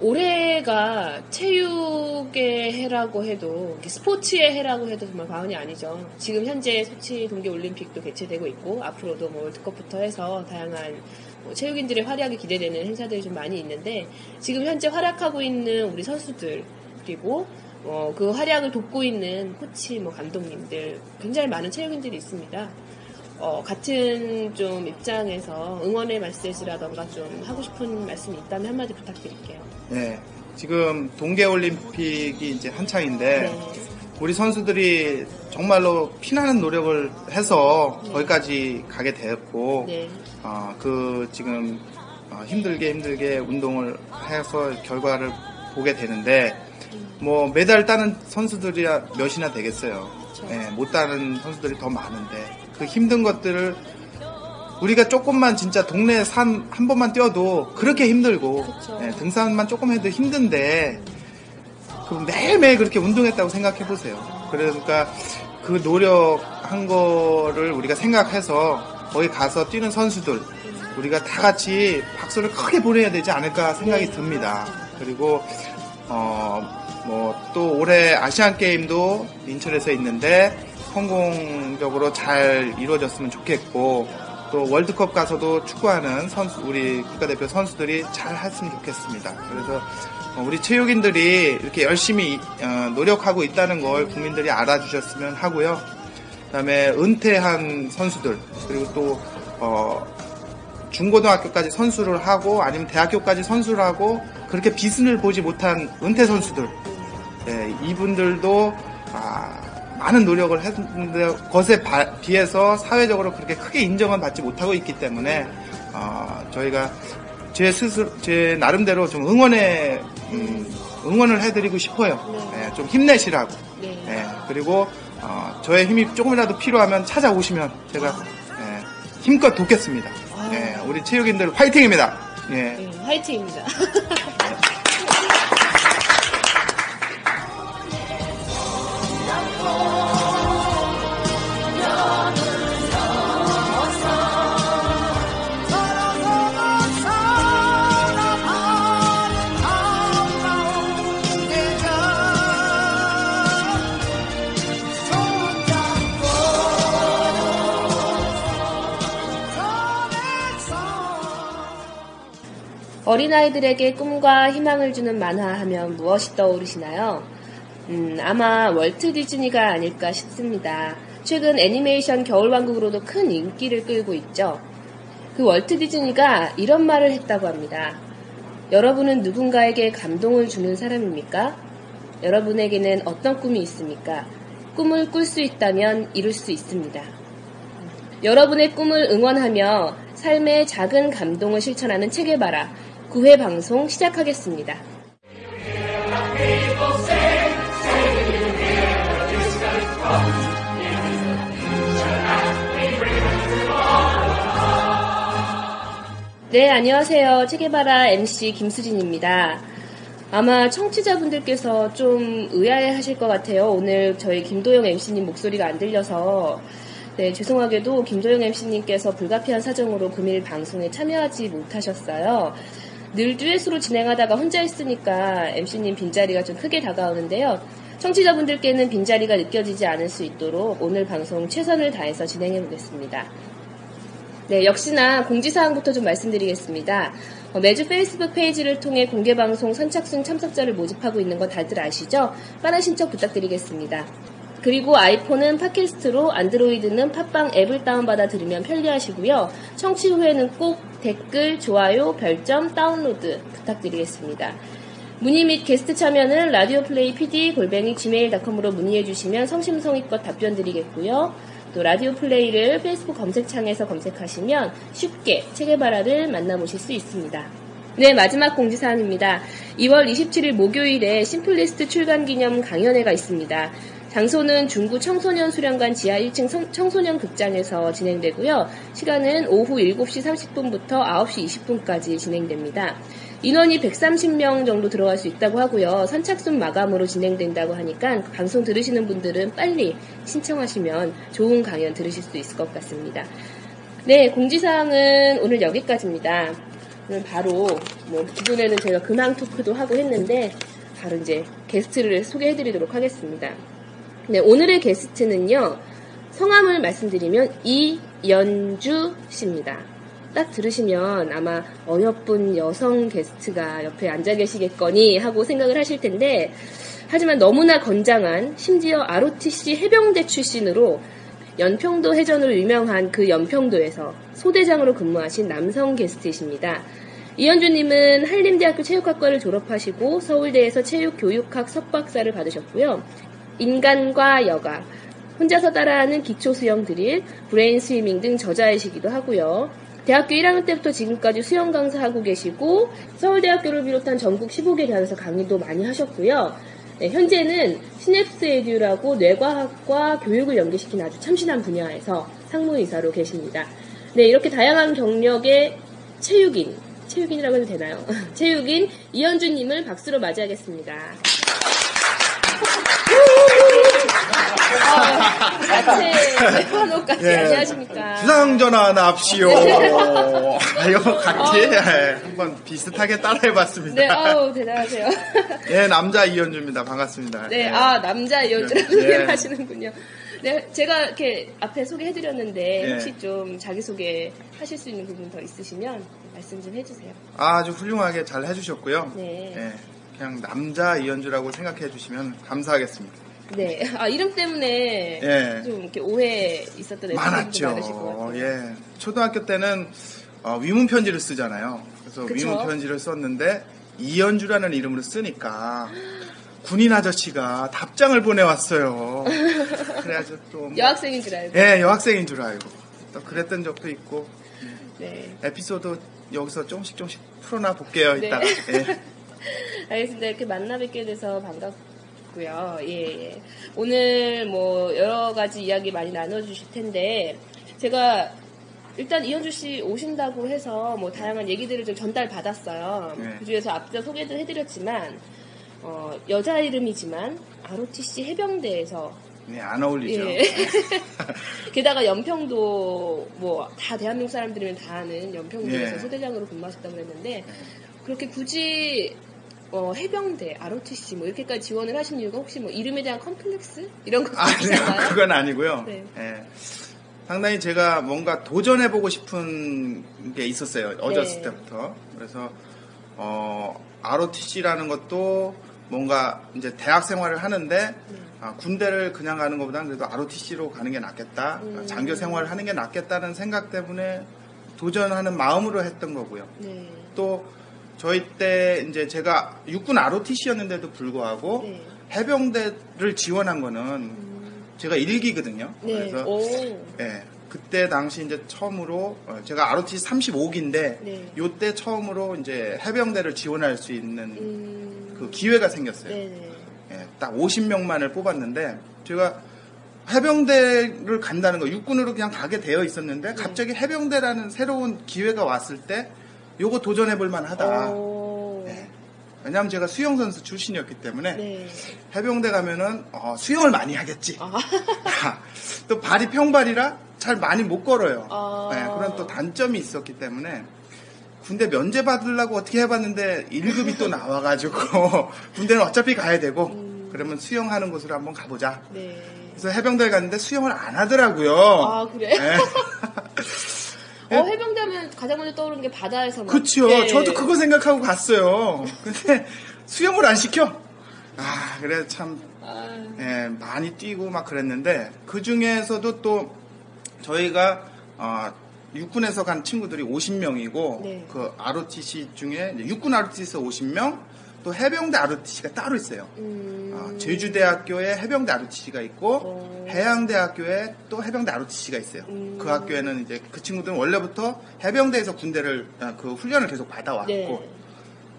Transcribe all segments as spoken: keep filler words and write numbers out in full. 올해가 체육의 해라고 해도 스포츠의 해라고 해도 정말 과언이 아니죠. 지금 현재 소치 동계올림픽도 개최되고 있고 앞으로도 뭐 월드컵부터 해서 다양한 뭐 체육인들의 활약이 기대되는 행사들이 좀 많이 있는데 지금 현재 활약하고 있는 우리 선수들 그리고 뭐 그 활약을 돕고 있는 코치, 뭐 감독님들 굉장히 많은 체육인들이 있습니다. 어, 같은 좀 입장에서 응원의 메시지라던가 좀 하고 싶은 말씀이 있다면 한마디 부탁드릴게요. 네. 지금 동계올림픽이 이제 한창인데, 네. 우리 선수들이 정말로 피나는 노력을 해서 네. 거기까지 가게 되었고, 네. 어, 그 지금 힘들게 힘들게 운동을 해서 결과를 보게 되는데, 뭐, 메달 따는 선수들이 몇이나 되겠어요. 그렇죠. 네, 못 따는 선수들이 더 많은데, 그 힘든 것들을 우리가 조금만 진짜 동네 산 한 번만 뛰어도 그렇게 힘들고 네, 등산만 조금 해도 힘든데 그럼 매일매일 그렇게 운동했다고 생각해 보세요. 그러니까 그 노력한 거를 우리가 생각해서 거기 가서 뛰는 선수들 우리가 다 같이 박수를 크게 보내야 되지 않을까 생각이 듭니다. 그리고 어, 뭐 또 올해 아시안게임도 인천에서 있는데 성공적으로 잘 이루어졌으면 좋겠고 또 월드컵 가서도 축구하는 선수 우리 국가대표 선수들이 잘 했으면 좋겠습니다. 그래서 우리 체육인들이 이렇게 열심히 노력하고 있다는 걸 국민들이 알아주셨으면 하고요. 그다음에 은퇴한 선수들 그리고 또 어 중고등학교까지 선수를 하고 아니면 대학교까지 선수를 하고 그렇게 비순을 보지 못한 은퇴 선수들 네, 이분들도 아 많은 노력을 했는데 것에 비해서 사회적으로 그렇게 크게 인정은 받지 못하고 있기 때문에 어, 저희가 제 스스로 제 나름대로 좀 응원에 음, 응원을 해드리고 싶어요. 네. 네, 좀 힘내시라고. 네. 네, 그리고 어, 저의 힘이 조금이라도 필요하면 찾아오시면 제가 네, 힘껏 돕겠습니다. 네, 우리 체육인들 화이팅입니다. 네, 네 화이팅입니다. 어린아이들에게 꿈과 희망을 주는 만화 하면 무엇이 떠오르시나요? 음, 아마 월트 디즈니가 아닐까 싶습니다. 최근 애니메이션 겨울왕국으로도 큰 인기를 끌고 있죠. 그 월트 디즈니가 이런 말을 했다고 합니다. 여러분은 누군가에게 감동을 주는 사람입니까? 여러분에게는 어떤 꿈이 있습니까? 꿈을 꿀 수 있다면 이룰 수 있습니다. 여러분의 꿈을 응원하며 삶의 작은 감동을 실천하는 체계바라 구 회 방송 시작하겠습니다. 네, 안녕하세요. 체계바라 엠씨 김수진입니다. 아마 청취자분들께서 좀 의아해하실 것 같아요. 오늘 저희 김도영 엠씨님 목소리가 안 들려서 네, 죄송하게도 김도영 엠씨님께서 불가피한 사정으로 금일 방송에 참여하지 못하셨어요. 늘 듀엣으로 진행하다가 혼자 했으니까 엠씨님 빈자리가 좀 크게 다가오는데요. 청취자분들께는 빈자리가 느껴지지 않을 수 있도록 오늘 방송 최선을 다해서 진행해보겠습니다. 네, 역시나 공지사항부터 좀 말씀드리겠습니다. 어, 매주 페이스북 페이지를 통해 공개방송 선착순 참석자를 모집하고 있는 거 다들 아시죠? 빠른 신청 부탁드리겠습니다. 그리고 아이폰은 팟캐스트로, 안드로이드는 팟빵 앱을 다운받아 들으면 편리하시고요. 청취 후에는 꼭 댓글, 좋아요, 별점, 다운로드 부탁드리겠습니다. 문의 및 게스트 참여는 라디오플레이 피디 골뱅이 지메일 닷컴으로 문의해주시면 성심성의껏 답변드리겠고요. 또 라디오플레이를 페이스북 검색창에서 검색하시면 쉽게 체게바라를 만나보실 수 있습니다. 네, 마지막 공지사항입니다. 이월 이십칠일 목요일에 심플리스트 출간 기념 강연회가 있습니다. 장소는 중구 청소년 수련관 지하 일 층 청소년 극장에서 진행되고요. 시간은 오후 일곱시 삼십분부터 아홉시 이십분까지 진행됩니다. 인원이 백삼십명 정도 들어갈 수 있다고 하고요. 선착순 마감으로 진행된다고 하니까 방송 들으시는 분들은 빨리 신청하시면 좋은 강연 들으실 수 있을 것 같습니다. 네, 공지사항은 오늘 여기까지입니다. 바로 뭐 기존에는 제가 근황 토크도 하고 했는데 바로 이제 게스트를 소개해드리도록 하겠습니다. 네, 오늘의 게스트는요, 성함을 말씀드리면 이연주 씨입니다. 딱 들으시면 아마 어여쁜 여성 게스트가 옆에 앉아 계시겠거니 하고 생각을 하실 텐데, 하지만 너무나 건장한, 심지어 알 오 티 씨 해병대 출신으로 연평도 해전으로 유명한 그 연평도에서 소대장으로 근무하신 남성 게스트이십니다. 이연주님은 한림대학교 체육학과를 졸업하시고 서울대에서 체육교육학 석박사를 받으셨고요. 인간과 여가, 혼자서 따라하는 기초수영 드릴, 브레인 스위밍 등 저자이시기도 하고요. 대학교 일학년 때부터 지금까지 수영 강사하고 계시고 서울대학교를 비롯한 전국 열다섯개 대학에서 강의도 많이 하셨고요. 네, 현재는 시냅스 에듀라고 뇌과학과 교육을 연계시킨 아주 참신한 분야에서 상무이사로 계십니다. 네, 이렇게 다양한 경력의 체육인, 체육인이라고 해도 되나요? 체육인 이연주님을 박수로 맞이하겠습니다. 아, 자체 레파노까지 예. 안녕하십니까? 주상전환 합시오. 이거 같이 한번 비슷하게 따라해봤습니다. 네, 아우 대단하세요. 예, 남자 이연주입니다. 반갑습니다. 네, 예. 아 남자 이연주라고 예. 하시는군요. 네, 제가 이렇게 앞에 소개해드렸는데 예. 혹시 좀 자기소개 하실 수 있는 부분 더 있으시면 말씀 좀 해주세요. 아, 아주 훌륭하게 잘 해주셨고요. 네. 예. 그냥 남자 이연주라고 생각해주시면 감사하겠습니다. 네, 아 이름 때문에 예. 좀 이렇게 오해 있었던 애들도 많으실 것 같아요. 예, 초등학교 때는 어, 위문 편지를 쓰잖아요. 그래서 그쵸? 위문 편지를 썼는데 이연주라는 이름으로 쓰니까 군인 아저씨가 답장을 보내왔어요. 그래가지고 또 뭐, 여학생인 줄 알고. 예, 여학생인 줄 알고. 또 그랬던 적도 있고. 네. 에피소드 여기서 조금씩 조금씩 풀어놔 볼게요. 네. 이따가. 예. 알겠습니다. 이렇게 만나 뵙게 돼서 반갑고. 예, 예. 오늘 뭐 여러 가지 이야기 많이 나눠주실 텐데 제가 일단 이연주 씨 오신다고 해서 뭐 다양한 얘기들을 좀 전달 받았어요. 네. 그중에서 앞서 소개도 해드렸지만 어, 여자 이름이지만 알 오 티 씨 해병대에서 네, 안 어울리죠. 예. 게다가 연평도 뭐 다 대한민국 사람들이면 다 아는 연평도에서 네. 소대장으로 근무하셨다고 그랬는데 그렇게 굳이 어, 해병대, 알 오 티 씨 뭐 이렇게까지 지원을 하신 이유가 혹시 뭐 이름에 대한 컴플렉스 이런 거 있었나요? 그건 아니고요. 네. 예. 상당히 제가 뭔가 도전해보고 싶은 게 있었어요. 어렸을 네. 때부터. 그래서 어, 알 오 티 씨라는 것도 뭔가 이제 대학 생활을 하는데 네. 아, 군대를 그냥 가는 것보다는 그래도 알 오 티 씨로 가는 게 낫겠다. 음. 장교 생활을 하는 게 낫겠다는 생각 때문에 도전하는 마음으로 했던 거고요. 네. 또 저희 때 이제 제가 육군 알 오 티 씨였는데도 불구하고 네. 해병대를 지원한 거는 음. 제가 일기거든요. 네. 그래서 네, 그때 당시 이제 처음으로 제가 알 오 티 씨 삼십오기인데 네. 요때 처음으로 이제 해병대를 지원할 수 있는 음. 그 기회가 생겼어요. 네, 딱 오십명만을 뽑았는데 제가 해병대를 간다는 거 육군으로 그냥 가게 되어 있었는데 갑자기 네. 해병대라는 새로운 기회가 왔을 때 요거 도전해볼 만하다. 네. 왜냐하면 제가 수영선수 출신이었기 때문에 네. 해병대 가면은 어, 수영을 많이 하겠지. 아. 또 발이 평발이라 잘 많이 못 걸어요. 아. 네. 그런 또 단점이 있었기 때문에 군대 면제 받으려고 어떻게 해봤는데 일 급이 또 나와가지고 군대는 어차피 가야 되고 음. 그러면 수영하는 곳으로 한번 가보자. 네. 그래서 해병대에 갔는데 수영을 안 하더라고요. 아 그래? 네. 어, 해병대면 가장 먼저 떠오르는 게 바다에서. 그렇죠. 네. 저도 그거 생각하고 갔어요. 근데 수영을 안 시켜. 아 그래 참 예, 많이 뛰고 막 그랬는데 그 중에서도 또 저희가 어, 육군에서 간 친구들이 오십 명이고 네. 그 아르오티씨 중에 육군 아르오티씨에서 오십 명 또 해병대 아르오티씨가 따로 있어요. 음... 어, 제주대학교에 해병대 아르오티씨가 있고 어... 해양대학교에 또 해병대 아르오티씨가 있어요. 음... 그 학교에는 이제 그 친구들은 원래부터 해병대에서 군대를 그 훈련을 계속 받아왔고 네.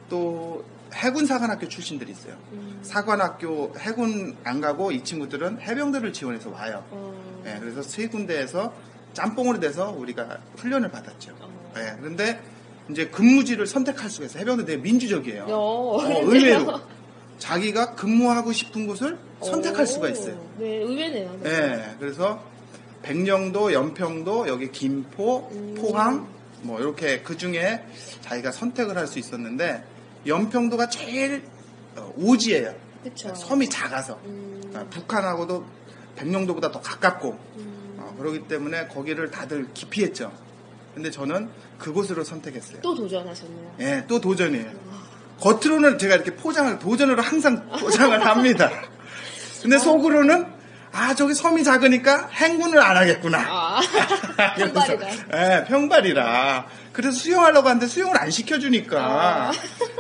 또 해군 사관학교 출신들이 있어요. 음. 사관학교 해군 안 가고 이 친구들은 해병대를 지원해서 와요. 어. 예, 그래서 세 군데에서 짬뽕으로 돼서 우리가 훈련을 받았죠. 어. 예, 그런데 이제 근무지를 선택할 수가 있어요. 해병대 되게 민주적이에요. 어, 의외로 자기가 근무하고 싶은 곳을 선택할 오. 수가 있어요. 네, 의외네요. 네. 예, 그래서 백령도, 연평도, 여기 김포, 음. 포항 뭐 이렇게 그 중에 자기가 선택을 할 수 있었는데. 연평도가 제일 오지예요. 그쵸. 섬이 작아서 음. 그러니까 북한하고도 백령도보다 더 가깝고 음. 어, 그렇기 때문에 거기를 다들 기피했죠. 근데 저는 그곳으로 선택했어요. 또 도전하셨네요. 예, 또 도전이에요. 음. 겉으로는 제가 이렇게 포장을 도전으로 항상 포장을 합니다. 근데 아. 속으로는 아 저기 섬이 작으니까 행군을 안 하겠구나. 아. 평발이다. 예, 평발이라. 그래서 수영하려고 하는데 수영을 안 시켜주니까 아.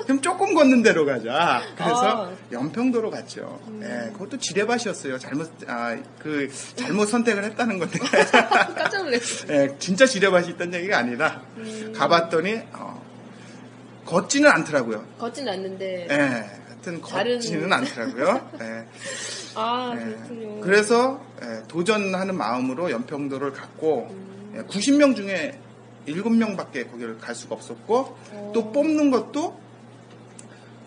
그럼 조금 걷는 대로 가자. 그래서 아. 연평도로 갔죠. 음. 예, 그것도 지뢰밭이었어요. 잘못 아, 그 잘못 선택을 했다는 건데. 깜짝 놀랐어요. 예, 진짜 지뢰밭이 있다는 얘기가 아니라 음. 가봤더니 어, 걷지는 않더라고요. 걷지는 않는데. 예, 하여튼 걷지는 다른... 않더라고요. 예. 아, 예, 그렇군요. 그래서 예, 도전하는 마음으로 연평도를 갔고 음. 예, 구십 명 중에 일곱 명밖에 거기를 갈 수가 없었고 오. 또 뽑는 것도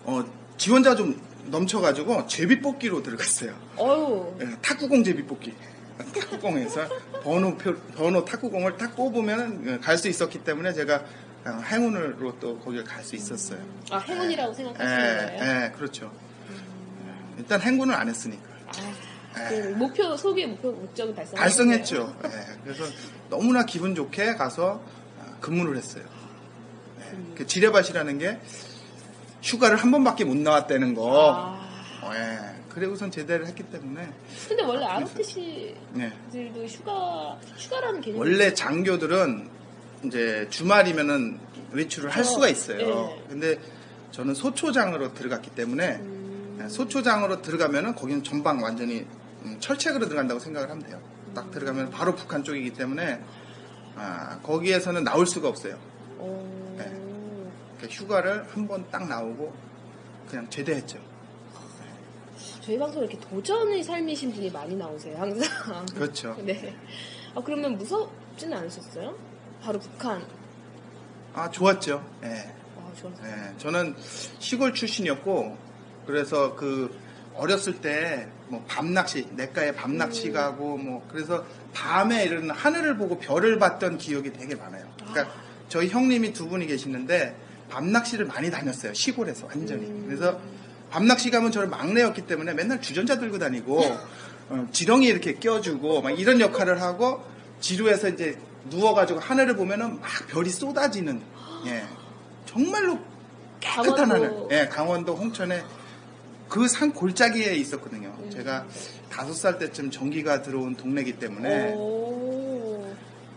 어, 지원자 좀 넘쳐가지고 제비뽑기로 들어갔어요. 예, 탁구공 제비뽑기. 탁구공에서 번호, 표, 번호 탁구공을 탁 뽑으면 갈 수 있었기 때문에 제가 행운으로 또 거기를 갈 수 있었어요. 음. 아 행운이라고 예, 생각하시는 예, 거예요? 예, 그렇죠. 음. 일단 행운을 안 했으니까. 아, 그 예. 목표 소비의 목표 목적을 달성. 달성했죠. 예, 그래서 너무나 기분 좋게 가서 근무를 했어요. 예, 음. 그 지뢰밭이라는 게 휴가를 한 번밖에 못 나왔다는 거. 아. 예. 그리고선 제대를 했기 때문에. 근데 원래 아르오티씨들도 휴가 휴가라는 개념. 원래 장교들은 이제 주말이면은 외출을 할 어. 수가 있어요. 예. 근데 저는 소초장으로 들어갔기 때문에. 음. 소초장으로 들어가면은 거기는 전방 완전히 철책으로 들어간다고 생각을 하면 돼요. 딱 들어가면 바로 북한 쪽이기 때문에 아, 거기에서는 나올 수가 없어요. 네. 그러니까 휴가를 한 번 딱 나오고 그냥 제대했죠. 저희 방송에 이렇게 도전의 삶이신 분이 많이 나오세요, 항상. 그렇죠. 네. 아, 그러면 무섭지는 않으셨어요? 바로 북한. 아 좋았죠. 예. 네. 아 좋았어요. 네. 저는 시골 출신이었고. 그래서 그 어렸을 때 뭐 밤낚시, 냇가에 밤낚시 음. 가고 뭐 그래서 밤에 이런 하늘을 보고 별을 봤던 기억이 되게 많아요. 그러니까 아. 저희 형님이 두 분이 계시는데 밤낚시를 많이 다녔어요. 시골에서 완전히. 음. 그래서 밤낚시 가면 저를 막내였기 때문에 맨날 주전자 들고 다니고 어, 지렁이 이렇게 껴주고 막 이런 역할을 하고 지루해서 이제 누워가지고 하늘을 보면은 막 별이 쏟아지는 예 정말로 깨끗한 강원도. 하늘. 예 강원도 홍천에 그 산 골짜기에 있었거든요. 음. 제가 다섯 살 때쯤 전기가 들어온 동네이기 때문에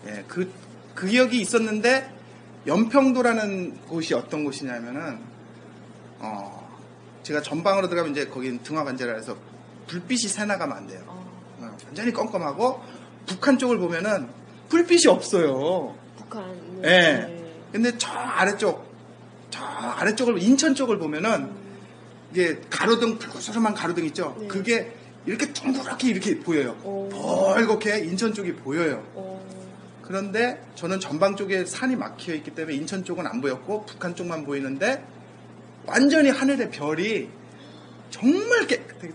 예, 그, 그 기억이 있었는데 연평도라는 곳이 어떤 곳이냐면은 어, 제가 전방으로 들어가면 이제 거긴 등화관제라 해서 불빛이 새나가면 안 돼요. 어. 완전히 껌껌하고 북한 쪽을 보면은 불빛이 없어요. 북한. 예. 네. 근데 저 아래쪽 저 아래쪽을 인천 쪽을 보면은 이게 가로등 붉은소름한 가로등 있죠. 네. 그게 이렇게 둥그랗게 이렇게 보여요. 오. 벌겋게 인천 쪽이 보여요. 오. 그런데 저는 전방 쪽에 산이 막혀 있기 때문에 인천 쪽은 안 보였고 북한 쪽만 보이는데 완전히 하늘의 별이 정말 깨끗하게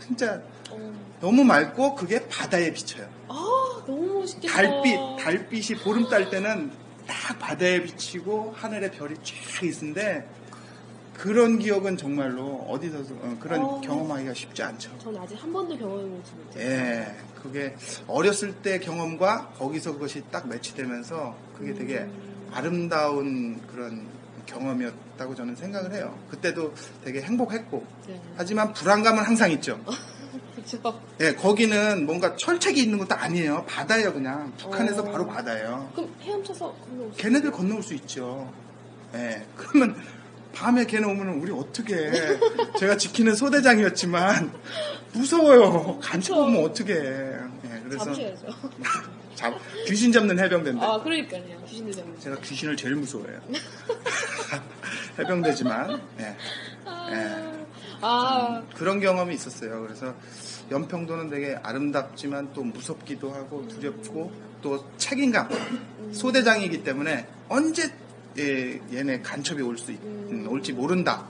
진짜 오. 너무 맑고 그게 바다에 비쳐요. 아 너무 멋있겠다. 달빛 달빛이 보름 딸 때는 딱 쫙 바다에 비치고 하늘에 별이 쫙 있는데 그런 기억은 정말로 어디서도 어, 그런 어, 경험하기가 쉽지 않죠. 전 아직 한 번도 경험해보지 못했어요. 예, 그게 어렸을 때 경험과 거기서 그것이 딱 매치되면서 그게 되게 음. 아름다운 그런 경험이었다고 저는 생각을 해요. 그때도 되게 행복했고 네. 하지만 불안감은 항상 있죠. 그렇죠. 예, 거기는 뭔가 철책이 있는 것도 아니에요. 바다예요, 그냥 북한에서 어. 바로 바다예요. 그럼 헤엄쳐서 건너올 수 걔네들 있어요? 건너올 수 있죠. 예, 그러면 밤에 걔네 오면 우리 어떻게 해? 제가 지키는 소대장이었지만 무서워요. 간첩 오면 어떻게 해? 예, 그래서 잡혀야죠. 잡 귀신 잡는 해병대인데. 아, 그러니까요. 귀신을 잡는. 제가 귀신을 제일 무서워해요. 해병대지만. 예. 예. 아. 그런 경험이 있었어요. 그래서 연평도는 되게 아름답지만 또 무섭기도 하고 두렵고 또 책임감. 소대장이기 때문에 언제 예, 얘네 간첩이 올 수 있, 음. 올지 모른다.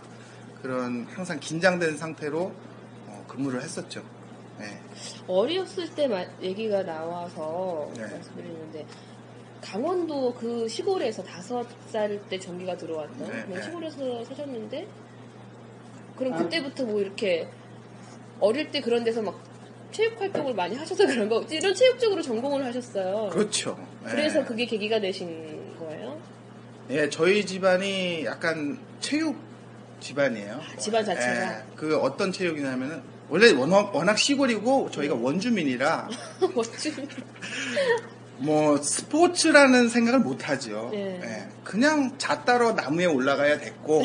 그런 항상 긴장된 상태로 어, 근무를 했었죠. 예. 어렸을 때 마, 얘기가 나와서 예. 말씀드리는데 강원도 그 시골에서 다섯 살 때 전기가 들어왔던 예. 시골에서 사셨는데 그럼 그때부터 뭐 이렇게 어릴 때 그런 데서 막 체육 활동을 많이 하셔서 그런 거 이런 체육 쪽으로 전공을 하셨어요. 그렇죠. 예. 그래서 그게 계기가 되신 거예요? 예, 저희 집안이 약간 체육 집안이에요. 아, 집안 자체가? 예, 그 어떤 체육이냐면은 원래 워낙, 워낙 시골이고 저희가 음. 원주민이라 원주민 뭐 스포츠라는 생각을 못하죠. 예. 예, 그냥 잣따러 나무에 올라가야 됐고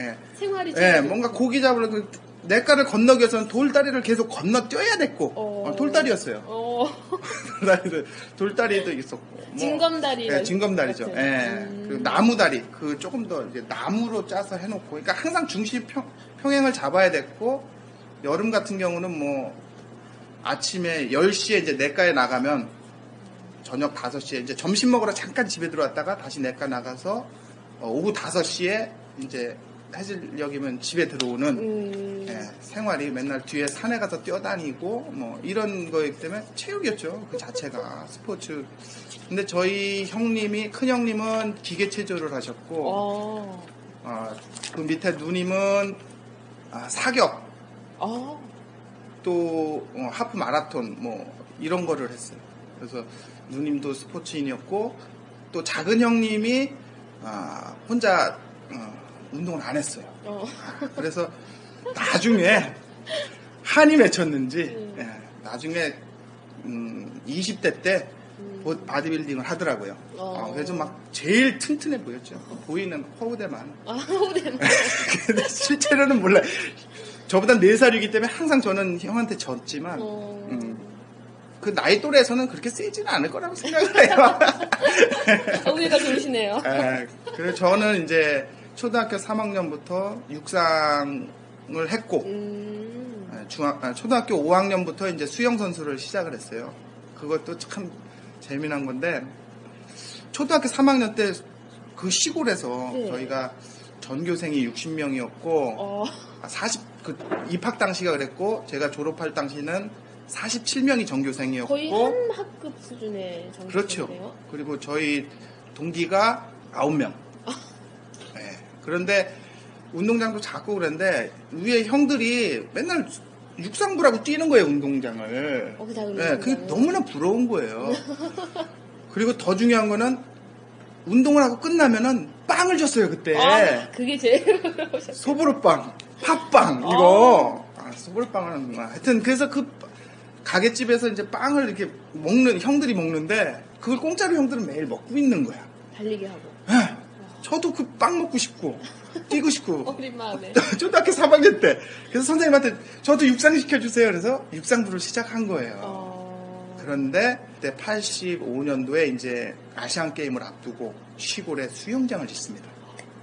예. 생활이죠. 예, 뭔가 고기 잡으러 그 냇가를 건너기 위해서는 돌다리를 계속 건너 뛰어야 됐고 어... 어, 돌다리였어요. 어... 돌다리도, 돌다리도 있었고 뭐, 징검다리. 예, 징검다리죠. 예, 음... 그리고 나무다리 그 조금 더 이제 나무로 짜서 해놓고 그러니까 항상 중시 평, 평행을 잡아야 됐고 여름 같은 경우는 뭐 아침에 열 시에 이제 냇가에 나가면 저녁 다섯 시에 이제 점심 먹으러 잠깐 집에 들어왔다가 다시 냇가 나가서 어, 오후 다섯 시에 이제 해질녘이면 집에 들어오는 음. 예, 생활이 맨날 뒤에 산에 가서 뛰어다니고 뭐 이런 거이기 때문에 체육이었죠. 그 자체가 스포츠. 근데 저희 형님이 큰 형님은 기계체조를 하셨고 어. 어, 그 밑에 누님은 아, 사격 어. 또 어, 하프 마라톤 뭐 이런 거를 했어요. 그래서 누님도 스포츠인이었고 또 작은 형님이 아, 혼자 어, 운동을 안 했어요. 어. 그래서 나중에 한이 맺혔는지 음. 예, 나중에 음, 이십 대 때 음. 바디빌딩을 하더라고요. 어. 어, 그래서 막 제일 튼튼해 보였죠. 어. 보이는 허우대만. 아, 허우대만. 근데 실제로는 몰라요. 저보다 네 살이기 때문에 항상 저는 형한테 졌지만 어. 음, 그 나이 또래에서는 그렇게 세지는 않을 거라고 생각을 해요. 어머니가 좋으시네요. 예, 그래서 저는 이제 초등학교 삼 학년부터 육상을 했고 음. 중학, 초등학교 오 학년부터 이제 수영 선수를 시작을 했어요. 그것도 참 재미난 건데 초등학교 삼 학년 때 그 시골에서 네. 저희가 전교생이 육십 명이었고 어. 사십 그 입학 당시가 그랬고 제가 졸업할 당시는 사십칠 명이 전교생이었고 거의 한 학급 수준의 전교생이네요. 그렇죠. 그리고 저희 동기가 아홉 명. 그런데 운동장도 작고 그런데 위에 형들이 맨날 육상부라고 뛰는 거예요. 운동장을. 어, 네, 그게 너무나 부러운 거예요. 그리고 더 중요한 거는 운동을 하고 끝나면은 빵을 줬어요. 그때. 아, 그게 제일 부러우셨어요. 소보로빵, 팥빵 이거. 아, 소보로빵은 하여튼 그래서 그 가게집에서 이제 빵을 이렇게 먹는 형들이 먹는데 그걸 공짜로 형들은 매일 먹고 있는 거야. 달리기 하고. 네. 저도 그 빵 먹고 싶고 뛰고 싶고 어린 마음에 초등학교 삼 학년 때 그래서 선생님한테 저도 육상 시켜주세요. 그래서 육상부를 시작한 거예요. 어... 그런데 그때 팔십오 년도에 이제 아시안 게임을 앞두고 시골에 수영장을 짓습니다.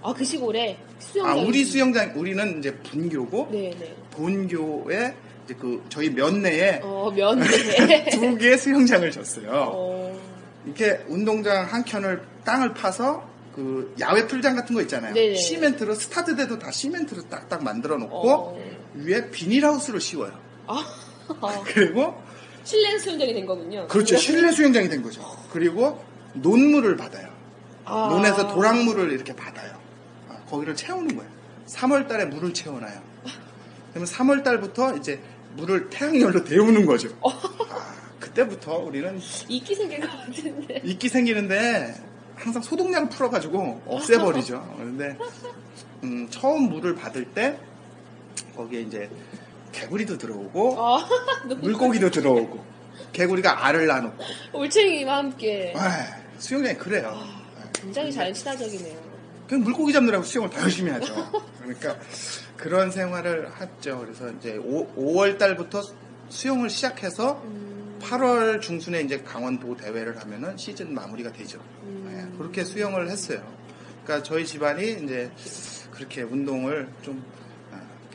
아, 그 시골에 수영장. 아, 우리 수영장 우리는 이제 분교고 네네. 본교에 이제 그 저희 면내에 어, 면내에 두 개의 수영장을 졌어요. 어... 이렇게 운동장 한 켠을 땅을 파서 그 야외 풀장 같은 거 있잖아요. 네네. 시멘트로 스타트대도 다 시멘트로 딱딱 만들어 놓고 어... 위에 비닐하우스를 씌워요. 아... 그리고 실내 수영장이 된 거군요. 그렇죠. 실내 수영장이 된 거죠. 그리고 논물을 받아요. 아. 논에서 도랑물을 이렇게 받아요. 아, 거기를 채우는 거예요. 삼월 달에 물을 채워놔요. 그러면 삼월 달부터 이제 물을 태양열로 데우는 거죠. 어. 아, 그때부터 우리는 이끼 생길 것 같은데. 이끼 생기는데 항상 소독약을 풀어가지고 없애버리죠. 그런데 음, 처음 물을 받을 때 거기에 이제 개구리도 들어오고 어. 물고기도 들어오고 개구리가 알을 놔놓고 올챙이와 함께. 아, 수영장이 그래요. 아, 굉장히 자연친화적이네요. 그냥 물고기 잡느라고 수영을 더 열심히 하죠. 그러니까 그런 생활을 하죠. 그래서 이제 오월 달부터 수영을 시작해서 음. 팔월 중순에 이제 강원도 대회를 하면은 시즌 마무리가 되죠. 음. 네, 그렇게 수영을 했어요. 그러니까 저희 집안이 이제 그렇게 운동을 좀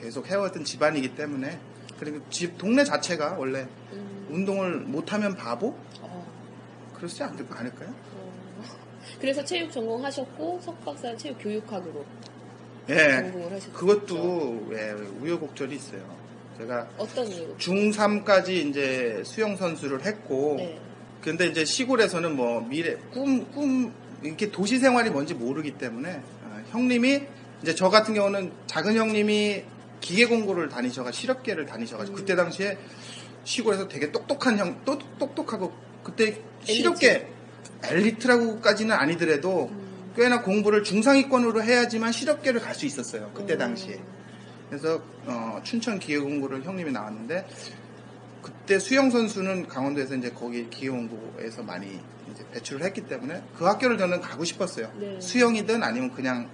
계속 해왔던 집안이기 때문에, 그리고 집 동네 자체가 원래 음. 운동을 못하면 바보? 어. 그러지 않을까요? 어. 그래서 체육 전공하셨고 석박사는 체육 교육학으로 예, 전공을 하셨죠. 그것도 예, 우여곡절이 있어요. 제가 어떤 이유? 중삼까지 이제 수영 선수를 했고, 네. 근데 이제 시골에서는 뭐 미래 꿈 꿈 이렇게 도시 생활이 뭔지 모르기 때문에 어, 형님이 이제 저 같은 경우는 작은 형님이 기계공고를 다니셔가 실업계를 다니셔가지고 음. 그때 당시에 시골에서 되게 똑똑한 형, 또, 똑똑하고 그때 실업계 엘리트라고까지는 아니더라도 음. 꽤나 공부를 중상위권으로 해야지만 실업계를 갈 수 있었어요. 그때 음. 당시에. 그래서 어, 춘천 기계공고를 형님이 나왔는데 그때 수영 선수는 강원도에서 이제 거기 기계공고에서 많이 이제 배출을 했기 때문에 그 학교를 저는 가고 싶었어요. 네. 수영이든 아니면 그냥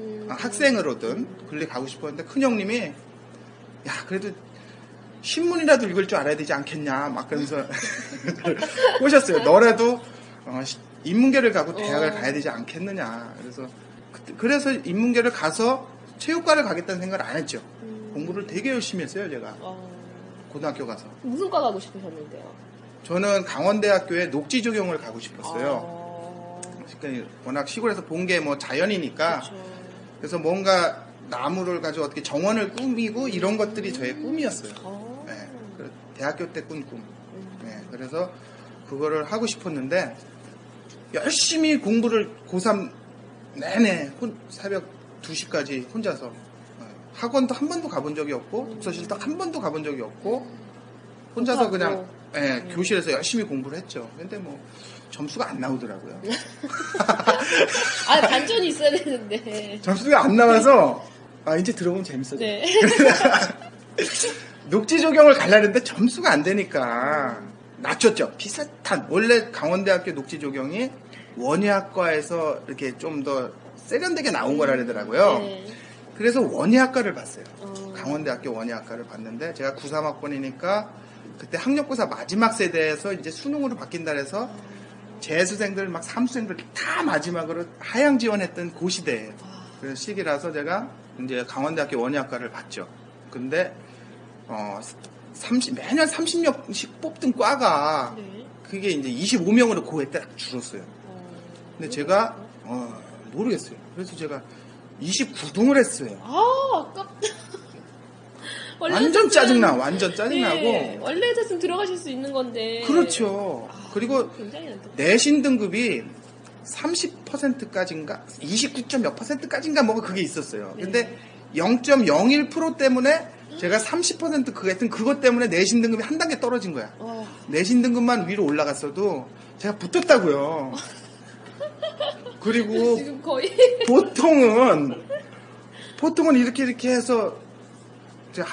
음. 학생으로든 근래 가고 싶었는데 큰 형님이 야 그래도 신문이라도 읽을 줄 알아야 되지 않겠냐 막 그러면서 꼬셨어요. 너라도 어, 인문계를 가고 대학을 어. 가야 되지 않겠느냐. 그래서 그, 그래서 인문계를 가서 체육과를 가겠다는 생각을 안 했죠. 음. 공부를 되게 열심히 했어요 제가. 어. 고등학교 가서 무슨 과 가고 싶으셨는데요? 저는 강원대학교에 녹지조경을 가고 싶었어요. 어. 그러니까 워낙 시골에서 본 게 뭐 자연이니까. 그쵸. 그래서 뭔가 나무를 가지고 어떻게 정원을 꾸미고 이런 것들이 저의 꿈이었어요. 네, 대학교 때 꾼 꿈. 네, 그래서 그거를 하고 싶었는데 열심히 공부를 고삼 내내 혼, 새벽 두 시까지 혼자서 학원도 한 번도 가본 적이 없고 독서실도 한 번도 가본 적이 없고 혼자서 그냥 네, 교실에서 열심히 공부를 했죠. 근데 뭐 점수가 안 나오더라고요. 아, 반전이 있어야 되는데. 점수가 안 나와서, 아, 이제 들어보면 재밌어져. 네. 녹지 조경을 가려는데 점수가 안 되니까 낮췄죠. 비슷한. 원래 강원대학교 녹지 조경이 원예학과에서 이렇게 좀 더 세련되게 나온 음. 거라더라고요. 네. 그래서 원예학과를 봤어요. 어. 강원대학교 원예학과를 봤는데, 제가 구삼학번이니까 그때 학력고사 마지막 세대에서 이제 수능으로 바뀐다 해서 재수생들 막 삼수생들 다 마지막으로 하향 지원했던 그 시대예요. 그래서 시기라서 제가 이제 강원대학교 원예학과를 봤죠. 근데 어 삼십 매년 삼십 명씩 뽑던 과가 그게 이제 이십오 명으로 고에 딱 줄었어요. 근데 제가 어 모르겠어요. 그래서 제가 이십구 등을 했어요. 아, 아깝다. 완전 짜증나, 완전 짜증나고. 네, 원래 했으면 들어가실 수 있는 건데. 그렇죠. 아, 그리고 내신 등급이 삼십 퍼센트까지인가, 이십구 점 몇 퍼센트까지인가 뭐가 그게 있었어요. 네. 근데 영 점 영일 퍼센트 때문에 제가 삼십 퍼센트 그거 했던 그것 때문에 내신 등급이 한 단계 떨어진 거야. 어. 내신 등급만 위로 올라갔어도 제가 붙었다고요. 그리고 지금 거의 보통은 보통은 이렇게 이렇게 해서.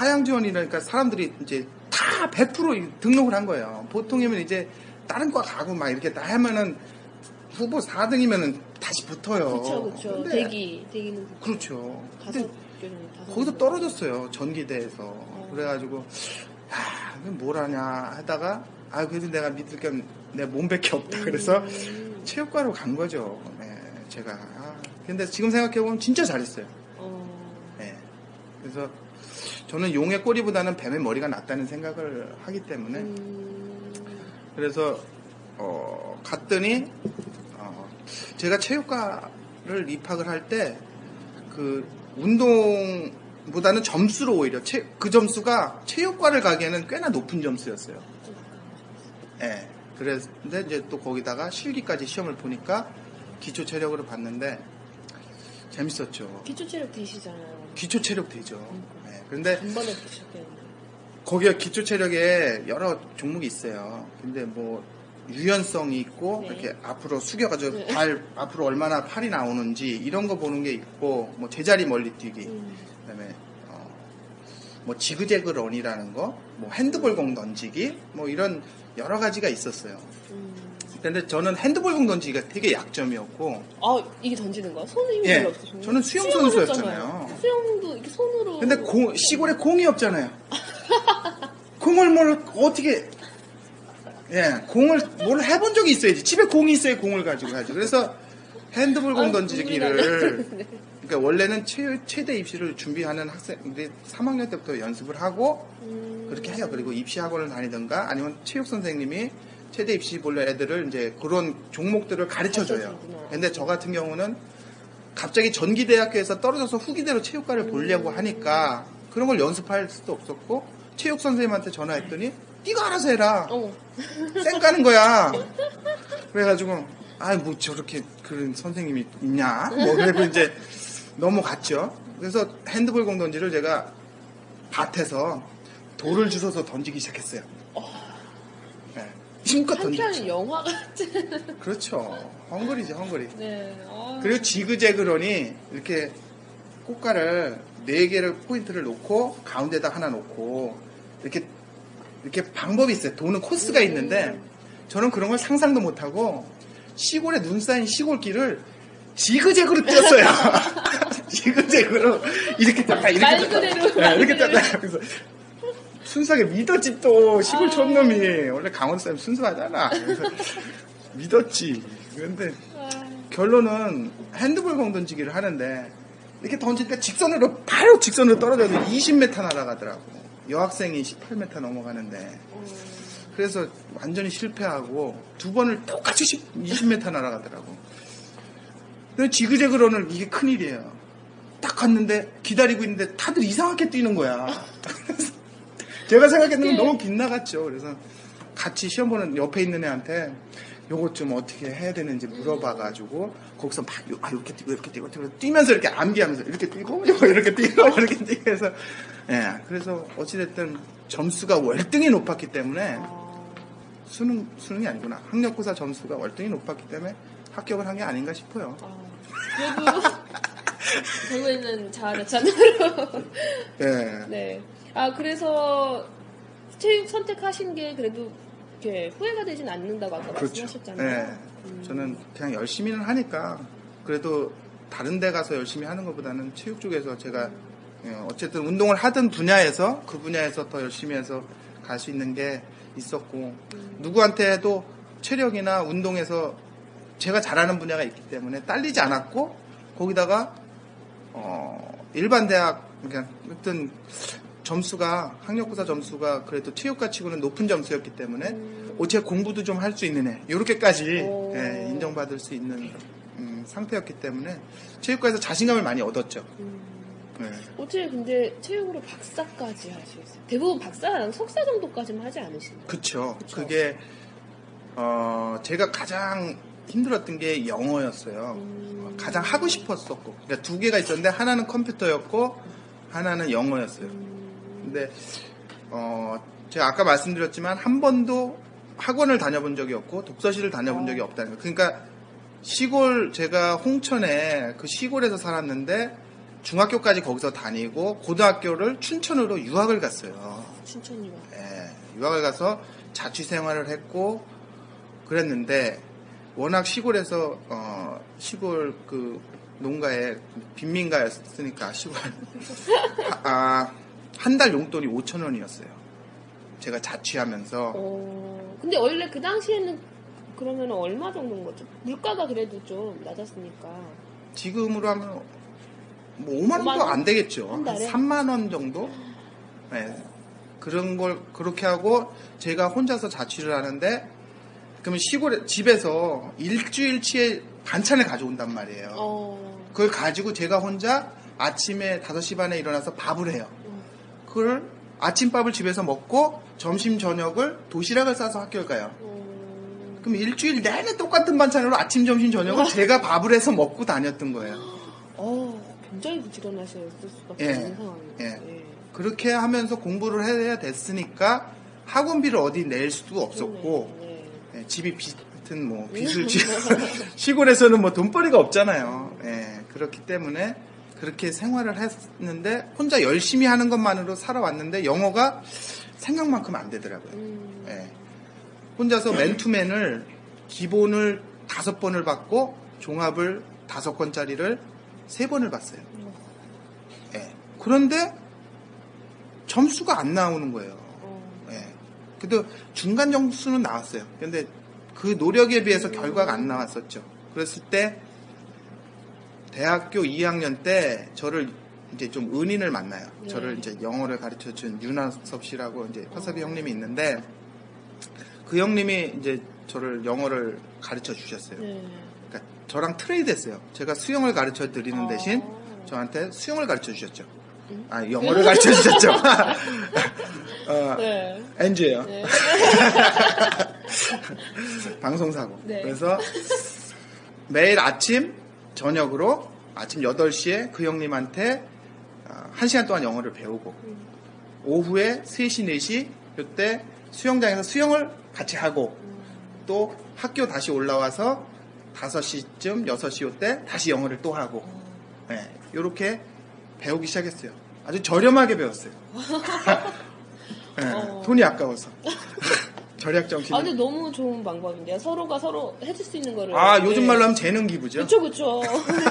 하향 지원이라니까 사람들이 이제 다 백 퍼센트 등록을 한 거예요. 보통이면 이제 다른 과 가고 막 이렇게 다 하면은 후보 사 등이면은 다시 붙어요. 그렇죠, 그렇죠. 대기, 대기는 그렇죠. 근데 거기서 떨어졌어요. 전기대에서. 어. 그래가지고 야, 뭘 하냐 하다가 아 그래도 내가 믿을 겸 내 몸밖에 없다. 그래서 음. 체육과로 간 거죠. 네, 제가. 아, 근데 지금 생각해 보면 진짜 잘했어요. 어. 네, 그래서. 저는 용의 꼬리보다는 뱀의 머리가 낫다는 생각을 하기 때문에 음... 그래서 어, 갔더니 어, 제가 체육과를 입학을 할 때 그 운동보다는 점수로 오히려 체, 그 점수가 체육과를 가기에는 꽤나 높은 점수였어요. 예. 네, 그런데 이제 또 거기다가 실기까지 시험을 보니까 기초 체력으로 봤는데 재밌었죠. 기초 체력 되시잖아요. 기초 체력 되죠. 그러니까. 네. 그런데 금방 이렇게 시작했는데 거기가 기초 체력에 여러 종목이 있어요. 근데 뭐 유연성이 있고 네. 이렇게 앞으로 숙여가지고 네. 발 앞으로 얼마나 팔이 나오는지 이런 거 보는 게 있고 뭐 제자리 멀리 뛰기 음. 그다음에 어, 뭐 지그재그 런이라는 거, 뭐 핸드볼 공 던지기 뭐 이런 여러 가지가 있었어요. 음. 근데 저는 핸드볼 공 던지기가 되게 약점이었고. 아 이게 던지는 거야? 손 힘이 별로 예. 없어. 저는 수영 선수였잖아요. 수영도 이렇게 손으로. 근데 공, 시골에 공이 없잖아요. 공을 뭘 어떻게? 예, 공을 뭘 해본 적이 있어야지. 집에 공이 있어야 공을 가지고 하지. 그래서 핸드볼 공 던지기를. 그러니까 원래는 최, 최대 입시를 준비하는 학생들이 삼 학년 때부터 연습을 하고 음. 그렇게 해요. 그리고 입시 학원을 다니든가 아니면 체육 선생님이 최대 입시 볼 애들을 이제 그런 종목들을 가르쳐줘요. 근데 저 같은 경우는 갑자기 전기대학교에서 떨어져서 후기대로 체육과를 보려고 음. 하니까 그런 걸 연습할 수도 없었고 체육 선생님한테 전화했더니 네가 알아서 해라. 쌩 까는 거야. 그래가지고 아 뭐 저렇게 그런 선생님이 있냐? 뭐 그래서 이제 넘어갔죠. 그래서 핸드볼 공 던지를 제가 밭에서 돌을 주워서 던지기 시작했어요. 힘껏 던지죠. 한편 영화 같은. 그렇죠. 헝그리죠, 헝그리. 네. 아... 그리고 지그재그러니 이렇게 꽃가를 네 개를 포인트를 놓고 가운데다 하나 놓고 이렇게 이렇게 방법이 있어요. 도는 코스가 음. 있는데 저는 그런 걸 상상도 못 하고 시골에 눈 쌓인 시골길을 지그재그로 뛰었어요. 지그재그로 이렇게 딱 이렇게 말 그대로 네, 이렇게 딱 그래서. 순수하게 믿었지 또 시골 촌놈이 원래 강원 사람 순수하잖아. 그래서 믿었지. 그런데 결론은 핸드볼 공 던지기를 하는데 이렇게 던지니까 직선으로 바로 직선으로 떨어져서 이십 미터 날아가더라고. 여학생이 십팔 미터 넘어가는데 그래서 완전히 실패하고 두 번을 똑같이 이십 미터 날아가더라고. 근데 지그재그로는 이게 큰일이에요. 딱 갔는데 기다리고 있는데 다들 이상하게 뛰는 거야. 제가 생각했는데 너무 빗나갔죠. 그래서 같이 시험 보는 옆에 있는 애한테 요것 좀 어떻게 해야 되는지 물어봐가지고 거기서 막 아, 이렇게 뛰고 이렇게 뛰고 뛰면서 이렇게 암기하면서 이렇게 뛰고 이렇게 뛰고 이렇게 뛰고 해서 예, 그래서 어찌됐든 점수가 월등히 높았기 때문에 수능, 수능이 아니구나. 학력고사 점수가 월등히 높았기 때문에 합격을 한 게 아닌가 싶어요. 그래도 결국에는 잘하잖아요. 네. 네. 아 그래서 체육 선택하신 게 그래도 이렇게 후회가 되진 않는다고 아까 그렇죠. 말씀하셨잖아요. 네. 음. 저는 그냥 열심히는 하니까 그래도 다른 데 가서 열심히 하는 것보다는 체육 쪽에서 제가 음. 어쨌든 운동을 하던 분야에서 그 분야에서 더 열심히 해서 갈 수 있는 게 있었고 음. 누구한테도 체력이나 운동에서 제가 잘하는 분야가 있기 때문에 딸리지 않았고 거기다가 어, 일반 대학 그냥 어떤 점수가 학력고사 점수가 그래도 체육과 치고는 높은 점수였기 때문에 음. 제 공부도 좀 할 수 있는 애 요렇게까지 예, 인정받을 수 있는 음, 상태였기 때문에 체육과에서 자신감을 많이 얻었죠. 음. 예. 어떻게 근데 체육으로 박사까지 하셨어요? 대부분 박사랑 석사 정도까지만 하지 않으시나요? 그렇죠. 그게 어, 제가 가장 힘들었던 게 영어였어요. 음. 가장 하고 싶었었고 그러니까 두 개가 있었는데 하나는 컴퓨터였고 하나는 영어였어요. 음. 근데 어, 제가 아까 말씀드렸지만 한 번도 학원을 다녀본 적이 없고 독서실을 다녀본 적이 없다는 거. 그러니까 시골 제가 홍천에 그 시골에서 살았는데 중학교까지 거기서 다니고 고등학교를 춘천으로 유학을 갔어요. 춘천 유학. 예, 유학을 가서 자취 생활을 했고 그랬는데 워낙 시골에서 어, 시골 그 농가에 빈민가였으니까 시골 아. 한 달 용돈이 오천 원이었어요. 제가 자취하면서. 어, 근데 원래 그 당시에는 그러면 얼마 정도인 거죠? 물가가 그래도 좀 낮았으니까. 지금으로 하면 뭐 오만 원도 안 되겠죠. 한 달에? 삼만 원 정도? 네. 그런 걸 그렇게 하고 제가 혼자서 자취를 하는데 그러면 시골에 집에서 일주일치의 반찬을 가져온단 말이에요. 어. 그걸 가지고 제가 혼자 아침에 다섯 시 반에 일어나서 밥을 해요. 그걸 아침밥을 집에서 먹고 점심 저녁을 도시락을 싸서 학교를 가요. 음... 그럼 일주일 내내 똑같은 반찬으로 아침, 점심, 저녁을 제가 밥을 해서 먹고 다녔던 거예요. 어, 굉장히 부지런하셨을 수밖에 없는 예. 상황이에요. 예. 예. 그렇게 하면서 공부를 해야 됐으니까 학원비를 어디 낼 수도 없었고 네. 네. 예. 집이 비슷한 뭐 비술집 시골에서는 뭐 돈벌이가 없잖아요. 예. 그렇기 때문에 그렇게 생활을 했는데 혼자 열심히 하는 것만으로 살아왔는데 영어가 생각만큼 안 되더라고요. 음. 예. 혼자서 맨투맨을 기본을 다섯 번을 받고 종합을 다섯 권짜리를 세 번을 봤어요. 음. 예. 그런데 점수가 안 나오는 거예요. 음. 예. 그래도 중간 점수는 나왔어요. 그런데 그 노력에 비해서 음. 결과가 안 나왔었죠. 그랬을 때 대학교 이 학년 때 저를 이제 좀 은인을 만나요. 네. 저를 이제 영어를 가르쳐 준 윤하섭 씨라고 이제 화섭이 어. 형님이 있는데 그 형님이 이제 저를 영어를 가르쳐 주셨어요. 네. 그러니까 저랑 트레이드 했어요. 제가 수영을 가르쳐 드리는 어. 대신 저한테 수영을 가르쳐 주셨죠. 응? 아, 영어를 가르쳐 주셨죠. 어, 네. 엔지예요. 네. 방송사고. 네. 그래서 매일 아침 저녁으로 아침 여덟 시에 그 형님한테 한 시간 동안 영어를 배우고 음. 오후에 세 시, 네 시 이때 수영장에서 수영을 같이 하고 음. 또 학교 다시 올라와서 다섯 시쯤, 여섯 시 이때 다시 영어를 또 하고 음. 네, 이렇게 배우기 시작했어요. 아주 저렴하게 배웠어요. 네, 어. 돈이 아까워서. 절약정신. 아, 근데 너무 좋은 방법인데요. 서로가 서로 해줄 수 있는 거를. 아, 네. 요즘 말로 하면 재능 기부죠. 그쵸, 그쵸.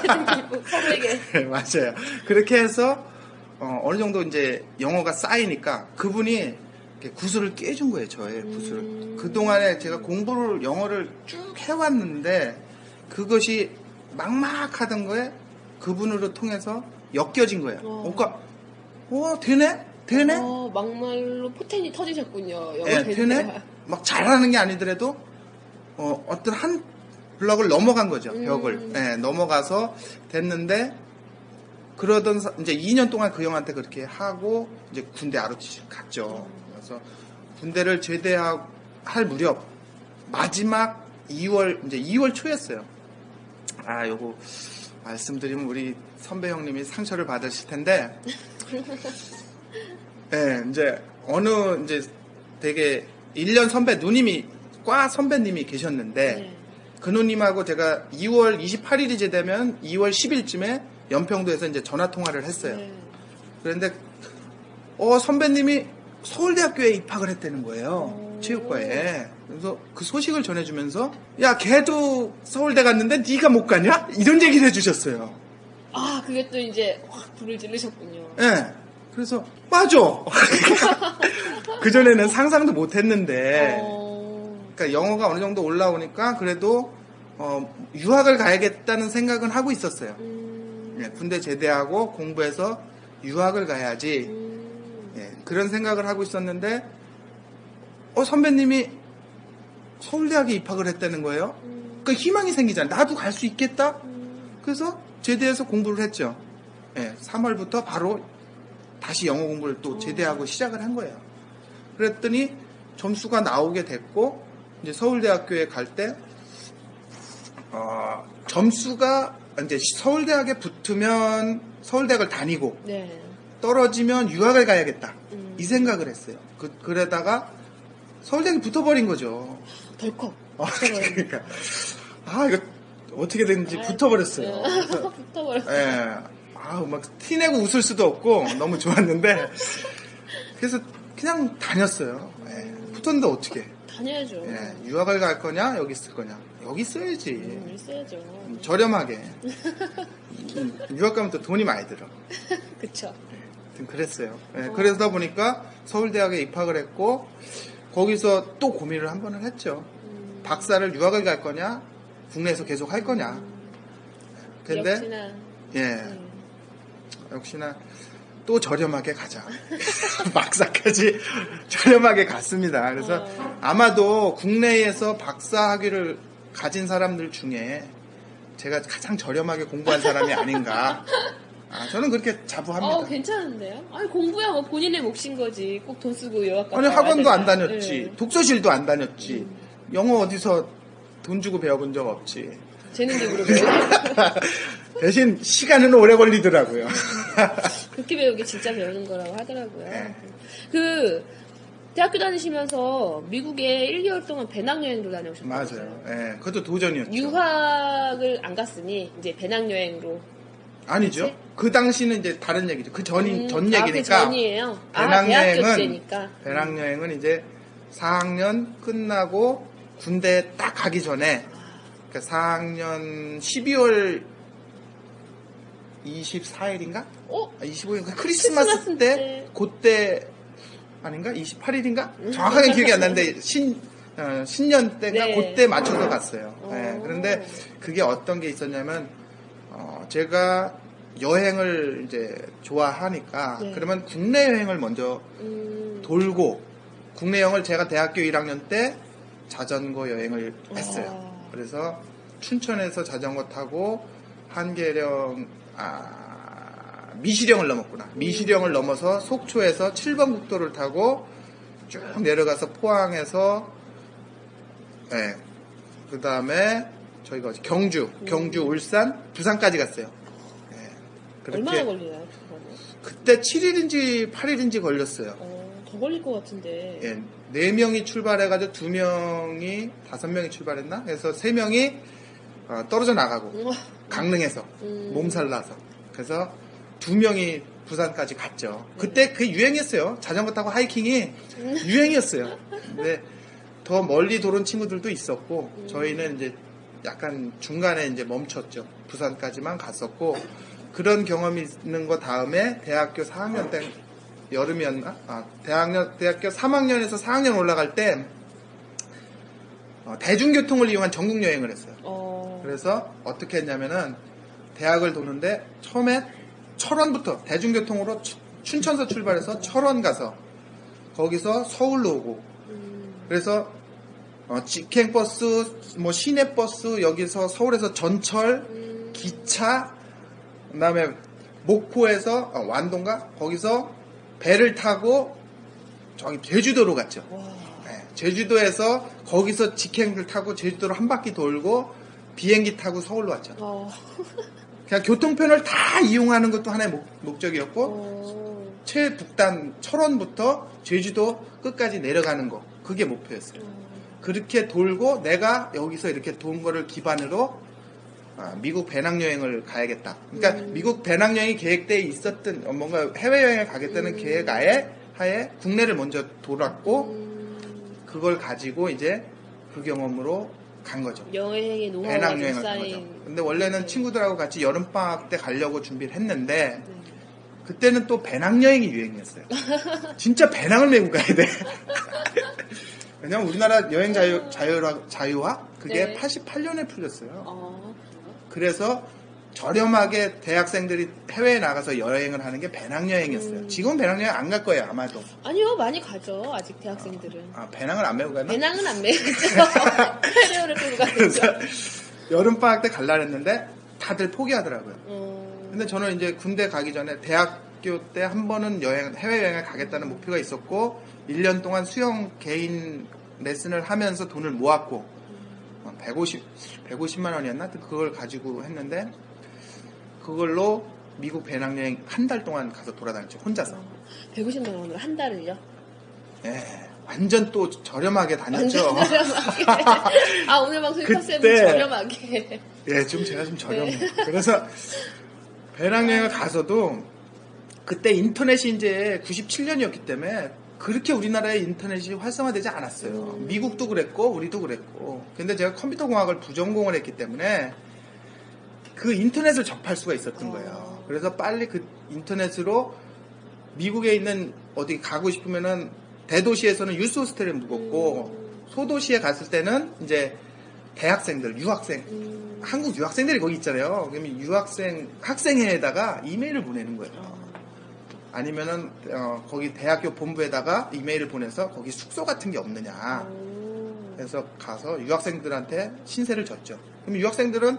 재능 기부, 서로에게. 네, 맞아요. 그렇게 해서, 어, 어느 정도 이제 영어가 쌓이니까 그분이 구슬을 깨준 거예요, 저의 구슬을. 음... 그동안에 제가 공부를, 영어를 쭉 해왔는데 그것이 막막하던 거에 그분으로 통해서 엮여진 거예요. 어. 그러니까, 와, 되네? 되네? 어, 막말로 포텐이 터지셨군요. 영어 네, 되네? 막 잘하는 게 아니더라도 어, 어떤 한 블럭을 넘어간 거죠. 음. 벽을 네, 넘어가서 됐는데 그러던 사, 이제 이 년 동안 그 형한테 그렇게 하고 이제 군대 알오티씨 갔죠. 음. 그래서 군대를 제대할 무렵 마지막 이월 이제 이월 초였어요. 아, 요거 말씀드리면 우리 선배 형님이 상처를 받으실 텐데. 네, 이제, 어느, 이제, 되게, 일 년 선배 누님이, 과 선배님이 계셨는데, 네. 그 누님하고 제가 이월 이십팔일이 되면 이월 십일쯤에 연평도에서 이제 전화통화를 했어요. 네. 그런데, 어, 선배님이 서울대학교에 입학을 했다는 거예요. 오. 체육과에. 그래서 그 소식을 전해주면서, 야, 걔도 서울대 갔는데 네가 못 가냐? 이런 얘기를 해주셨어요. 아, 그게 또 이제, 확 불을 지르셨군요. 네. 그래서 맞아. 그 전에는 상상도 못했는데, 그러니까 영어가 어느 정도 올라오니까 그래도 어, 유학을 가야겠다는 생각은 하고 있었어요. 음. 예, 군대 제대하고 공부해서 유학을 가야지. 음. 예, 그런 생각을 하고 있었는데, 어 선배님이 서울대학에 입학을 했다는 거예요. 음. 그러니까 희망이 생기잖아. 나도 갈 수 있겠다. 음. 그래서 제대해서 공부를 했죠. 예, 삼월부터 바로. 다시 영어 공부를 또 제대하고 시작을 한 거예요. 그랬더니 점수가 나오게 됐고 이제 서울대학교에 갈 때 어, 점수가 이제 서울대학에 붙으면 서울대학을 다니고 네. 떨어지면 유학을 가야겠다 음. 이 생각을 했어요. 그, 그러다가 서울대학에 붙어버린 거죠. 덜컥. 아, 그러니까 아 이거 어떻게 됐는지 붙어버렸어요. 그래서, 붙어버렸어요. 예. 아우, 막, 티내고 웃을 수도 없고, 너무 좋았는데. 그래서, 그냥 다녔어요. 예. 붙었는데 어떻게. 다녀야죠. 예. 유학을 갈 거냐, 여기 있을 거냐. 여기 있어야지. 음, 있어야죠. 음, 저렴하게. 음, 유학 가면 또 돈이 많이 들어. 그쵸. 예. 그랬어요. 예. 어. 그러다 보니까 서울대학에 입학을 했고, 거기서 또 고민을 한 번을 했죠. 음. 박사를 유학을 갈 거냐, 국내에서 계속 할 거냐. 음. 근데, 역시나. 예. 음. 역시나 또 저렴하게 가자. 박사까지 저렴하게 갔습니다. 그래서 아마도 국내에서 박사 학위를 가진 사람들 중에 제가 가장 저렴하게 공부한 사람이 아닌가. 아, 저는 그렇게 자부합니다. 어, 괜찮은데요? 아니, 공부야 뭐 본인의 몫인 거지. 꼭 돈 쓰고 유학 가고. 아니, 학원도 안 다녔지. 네. 독서실도 안 다녔지. 음. 영어 어디서 돈 주고 배워본 적 없지. 재능적으로 배워. 대신 시간은 오래 걸리더라고요. 그렇게 배우기 진짜 배우는 거라고 하더라고요. 네. 그 대학교 다니시면서 미국에 일 개월 동안 배낭여행도 다녀오셨어요. 맞아요. 네, 그것도 도전이었죠. 유학을 안 갔으니 이제 배낭여행으로. 아니죠. 그치? 그 당시는 이제 다른 얘기죠. 그 전인, 음, 전 얘기니까. 아, 그 전이에요. 배낭여행은, 아, 대학교니까. 배낭여행은 이제 사 학년 끝나고 군대 딱 가기 전에, 그러니까 사 학년 십이월 이십사일인가? 어? 아, 이십오일인가? 크리스마스, 크리스마스 때, 때, 그때 아닌가? 이십팔일인가? 음, 정확하게 기억이 안 나는데, 신, 어, 신년 때가 네. 그때 맞춰서 갔어요. 네. 그런데 그게 어떤 게 있었냐면, 어, 제가 여행을 이제 좋아하니까, 네. 그러면 국내 여행을 먼저 음. 돌고, 국내 여행을 제가 대학교 일 학년 때 자전거 여행을 했어요. 아. 그래서 춘천에서 자전거 타고, 한계령, 아, 미시령을 넘었구나. 미시령을 넘어서 속초에서 칠 번 국도를 타고 쭉 내려가서 포항에서, 예. 네. 그 다음에 저희가 경주, 경주, 울산, 부산까지 갔어요. 예. 네. 그렇게. 얼마나 걸리나요? 그때 칠 일인지 팔 일인지 걸렸어요. 어, 더 걸릴 것 같은데. 예. 네 명이 출발해가지고 두 명이, 다섯 명이 출발했나? 그래서 세 명이 떨어져 나가고, 강릉에서, 음. 몸살 나서. 그래서 두 명이 부산까지 갔죠. 그때 그게 유행이었어요. 자전거 타고 하이킹이 유행이었어요. 근데 더 멀리 도는 친구들도 있었고, 저희는 이제 약간 중간에 이제 멈췄죠. 부산까지만 갔었고, 그런 경험이 있는 거 다음에 대학교 사 학년 때, 여름이었나? 아, 대학년, 대학교 삼 학년에서 사 학년 올라갈 때, 어, 대중교통을 이용한 전국 여행을 했어요. 어... 그래서 어떻게 했냐면은, 대학을 도는데, 처음에 철원부터 대중교통으로 춘천서 출발해서 철원 가서 거기서 서울로 오고, 그래서 어, 직행버스, 뭐 시내버스, 여기서 서울에서 전철, 기차, 그 다음에 목포에서 어, 완도인가? 거기서 배를 타고 저기 제주도로 갔죠. 네, 제주도에서 거기서 직행을 타고 제주도로 한 바퀴 돌고 비행기 타고 서울로 왔죠. 그냥 교통편을 다 이용하는 것도 하나의 목, 목적이었고, 오. 최북단 철원부터 제주도 끝까지 내려가는 거, 그게 목표였어요. 오. 그렇게 돌고 내가 여기서 이렇게 도운 거를 기반으로 아, 미국 배낭여행을 가야겠다. 그러니까 음. 미국 배낭여행이 계획대에 있었던, 뭔가 해외여행을 가겠다는 음. 계획 아예 하에 국내를 먼저 돌았고, 음. 그걸 가지고 이제 그 경험으로 간 거죠. 여행의 노하우가 배낭여행을 간 거죠. 근데 원래는 네. 친구들하고 같이 여름방학 때 가려고 준비를 했는데 네. 그때는 또 배낭여행이 유행이었어요. 진짜 배낭을 메고 가야 돼. 왜냐면 우리나라 여행 자유, 자유화, 자유화? 그게 네. 팔십팔 년에 풀렸어요. 어. 그래서 저렴하게 대학생들이 해외에 나가서 여행을 하는 게 배낭여행이었어요. 음. 지금은 배낭여행 안 갈 거예요, 아마도. 아니요, 많이 가죠, 아직 대학생들은. 아, 아 배낭을 안 메고 가나? 배낭은 안 메고 가죠. 그래서 여름방학 때 갈라 했는데 다들 포기하더라고요. 음. 근데 저는 이제 군대 가기 전에 대학교 때 한 번은 여행, 해외여행을 가겠다는 목표가 있었고, 일 년 동안 수영 개인 레슨을 하면서 돈을 모았고, 백오십, 백오십만 원이었나? 그걸 가지고 했는데, 그걸로 미국 배낭여행 한 달 동안 가서 돌아다녔죠, 혼자서. 백오십만 원으로 한 달을요? 예, 완전 또 저렴하게 다녔죠. 저렴하게. 아, 오늘 방송 컨셉은 저렴하게. 예, 지금 제가 좀 저렴해요. 네. 그래서 배낭여행을 가서도, 그때 인터넷이 이제 구십칠 년이었기 때문에, 그렇게 우리나라의 인터넷이 활성화되지 않았어요. 음. 미국도 그랬고 우리도 그랬고. 근데 제가 컴퓨터공학을 부전공을 했기 때문에 그 인터넷을 접할 수가 있었던 어. 거예요. 그래서 빨리 그 인터넷으로 미국에 있는 어디 가고 싶으면은 대도시에서는 유스 호스텔이 묵었고 음. 소도시에 갔을 때는 이제 대학생들, 유학생, 음. 한국 유학생들이 거기 있잖아요. 그러면 유학생 학생회에다가 이메일을 보내는 거예요. 어. 아니면은 어, 거기 대학교 본부에다가 이메일을 보내서 거기 숙소 같은 게 없느냐. 그래서 가서 유학생들한테 신세를 졌죠. 그럼 유학생들은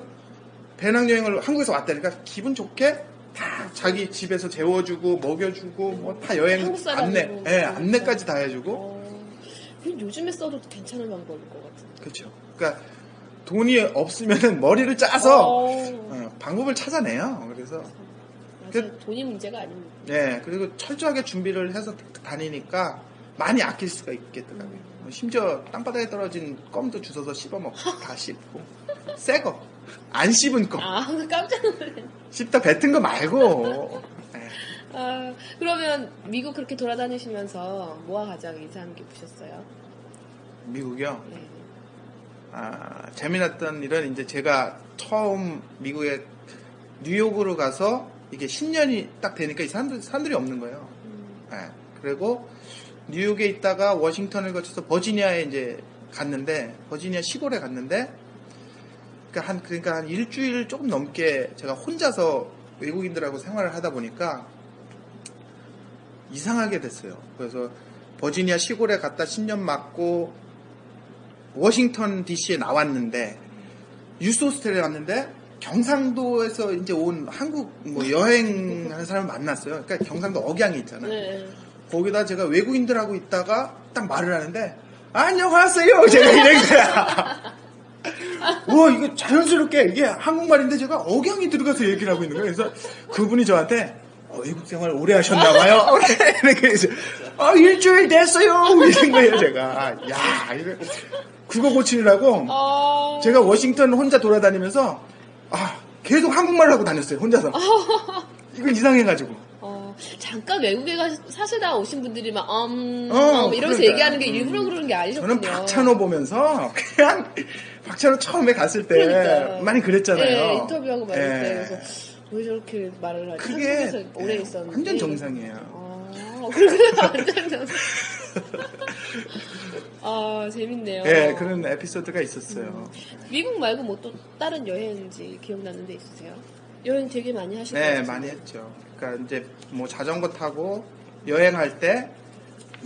배낭여행을 한국에서 왔다니까 기분 좋게 다 자기 집에서 재워주고 먹여주고 뭐 다 여행 안내, 예, 안내까지 다 해주고. 어, 요즘에 써도 괜찮을 방법일 것 같은데. 그렇죠. 그러니까 돈이 없으면 머리를 짜서 어, 방법을 찾아내요. 그래서 그, 돈이 문제가 아닙니다. 네, 그리고 철저하게 준비를 해서 다니니까 많이 아낄 수가 있겠더라고요. 음. 심지어 땅바닥에 떨어진 껌도 주워서 씹어먹고 다 씹고 새 거, 안 씹은 거. 아, 깜짝 놀랐네. 씹다 뱉은 거 말고. 네. 아, 그러면 미국 그렇게 돌아다니시면서 뭐가 가장 인상 깊으셨어요? 미국이요? 네. 아, 재미났던 일은 이제 제가 처음 미국에 뉴욕으로 가서 이게 십 년이 딱 되니까 이 사람들, 사람들이 없는 거예요. 음. 네. 그리고 뉴욕에 있다가 워싱턴을 거쳐서 버지니아에 이제 갔는데, 버지니아 시골에 갔는데, 그러니까 한, 그러니까 한 일주일 조금 넘게 제가 혼자서 외국인들하고 생활을 하다 보니까 이상하게 됐어요. 그래서 버지니아 시골에 갔다 십 년 맞고 워싱턴 디씨에 나왔는데, 유스호스텔에 갔는데, 경상도에서 이제 온 한국 뭐 여행하는 사람을 만났어요. 그러니까 경상도 억양이 있잖아요. 네. 거기다 제가 외국인들하고 있다가 딱 말을 하는데, 안녕하세요! 제가 이런 거야. 우와, 이거 자연스럽게 이게 한국말인데 제가 억양이 들어가서 얘기를 하고 있는 거예요. 그래서 그분이 저한테, 어, 외국 생활 오래 하셨나봐요. 그래서, 아, 일주일 됐어요! 이런 거예요, 제가. 야, 이거, 그거 고치려고 어... 제가 워싱턴 혼자 돌아다니면서, 아, 계속 한국말을 하고 다녔어요, 혼자서. 이거 이상해가지고. 잠깐 외국에 가서 사시다 오신 분들이 막 음, 어, 음, 이러면서 그러니까, 얘기하는 게 일부러 음. 그러는 게 아니셨군요. 저는 박찬호 보면서 그냥 박찬호 처음에 갔을 때 그러니까요. 많이 그랬잖아요. 네, 인터뷰하고 말할 네. 때 그래서 왜 저렇게 말을 하지? 그게 오래 있었는데 완전 정상이에요. 아, 그래 완전 정상. 아, 재밌네요. 네, 그런 에피소드가 있었어요. 음. 미국 말고 뭐 또 다른 여행지 기억나는 데 있으세요? 여행 되게 많이 하시죠? 네, 많이 했죠. 그러니까 이제 뭐 자전거 타고 여행할 때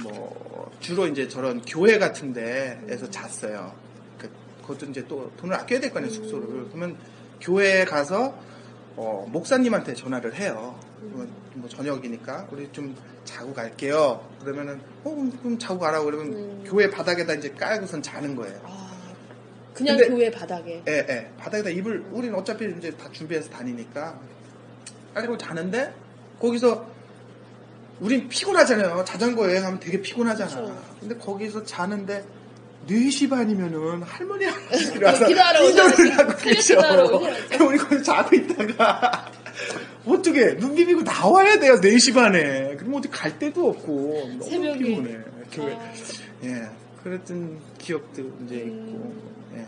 뭐 주로 이제 저런 교회 같은 데에서 잤어요. 그러니까 그것도 이제 또 돈을 아껴야 될 거 아니에요, 숙소를. 음. 그러면 교회에 가서 어, 목사님한테 전화를 해요. 그러면 뭐 저녁이니까 우리 좀 자고 갈게요. 그러면은 어, 그럼 자고 가라고 그러면 음. 교회 바닥에다 이제 깔고선 자는 거예요. 아. 그냥 근데, 교회 바닥에. 예, 예. 바닥에다 이불, 우리는 어차피 이제 다 준비해서 다니니까. 깔고 자는데, 거기서, 우린 피곤하잖아요. 자전거 여행하면 되게 피곤하잖아. 그렇죠. 근데 거기서 자는데, 네 시 반이면은 할머니 할아버지들이 와서 기도를 하고 계셔. 그럼 우리 거기서 자고 있다가, 어떻게, 눈 비비고 나와야 돼요. 네 시 반에. 그럼 어디 갈 데도 없고. 너무 새벽이. 피곤해. 교회. 아. 예. 그랬던 기억도 이제 있고. 음. 예.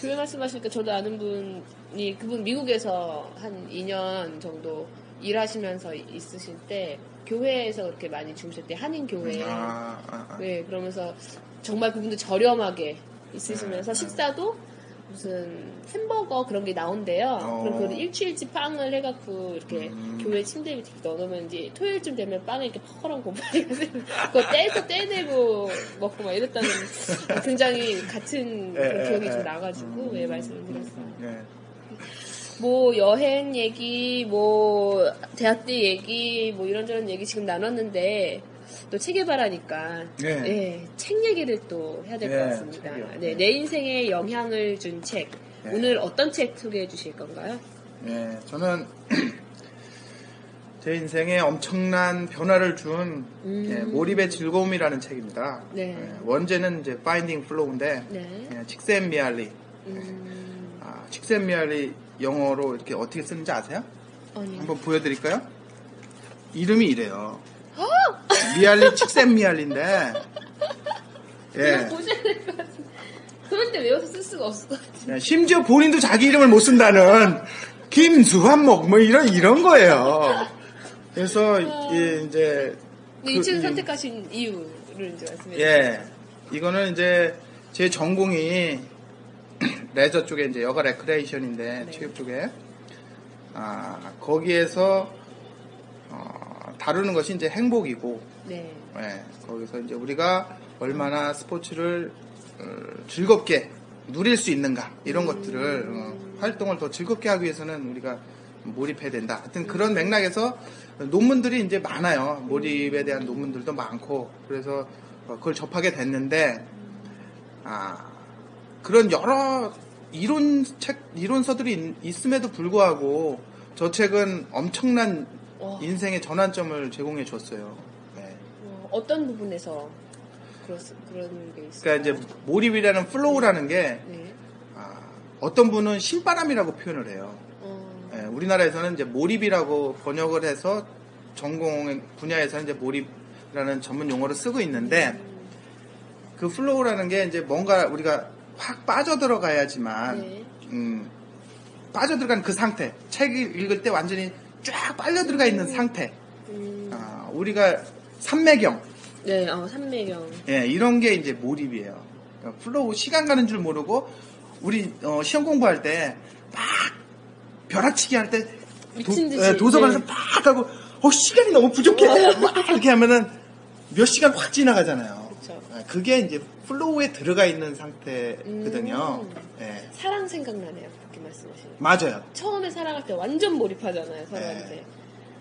교회 말씀하시니까 저도 아는 분이 그분 미국에서 한 이 년 정도 일하시면서 있으실 때 교회에서 그렇게 많이 주무실 때 한인 교회에 아, 아, 아. 네, 그러면서 정말 그분도 저렴하게 있으시면서 아, 식사도 무슨 햄버거 그런 게 나온대요. 어. 그럼 그걸 일주일치 빵을 해갖고 이렇게 음. 교회 침대 밑에 넣어놓으면 이제 토요일쯤 되면 빵에 이렇게 퍼런 곰팡이가 그거 떼서 떼내고 먹고 막 이랬다는 굉장히 같은 예, 기억이 예, 좀 예. 나가지고 예, 말씀을 드렸어요. 예. 뭐 여행 얘기, 뭐 대학 때 얘기, 뭐 이런저런 얘기 지금 나눴는데. 또 책 개발하니까 네. 네, 책 얘기를 또 해야 될 것 네, 같습니다. 네, 내 인생에 영향을 준 책. 네. 오늘 어떤 책 소개해 주실 건가요? 네, 저는 제 인생에 엄청난 변화를 준 음. 네, 몰입의 즐거움이라는 책입니다. 네. 네, 원제는 이제 Finding Flow인데 네. 네, 직샘 미알리. 음. 네. 아, 직샘 미알리 영어로 이렇게 어떻게 쓰는지 아세요? 아니요. 한번 보여드릴까요? 이름이 이래요. 미알리, 직샘 미알리인데. 예. 보셔야 될 것 같은데. 그럴 때 외워서 쓸 수가 없을 것 같은데. 심지어 본인도 자기 이름을 못 쓴다는 김수환목, 뭐 이런, 이런 거예요. 그래서, 예, 이제. 그, 이 책을 선택하신 이유를 이제 말씀해 주세요. 예. 이거는 이제 제 전공이 레저 쪽에 이제 여가 레크레이션인데, 네. 체육 쪽에. 아, 거기에서, 어, 다루는 것이 이제 행복이고, 네. 네, 거기서 이제 우리가 얼마나 스포츠를 어, 즐겁게 누릴 수 있는가 이런 음. 것들을 어, 활동을 더 즐겁게 하기 위해서는 우리가 몰입해야 된다. 하여튼 그런 음. 맥락에서 논문들이 이제 많아요. 몰입에 대한 논문들도 많고, 그래서 그걸 접하게 됐는데, 아, 그런 여러 이론 책, 이론서들이 있음에도 불구하고 저 책은 엄청난 와. 인생의 전환점을 제공해 줬어요. 네. 어떤 부분에서 그렇, 그런 게 있어요? 그러니까 이제 몰입이라는 플로우라는 게 네. 아, 어떤 분은 신바람이라고 표현을 해요. 어. 네, 우리나라에서는 이제 몰입이라고 번역을 해서 전공 분야에서는 이제 몰입이라는 전문 용어를 쓰고 있는데 음. 그 플로우라는 게 이제 뭔가 우리가 확 빠져들어가야지만 네. 음, 빠져들어간 그 상태, 책을 읽을 때 완전히 쫙 빨려들어가 있는 음. 상태 음. 아, 우리가 삼매경 네, 어, 삼매경 예, 이런 게 이제 몰입이에요. 그러니까 플로우, 시간 가는 줄 모르고 우리 어, 시험 공부할 때 막 벼락치기 할 때 미친 듯이 예, 도서관에서 네. 막 하고 어, 시간이 너무 부족해 어. 막 이렇게 하면은 몇 시간 확 지나가잖아요. 그쵸. 그게 이제 플로우에 들어가 있는 상태거든요. 음. 예. 사랑 생각나네요. 그렇게 말씀하시는. 맞아요. 처음에 사랑할 때 완전 몰입하잖아요. 사랑한테. 예.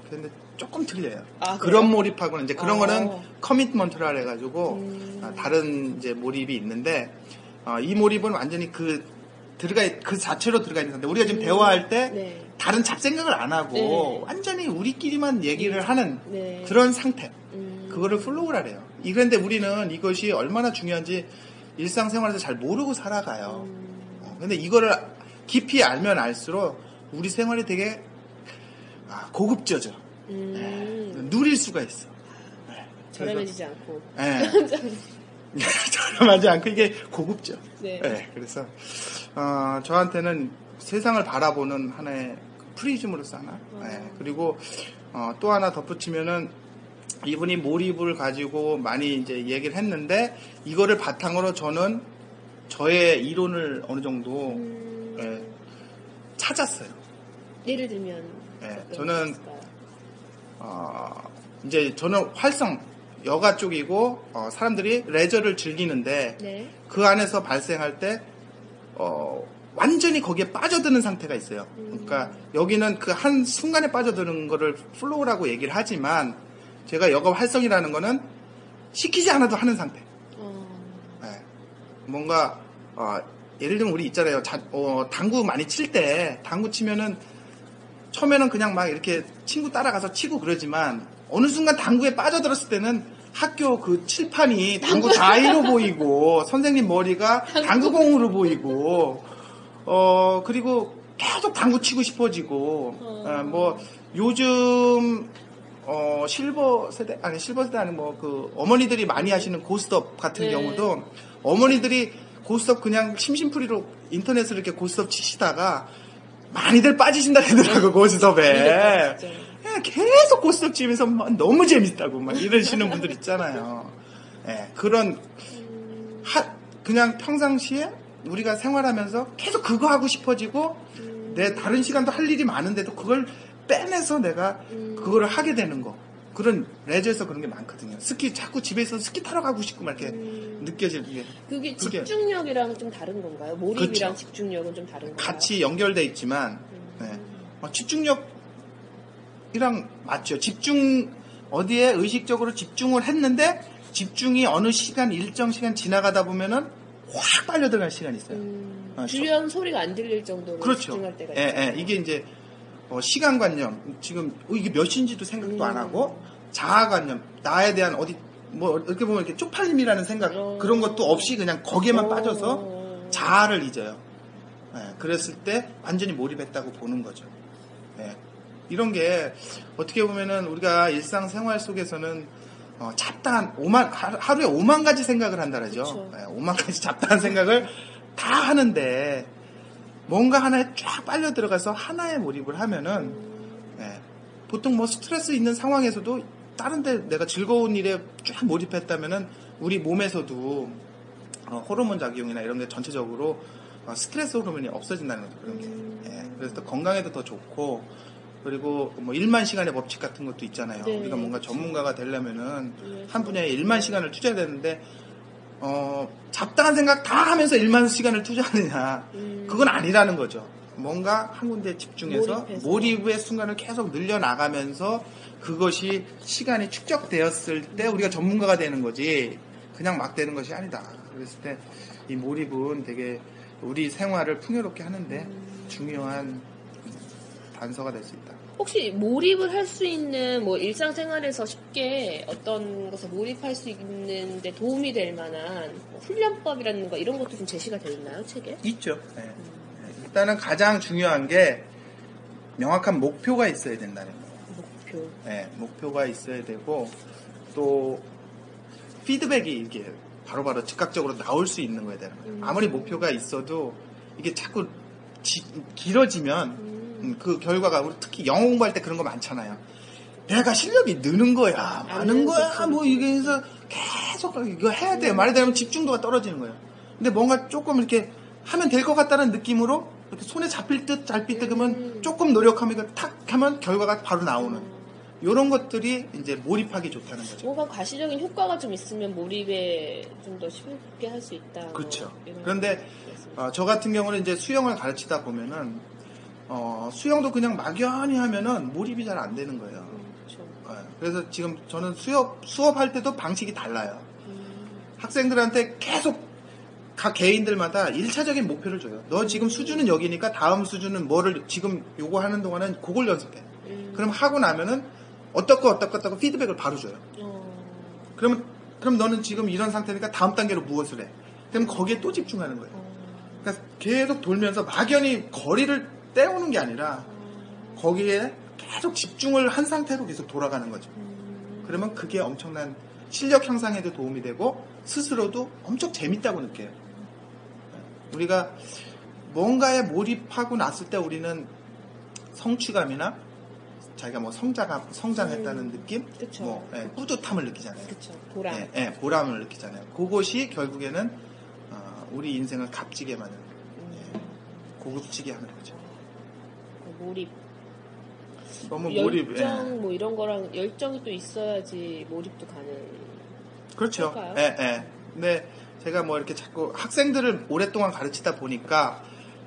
근데 조금 틀려요. 아, 그런 몰입하고는 이제 그런 아. 거는 커밋먼트라 해가지고 음. 다른 이제 몰입이 있는데 어, 이 몰입은 완전히 그 들어가 그 자체로 들어가 있는 상태. 우리가 지금 음. 대화할 때 네. 다른 잡생각을 안 하고 네. 완전히 우리끼리만 얘기를 네. 하는 네. 그런 상태. 음. 그거를 플로우라 해요. 그런데 우리는 이것이 얼마나 중요한지 일상생활에서 잘 모르고 살아가요. 음. 근데 이거를 깊이 알면 알수록 우리 생활이 되게 고급져져. 음. 네. 누릴 수가 있어. 네. 저렴해지지 않고. 네. 저렴하지 않고 이게 고급져. 네. 네. 그래서 어, 저한테는 세상을 바라보는 하나의 프리즘으로서 하나. 네. 그리고 어, 또 하나 덧붙이면은 이분이 몰입을 가지고 많이 이제 얘기를 했는데 이거를 바탕으로 저는 저의 이론을 어느 정도 음... 예, 찾았어요. 예를 들면 예, 저는 어, 이제 저는 활성 여가 쪽이고 어, 사람들이 레저를 즐기는데 네. 그 안에서 발생할 때 어, 완전히 거기에 빠져드는 상태가 있어요. 음... 그러니까 여기는 그 한 순간에 빠져드는 거를 플로우라고 얘기를 하지만 제가 여가 활성이라는 거는 시키지 않아도 하는 상태. 어... 네. 뭔가 어, 예를 들면 우리 있잖아요. 자, 어, 당구 많이 칠 때 당구 치면은 처음에는 그냥 막 이렇게 친구 따라가서 치고 그러지만 어느 순간 당구에 빠져들었을 때는 학교 그 칠판이 당구 다이로 보이고 선생님 머리가 당구공으로 보이고 어 그리고 계속 당구 치고 싶어지고 어... 네, 뭐 요즘 어, 실버 세대, 아니, 실버 세대 아니면 뭐, 그, 어머니들이 많이 하시는 고스톱 같은 네. 경우도, 어머니들이 고스톱 그냥 심심풀이로 인터넷으로 이렇게 고스톱 치시다가, 많이들 빠지신다 그러더라고, 고스톱에. 네, 계속 고스톱 치면서 막 너무 재밌다고 막 이러시는 분들 있잖아요. 예, 네, 그런, 하, 그냥 평상시에 우리가 생활하면서 계속 그거 하고 싶어지고, 내 다른 시간도 할 일이 많은데도 그걸 빼내서 내가 음. 그거를 하게 되는 거. 그런 레저에서 그런 게 많거든요. 스키 자꾸 집에서 스키 타러 가고 싶고 막 이렇게 음. 느껴질 게. 그게 집중력이랑 그게. 좀 다른 건가요? 몰입이랑 그렇죠. 집중력은 좀 다른 건가요? 같이 연결돼 있지만 음. 네. 집중력이랑 맞죠. 집중 어디에 의식적으로 집중을 했는데 집중이 어느 시간 일정 시간 지나가다 보면은 확 빨려 들어갈 시간이 있어요. 음. 아, 주변 소... 소리가 안 들릴 정도로 그렇죠. 집중할 때가 있어요. 예, 예. 이게 이제 어, 시간관념, 지금 어, 이게 몇 시인지도 생각도 음. 안 하고 자아관념, 나에 대한 어디 뭐 이렇게 보면 이렇게 쪽팔림이라는 생각 어. 그런 것도 없이 그냥 거기에만 어. 빠져서 자아를 잊어요. 네, 그랬을 때 완전히 몰입했다고 보는 거죠. 네, 이런 게 어떻게 보면은 우리가 일상생활 속에서는 어, 잡다한 오만 하루에 오만 가지 생각을 한다라죠. 네, 오만 가지 잡다한 생각을 다 하는데. 뭔가 하나에 쫙 빨려 들어가서 하나에 몰입을 하면은 예, 보통 뭐 스트레스 있는 상황에서도 다른데 내가 즐거운 일에 쫙 몰입했다면은 우리 몸에서도 어, 호르몬 작용이나 이런 게 전체적으로 어, 스트레스 호르몬이 없어진다는 거죠. 그런 게 예, 그래서 또 건강에도 더 좋고 그리고 뭐 일만 시간의 법칙 같은 것도 있잖아요. 네, 우리가 뭔가 그렇죠. 전문가가 되려면은 네, 한 분야에 일만 시간을 투자해야 되는데. 어, 잡다한 생각 다 하면서 일만 시간을 투자하느냐. 음. 그건 아니라는 거죠. 뭔가 한 군데 집중해서 몰입해서. 몰입의 순간을 계속 늘려나가면서 그것이 시간이 축적되었을 때 우리가 전문가가 되는 거지 그냥 막 되는 것이 아니다. 그랬을 때 이 몰입은 되게 우리 생활을 풍요롭게 하는데 중요한 단서가 될 수 있다. 혹시 몰입을 할 수 있는 뭐 일상생활에서 쉽게 어떤 것을 몰입할 수 있는데 도움이 될 만한 뭐 훈련법이라는 거 이런 것도 좀 제시가 되어 있나요, 책에? 있죠. 네. 일단은 가장 중요한 게 명확한 목표가 있어야 된다는 거예요. 목표. 네, 목표가 있어야 되고 또 피드백이 이게 바로바로 즉각적으로 나올 수 있는 거에 대한 거예요. 음. 아무리 목표가 있어도 이게 자꾸 지, 길어지면 음. 그 결과가 우리 특히 영어 공부할 때 그런 거 많잖아요. 내가 실력이 느는 거야, 많은 거야, 그렇구나. 뭐 이게 해서 계속 이거 해야 돼. 음. 말에 대하면 집중도가 떨어지는 거예요. 근데 뭔가 조금 이렇게 하면 될 것 같다는 느낌으로 이렇게 손에 잡힐 듯 잡힐 듯 하면 음. 조금 노력하면 이거 탁 하면 결과가 바로 나오는. 음. 이런 것들이 이제 몰입하기 좋다는 거죠. 뭔가 과시적인 효과가 좀 있으면 몰입에 좀 더 쉽게 할 수 있다. 그렇죠. 뭐 그런데 어, 저 같은 경우는 이제 수영을 가르치다 보면은 어, 수영도 그냥 막연히 하면은 몰입이 잘 안 되는 거예요. 음, 그렇죠. 네. 그래서 지금 저는 수업 수업할 때도 방식이 달라요. 음. 학생들한테 계속 각 개인들마다 일차적인 목표를 줘요. 너 지금 수준은 여기니까 다음 수준은 뭐를 지금 요거 하는 동안은 그걸 연습해. 음. 그럼 하고 나면은 어떻고 어떻고 어떻고 피드백을 바로 줘요. 어... 그러면 그럼 너는 지금 이런 상태니까 다음 단계로 무엇을 해? 그럼 거기에 또 집중하는 거예요. 어... 그러니까 계속 돌면서 막연히 거리를 때우는 게 아니라 어... 거기에 계속 집중을 한 상태로 계속 돌아가는 거죠. 음... 그러면 그게 엄청난 실력 향상에도 도움이 되고 스스로도 엄청 재밌다고 느껴요. 우리가 뭔가에 몰입하고 났을 때 우리는 성취감이나 자기가 뭐 성장, 성장했다는 음, 느낌? 그쵸. 뭐, 예, 뿌듯함을 느끼잖아요. 그쵸. 보람. 예, 예, 보람을 느끼잖아요. 그것이 결국에는, 어, 우리 인생을 값지게 만드는, 음. 예, 고급지게 하는 거죠. 몰입. 너무 몰입, 열정, 예. 뭐 이런 거랑 열정이 또 있어야지 몰입도 가는. 그렇죠. 할까요? 예, 예. 근데 제가 뭐 이렇게 자꾸 학생들을 오랫동안 가르치다 보니까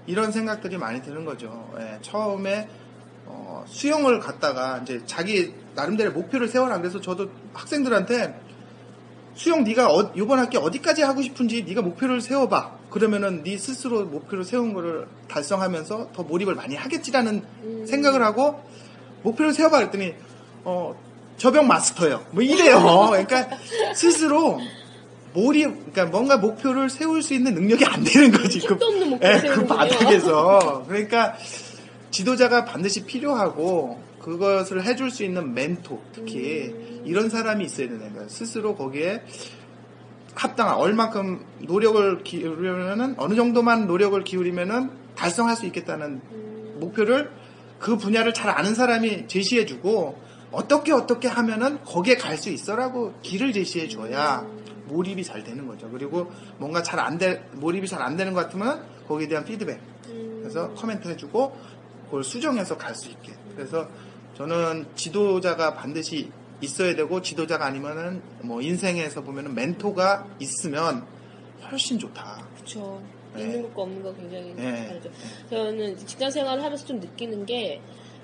이런 생각들이 많이 드는 거죠. 예, 처음에 어, 수영을 갔다가 이제 자기 나름대로 목표를 세워라. 그래서 저도 학생들한테 수영 네가 어, 이번 학기 어디까지 하고 싶은지 네가 목표를 세워봐. 그러면은 네 스스로 목표를 세운 거를 달성하면서 더 몰입을 많이 하겠지라는 음. 생각을 하고 목표를 세워봐 그랬더니 어, 접영 마스터예요. 뭐 이래요. 그러니까 스스로 몰입, 그러니까 뭔가 목표를 세울 수 있는 능력이 안 되는 거지. 그, 예, 그 바닥에서. 그러니까 지도자가 반드시 필요하고 그것을 해줄 수 있는 멘토 특히 음. 이런 사람이 있어야 되는 거예요. 스스로 거기에 합당한 얼만큼 노력을 기울이면은 어느 정도만 노력을 기울이면은 달성할 수 있겠다는 음. 목표를 그 분야를 잘 아는 사람이 제시해주고 어떻게 어떻게 하면은 거기에 갈 수 있어라고 길을 제시해줘야 음. 몰입이 잘 되는 거죠. 그리고 뭔가 잘 안 돼 몰입이 잘 안 되는 것 같으면 거기에 대한 피드백 음. 그래서 코멘트 해주고. 그걸 수정해서 갈 수 있게. 그래서 저는 지도자가 반드시 있어야 되고 지도자가 아니면은 뭐 인생에서 보면은 멘토가 있으면 훨씬 좋다. 그렇죠. 네. 있는 것과 없는 거 굉장히 네. 다르죠. 저는 직장 생활을 하면서 좀 느끼는 게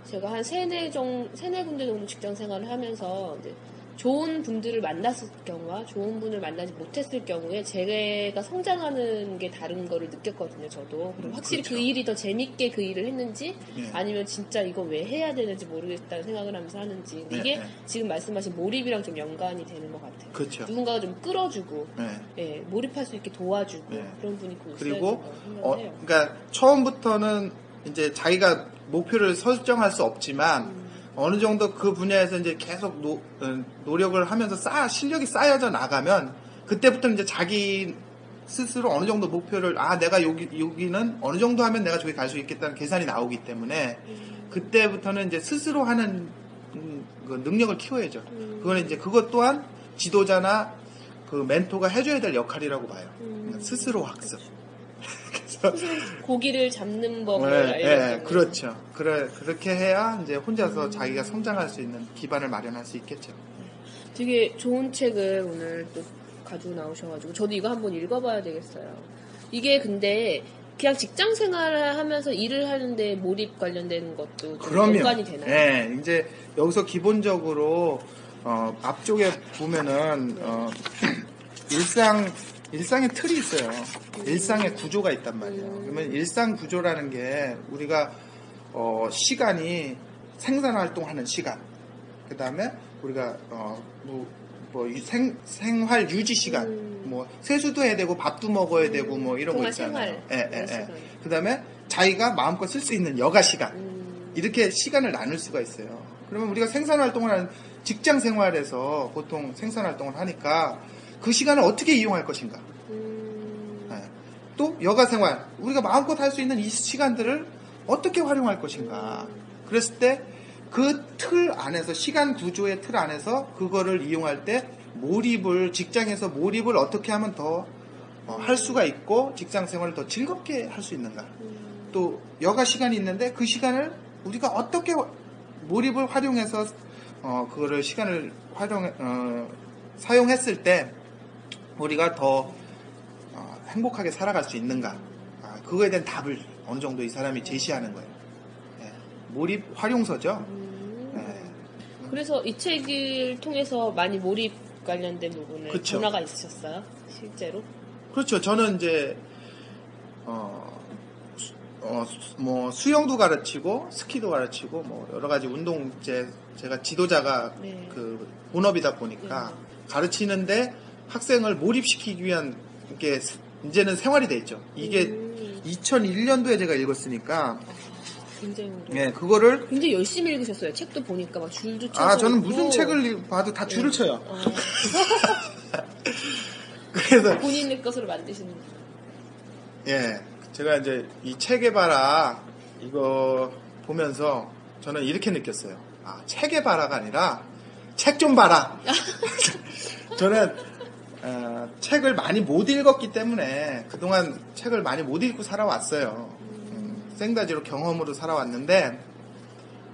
제가 한 세네 종 세네 군데 정도 직장 생활을 하면서 이제 좋은 분들을 만났을 경우와 좋은 분을 만나지 못했을 경우에 제가 성장하는 게 다른 거를 느꼈거든요. 저도 그럼 확실히 그렇죠. 그 일이 더 재밌게 그 일을 했는지 네. 아니면 진짜 이거 왜 해야 되는지 모르겠다는 생각을 하면서 하는지 근데 네, 이게 네. 지금 말씀하신 몰입이랑 좀 연관이 되는 것 같아요. 그렇죠. 누군가가 좀 끌어주고 네. 네, 몰입할 수 있게 도와주고 네. 그런 분이 꼭 있어야 된다고 생각을 해요. 어, 그러니까 처음부터는 이제 자기가 목표를 설정할 수 없지만 음. 어느 정도 그 분야에서 이제 계속 노, 노력을 하면서 쌓아, 실력이 쌓여져 나가면 그때부터는 이제 자기 스스로 어느 정도 목표를 아, 내가 여기, 여기는 어느 정도 하면 내가 저기 갈 수 있겠다는 계산이 나오기 때문에 그때부터는 이제 스스로 하는 그 능력을 키워야죠. 그거는 이제 그것 또한 지도자나 그 멘토가 해줘야 될 역할이라고 봐요. 스스로 학습. 고기를 잡는 법을 네, 알려주는 네, 그렇죠. 그래, 그렇게 해야 이제 혼자서 음. 자기가 성장할 수 있는 기반을 마련할 수 있겠죠. 되게 좋은 책을 오늘 또 가지고 나오셔가지고 저도 이거 한번 읽어봐야 되겠어요. 이게 근데 그냥 직장 생활을 하면서 일을 하는데 몰입 관련되는 것도 그럼요. 연관이 되나요? 네, 이제 여기서 기본적으로 어, 앞쪽에 보면은 네. 어, 일상 일상의 틀이 있어요. 일상의 구조가 있단 말이에요. 그러면 일상 구조라는 게 우리가 어, 시간이 생산활동하는 시간, 그 다음에 우리가 어, 뭐, 뭐 생, 생활 유지 시간, 음. 뭐 세수도 해야 되고 밥도 먹어야 음. 되고 뭐 이런 거 있잖아요. 예, 예, 예. 그 다음에 자기가 마음껏 쓸 수 있는 여가 시간, 음. 이렇게 시간을 나눌 수가 있어요. 그러면 우리가 생산활동을 하는 직장 생활에서 보통 생산활동을 하니까 그 시간을 어떻게 이용할 것인가. 음. 네. 또 여가 생활, 우리가 마음껏 할 수 있는 이 시간들을 어떻게 활용할 것인가. 그랬을 때 그 틀 안에서, 시간 구조의 틀 안에서 그거를 이용할 때 몰입을, 직장에서 몰입을 어떻게 하면 더 할 수가 있고 직장 생활을 더 즐겁게 할 수 있는가. 음. 또 여가 시간이 있는데 그 시간을 우리가 어떻게 몰입을 활용해서 어 그거를 시간을 활용 어, 사용했을 때 우리가 더 어, 행복하게 살아갈 수 있는가. 아, 그거에 대한 답을 어느 정도 이 사람이 제시하는 거예요. 예, 몰입 활용서죠. 음. 예. 그래서 이 책을 통해서 많이 몰입 관련된 부분에 그쵸. 변화가 있으셨어요, 실제로? 그렇죠. 저는 이제 어. 어, 뭐, 수영도 가르치고, 스키도 가르치고, 뭐, 여러 가지 운동, 제, 제가 지도자가 네. 그, 본업이다 보니까 네. 가르치는데 학생을 몰입시키기 위한 게, 이제는 생활이 돼 있죠. 이게 음. 이천일 년도에 제가 읽었으니까. 굉장히. 예, 네, 그거를. 굉장히 열심히 읽으셨어요. 책도 보니까 막 줄도 쳐요. 아, 저는 무슨 책을 봐도 다 줄을 네. 쳐요. 아. 그래서. 본인의 것으로 만드시는. 예. 제가 이제 이 체게바라 이거 보면서 저는 이렇게 느꼈어요. 아, 체게바라가 아니라 책 좀 봐라. 저는 어, 책을 많이 못 읽었기 때문에 그동안 책을 많이 못 읽고 살아왔어요. 음, 생다지로 경험으로 살아왔는데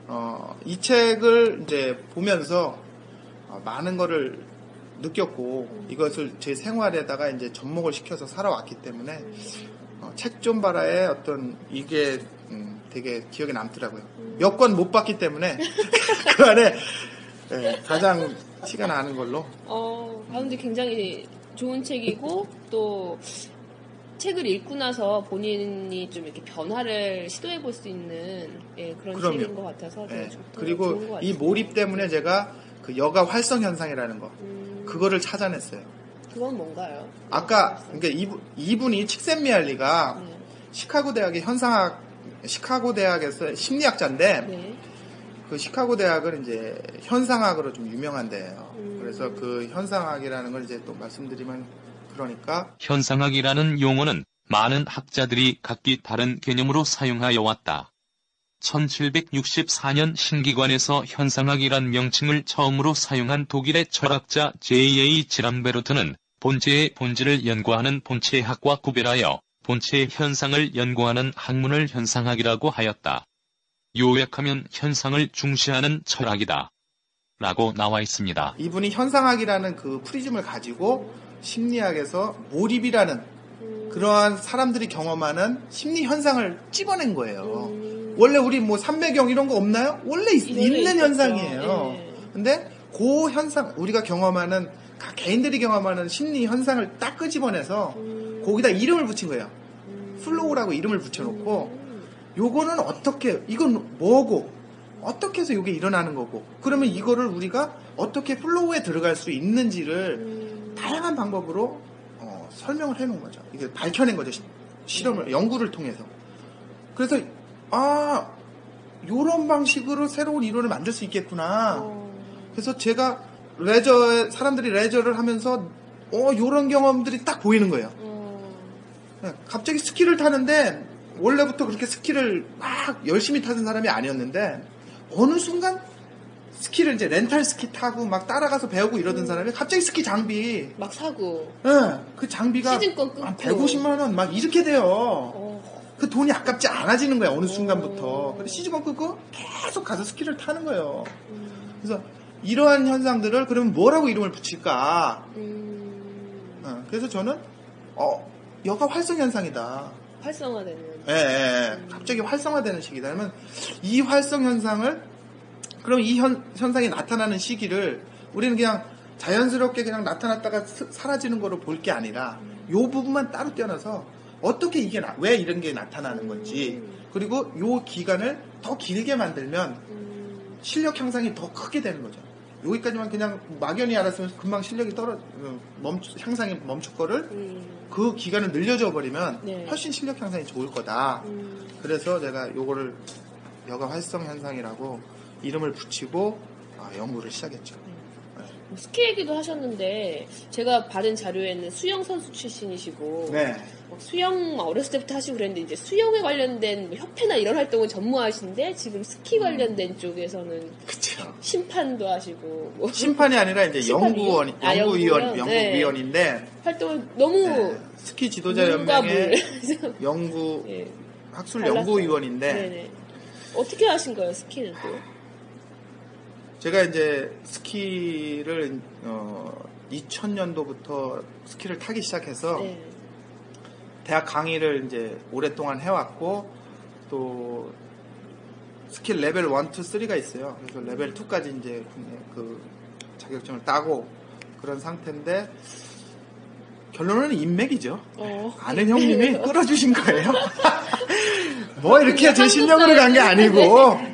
어, 이 책을 이제 보면서 어, 많은 거를 느꼈고 이것을 제 생활에다가 이제 접목을 시켜서 살아왔기 때문에 어, 책 좀 봐라의 어떤 이게 음, 되게 기억에 남더라고요. 음. 여권 못 받기 때문에 그 안에 네, 가장 티가 나는 걸로. 어, 아, 근데 굉장히 좋은 책이고 또 책을 읽고 나서 본인이 좀 이렇게 변화를 시도해 볼 수 있는 예, 그런 그럼요. 책인 것 같아서 네. 좋, 그리고 좋은 것 같아요. 이 몰입 때문에 제가 그 여가 활성 현상이라는 거 음. 그거를 찾아냈어요. 그건 뭔가요? 아까 그러니까 이분, 이분이 칙센미알리가 네. 시카고 대학의 현상학 시카고 대학에서 심리학자인데 네. 그 시카고 대학은 이제 현상학으로 좀 유명한 데예요. 음. 그래서 그 현상학이라는 걸 이제 또 말씀드리면 그러니까 현상학이라는 용어는 많은 학자들이 각기 다른 개념으로 사용하여 왔다. 천칠백육십사 년 신기관에서 현상학이란 명칭을 처음으로 사용한 독일의 철학자 제이에이 지람베르트는 본체의 본질을 연구하는 본체학과 구별하여 본체의 현상을 연구하는 학문을 현상학이라고 하였다. 요약하면 현상을 중시하는 철학이다. 라고 나와 있습니다. 이분이 현상학이라는 그 프리즘을 가지고 심리학에서 몰입이라는 그러한 사람들이 경험하는 심리 현상을 찝어낸 거예요. 원래 우리 뭐 삼매경 이런 거 없나요? 원래 있, 있는 있겠죠. 현상이에요. 네. 근데 그 현상 우리가 경험하는 각 개인들이 경험하는 심리 현상을 딱 끄집어내서 음. 거기다 이름을 붙인 거예요. 음. 플로우라고 이름을 붙여놓고 음. 요거는 어떻게 이건 뭐고 어떻게 해서 요게 일어나는 거고 그러면 이거를 우리가 어떻게 플로우에 들어갈 수 있는지를 음. 다양한 방법으로 어, 설명을 해놓은 거죠. 이게 밝혀낸 거죠. 시, 실험을 음. 연구를 통해서. 그래서 아, 요런 방식으로 새로운 이론을 만들 수 있겠구나. 오. 그래서 제가 레저에, 사람들이 레저를 하면서, 어, 요런 경험들이 딱 보이는 거예요. 오. 갑자기 스키를 타는데, 원래부터 그렇게 스키를 막 열심히 타던 사람이 아니었는데, 어느 순간 스키를 이제 렌탈 스키 타고 막 따라가서 배우고 이러던 음. 사람이 갑자기 스키 장비. 막 사고. 예, 네, 그 장비가 한 백오십만 원 막 이렇게 돼요. 오. 그 돈이 아깝지 않아지는 거야, 어느 순간부터. 근데 시집은 끄고 계속 가서 스키를 타는 거예요. 음. 그래서 이러한 현상들을 그러면 뭐라고 이름을 붙일까? 음. 어, 그래서 저는, 어, 여가 활성현상이다. 활성화되는. 예, 예, 음. 갑자기 활성화되는 시기다. 그러면 이 활성현상을, 그럼 이 현, 현상이 나타나는 시기를 우리는 그냥 자연스럽게 그냥 나타났다가 스, 사라지는 거로 볼 게 아니라 음. 이 부분만 따로 떼어놔서 어떻게 이게 나, 왜 이런 게 나타나는 건지, 그리고 이 기간을 더 길게 만들면 실력 향상이 더 크게 되는 거죠. 여기까지만 그냥 막연히 알았으면 금방 실력이 떨어 멈추, 향상이 멈출 거를 음. 그 기간을 늘려줘 버리면 네. 훨씬 실력 향상이 좋을 거다. 음. 그래서 제가 요거를 여가 활성 현상이라고 이름을 붙이고 아, 연구를 시작했죠. 네. 네. 스키 얘기도 하셨는데 제가 받은 자료에는 수영 선수 출신이시고 네. 수영 어렸을 때부터 하시고 그랬는데 이제 수영에 관련된 뭐 협회나 이런 활동은 전무하신데 지금 스키 관련된 음. 쪽에서는 그쵸. 심판도 하시고 뭐 심판이 아니라 이제 연구원, 연구위원, 아, 연구위원, 연구위원인데 네. 활동을 너무 네. 스키 지도자 연맹의 연구 네. 학술 달랐어요. 연구위원인데 네네. 어떻게 하신 거예요 스키는 또? 제가 이제 스키를 어, 이천 년도부터 스키를 타기 시작해서. 네. 대학 강의를 이제 오랫동안 해왔고, 또, 스킬 레벨 일, 이, 삼가 있어요. 그래서 레벨 이까지 이제 그 자격증을 따고 그런 상태인데, 결론은 인맥이죠. 어, 아는 형님이 끌어주신 거예요. 뭐 이렇게 제 실력으로 간 게 아니고,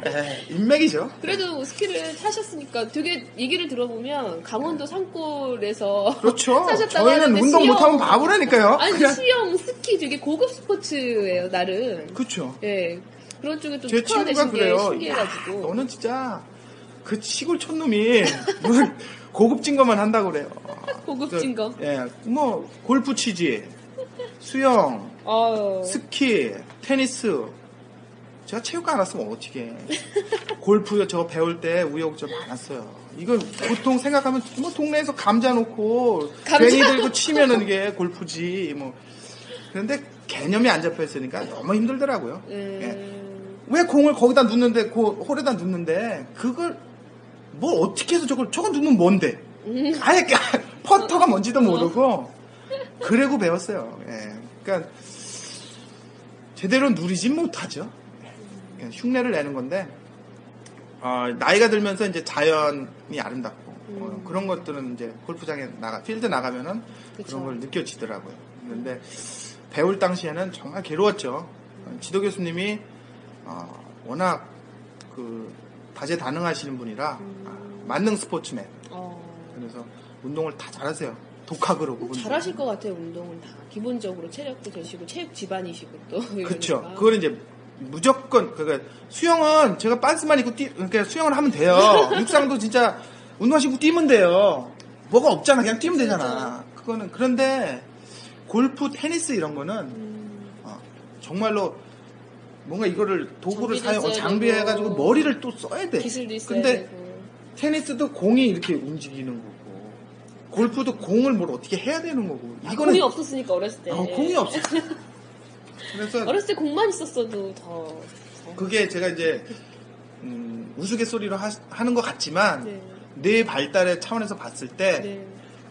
네, 인맥이죠. 그래도 스키를 타셨으니까 되게 얘기를 들어보면 강원도 산골에서 그렇죠. 사셨다고 저희는 하는데 운동 수영, 못하면 바보라니까요. 아니 그냥. 수영, 스키 되게 고급 스포츠예요 나름. 그렇죠. 예, 네, 그런 쪽에 좀 특화되신 게 신기해가지고. 야, 너는 진짜 그 시골 촌놈이 무슨 고급진 것만 한다고 그래요. 고급진 저, 거. 예, 뭐 골프 치지, 수영, 어휴. 스키, 테니스. 제가 체육과 안 왔으면 어떻게 해. 골프 저 배울 때 우여곡절 많았어요. 이건 보통 생각하면 뭐 동네에서 감자 놓고 괭이 들고 치면은 이게 골프지 뭐. 그런데 개념이 안 잡혀 있으니까 너무 힘들더라고요. 음... 예. 왜 공을 거기다 눕는데, 그 홀에다 눕는데 그걸 뭘 어떻게 해서 저걸 저걸 눕는 뭔데? 아예 퍼터가 뭔지도 모르고 그러고 배웠어요. 예. 그러니까 제대로 누리진 못하죠. 그냥 흉내를 내는 건데 어, 나이가 들면서 이제 자연이 아름답고 음. 어, 그런 것들은 이제 골프장에 나가 필드 나가면은 그쵸. 그런 걸 느껴지더라고요. 그런데 배울 당시에는 정말 괴로웠죠. 음. 지도 교수님이 어, 워낙 그 다재다능하시는 분이라 음. 아, 만능 스포츠맨. 어. 그래서 운동을 다 잘하세요. 독학으로. 잘하실 것 같아요. 운동은 다 기본적으로 체력도 되시고 체육 집안이시고 또. 그렇죠. 그러니까. 그걸 이제. 무조건, 그러니까 수영은 제가 반스만 입고 뛰, 그러니까 수영을 하면 돼요. 육상도 진짜 운동화 신고 뛰면 돼요. 뭐가 없잖아. 그냥 뛰면 되잖아. 그거는, 그런데 골프, 테니스 이런 거는, 음. 어, 정말로 뭔가 이거를 도구를 사용, 장비해가지고 머리를 또 써야 돼. 기술도 있어야 근데 되고. 테니스도 공이 이렇게 움직이는 거고. 골프도 공을 뭘 어떻게 해야 되는 거고. 이거는, 아, 공이 없었으니까 어렸을 때. 어, 공이 없었어. 그래서 어렸을 때 공만 있었어도 더. 그게 제가 이제 음, 우스갯소리로 하, 하는 것 같지만 네. 뇌 발달의 차원에서 봤을 때 네.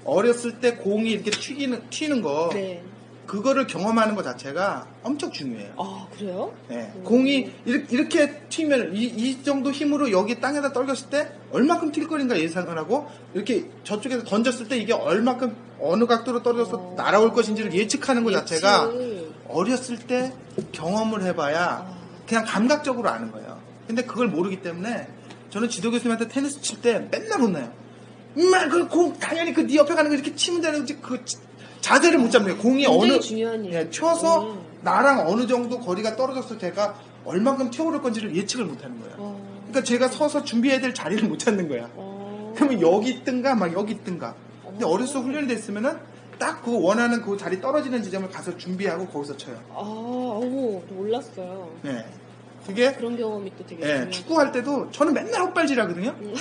어렸을 때 공이 이렇게 튀기는 튀는 거 네. 그거를 경험하는 것 자체가 엄청 중요해요. 아 그래요? 네. 음. 공이 이렇게, 이렇게 튀면 이, 이 정도 힘으로 여기 땅에다 떨겼을 때 얼마큼 튈 거인가 예상을 하고 이렇게 저쪽에서 던졌을 때 이게 얼마큼 어느 각도로 떨어져서 어. 날아올 것인지를 예측하는 것 예측. 자체가 어렸을 때 경험을 해봐야 그냥 감각적으로 아는 거예요. 근데 그걸 모르기 때문에 저는 지도 교수님한테 테니스 칠 때 맨날 혼나요. 엄마 그 공 당연히 그 네 옆에 가는 거 이렇게 치면 되는 거지 그 자세를 못 잡는 거예요. 공이 어느 예, 튀어서 음. 나랑 어느 정도 거리가 떨어졌을 때가 얼만큼 튀어오를 건지를 예측을 못 하는 거예요. 어. 그러니까 제가 서서 준비해야 될 자리를 못 찾는 거야. 어. 그러면 여기 있든가 막 여기 있든가. 근데 어렸을 때 훈련이 됐으면은 딱 그 원하는 그 자리 떨어지는 지점을 가서 준비하고 거기서 쳐요. 아, 어우, 몰랐어요. 네. 그게. 그런 경험이 또 되게. 네, 축구할 때도 저는 맨날 헛발질 하거든요? 음.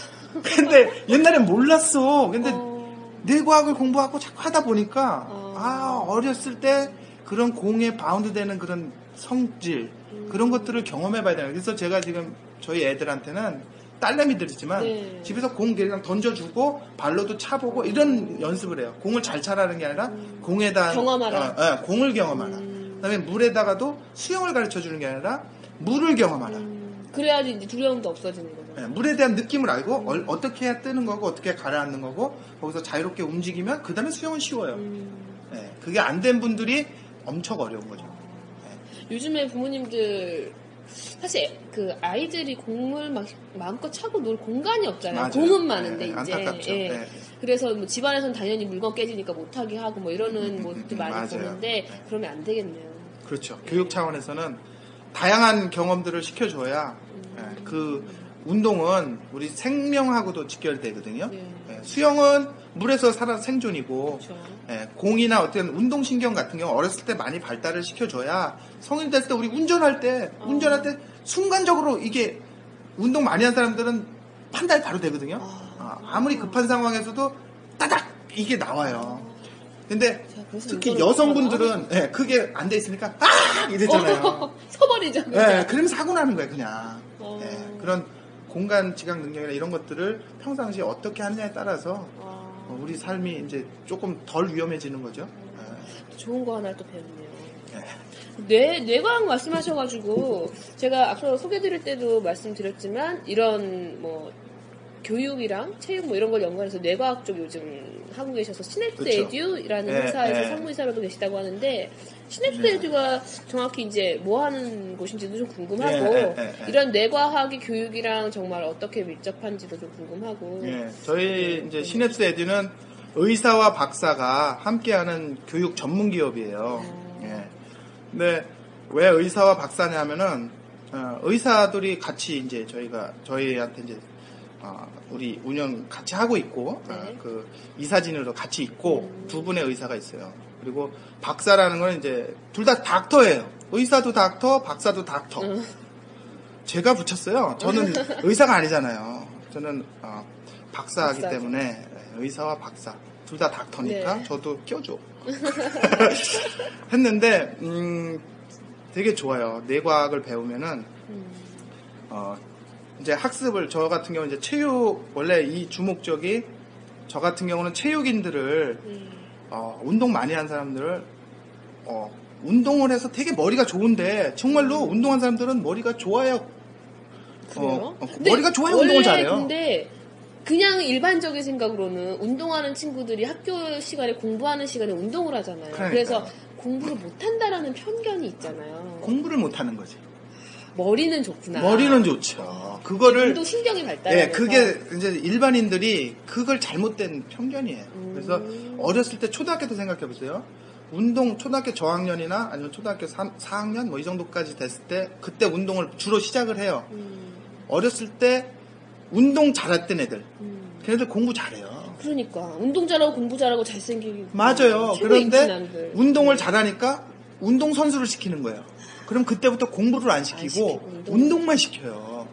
근데 옛날엔 몰랐어. 근데 어... 뇌과학을 공부하고 자꾸 하다 보니까, 어... 아, 어렸을 때 그런 공에 바운드 되는 그런 성질, 음. 그런 것들을 경험해 봐야 되나. 그래서 제가 지금 저희 애들한테는 딸내미들이지만 네. 집에서 공 그냥 던져주고 발로도 차보고 이런 연습을 해요. 공을 잘 차라는 게 아니라 음. 공에다 경험하라. 어, 어, 공을 경험하라. 음. 그다음에 물에다가도 수영을 가르쳐주는 게 아니라 물을 경험하라. 음. 그래야지 이제 두려움도 없어지는 거죠. 그냥 물에 대한 느낌을 알고 음. 어, 어떻게 해야 뜨는 거고 어떻게 가라앉는 거고 거기서 자유롭게 움직이면 그 다음에 수영은 쉬워요. 음. 네, 그게 안 된 분들이 엄청 어려운 거죠. 네. 요즘에 부모님들 사실 그 아이들이 공을 막 마음껏 차고 놀 공간이 없잖아요. 맞아요. 공은 많은데 네, 이제 안타깝죠. 예. 네. 그래서 뭐 집안에서는 당연히 물건 깨지니까 못하게 하고 뭐 이러는 음, 것도 음, 많이 맞아요. 보는데 네. 그러면 안 되겠네요. 그렇죠. 네. 교육 차원에서는 다양한 경험들을 시켜줘야 음. 예. 그 운동은 우리 생명하고도 직결되거든요. 네. 예. 수영은 물에서 살아 생존이고 그렇죠. 예. 공이나 어떤 운동신경 같은 경우 어렸을 때 많이 발달을 시켜줘야 성인 됐을 때 우리 운전할 때 어. 운전할 때 순간적으로 이게 운동 많이 한 사람들은 판단이 바로 되거든요. 아, 아무리 급한 상황에서도 따닥 이게 나와요. 근데 특히 여성분들은 예, 그게 안 돼 있으니까 아 이러잖아요. 어, 서버리잖아요. 예, 그러면 사고 나는 거예요 그냥. 어. 예, 그런 공간 지각 능력이나 이런 것들을 평상시에 어떻게 하느냐에 따라서 어. 우리 삶이 이제 조금 덜 위험해지는 거죠. 예. 좋은 거 하나 또 배웠네요. 예. 뇌, 뇌과학 말씀하셔가지고, 제가 앞서 소개드릴 때도 말씀드렸지만, 이런, 뭐, 교육이랑 체육 뭐 이런 걸 연관해서 뇌과학 쪽 요즘 하고 계셔서, 시냅스 에듀라는 네, 회사에서 네. 상무이사로도 계시다고 하는데, 시냅스 네. 에듀가 정확히 이제 뭐 하는 곳인지도 좀 궁금하고, 네, 네, 네. 이런 뇌과학의 교육이랑 정말 어떻게 밀접한지도 좀 궁금하고. 네, 저희 네, 이제 시냅스 에듀는 의사와 박사가 함께하는 교육 전문 기업이에요. 아. 네. 근데 왜 의사와 박사냐면은 어, 의사들이 같이 이제 저희가 저희한테 이제 어, 우리 운영 같이 하고 있고 네. 어, 그 이사진으로 같이 있고 음. 두 분의 의사가 있어요. 그리고 박사라는 건 이제 둘 다 닥터예요. 의사도 닥터, 박사도 닥터. 음. 제가 붙였어요. 저는 의사가 아니잖아요. 저는 어, 박사이기 박사죠. 때문에 의사와 박사 둘 다 닥터니까 네. 저도 껴줘. 했는데 음, 되게 좋아요. 뇌과학을 배우면은 음. 어, 이제 학습을 저 같은 경우 이제 체육 원래 이 주목적이 저 같은 경우는 체육인들을 음. 어, 운동 많이 한 사람들을 어, 운동을 해서 되게 머리가 좋은데 정말로 음. 운동한 사람들은 머리가 좋아요. 어, 어, 머리가 좋아요. 운동을 잘해요. 근데 그냥 일반적인 생각으로는 운동하는 친구들이 학교 시간에 공부하는 시간에 운동을 하잖아요. 그러니까요. 그래서 공부를 못한다라는 편견이 있잖아요. 공부를 못하는 거지. 머리는 좋구나. 머리는 좋죠. 그거를 운동 신경이 발달해서. 예, 그게 이제 일반인들이 그걸 잘못된 편견이에요. 음. 그래서 어렸을 때 초등학교 때 생각해 보세요. 운동 초등학교 저학년이나 아니면 초등학교 사 학년 뭐 이 정도까지 됐을 때 그때 운동을 주로 시작을 해요. 음. 어렸을 때 운동 잘했던 애들, 음. 걔네들 공부 잘해요. 그러니까 운동 잘하고 공부 잘하고 잘생기고 맞아요. 그런데 운동을 잘하니까 운동 선수를 시키는 거예요. 그럼 그때부터 공부를 안 시키고, 안 시키고 운동. 운동만 시켜요.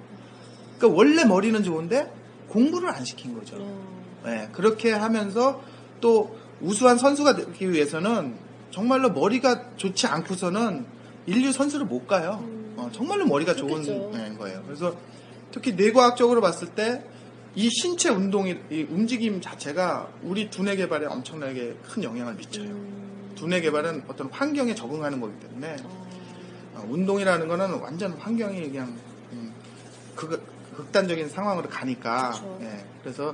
그러니까 원래 머리는 좋은데 공부를 안 시킨 거죠. 음. 네, 그렇게 하면서 또 우수한 선수가 되기 위해서는 정말로 머리가 좋지 않고서는 인류 선수를 못 가요. 음. 어, 정말로 머리가 그렇겠죠. 좋은 거예요. 그래서 특히 뇌과학적으로 봤을 때 이 신체 운동이 이 움직임 자체가 우리 두뇌 개발에 엄청나게 큰 영향을 미쳐요. 음. 두뇌 개발은 어떤 환경에 적응하는 거기 때문에 어. 운동이라는 거는 완전 환경이 그냥 음, 극, 극단적인 상황으로 가니까 예, 그래서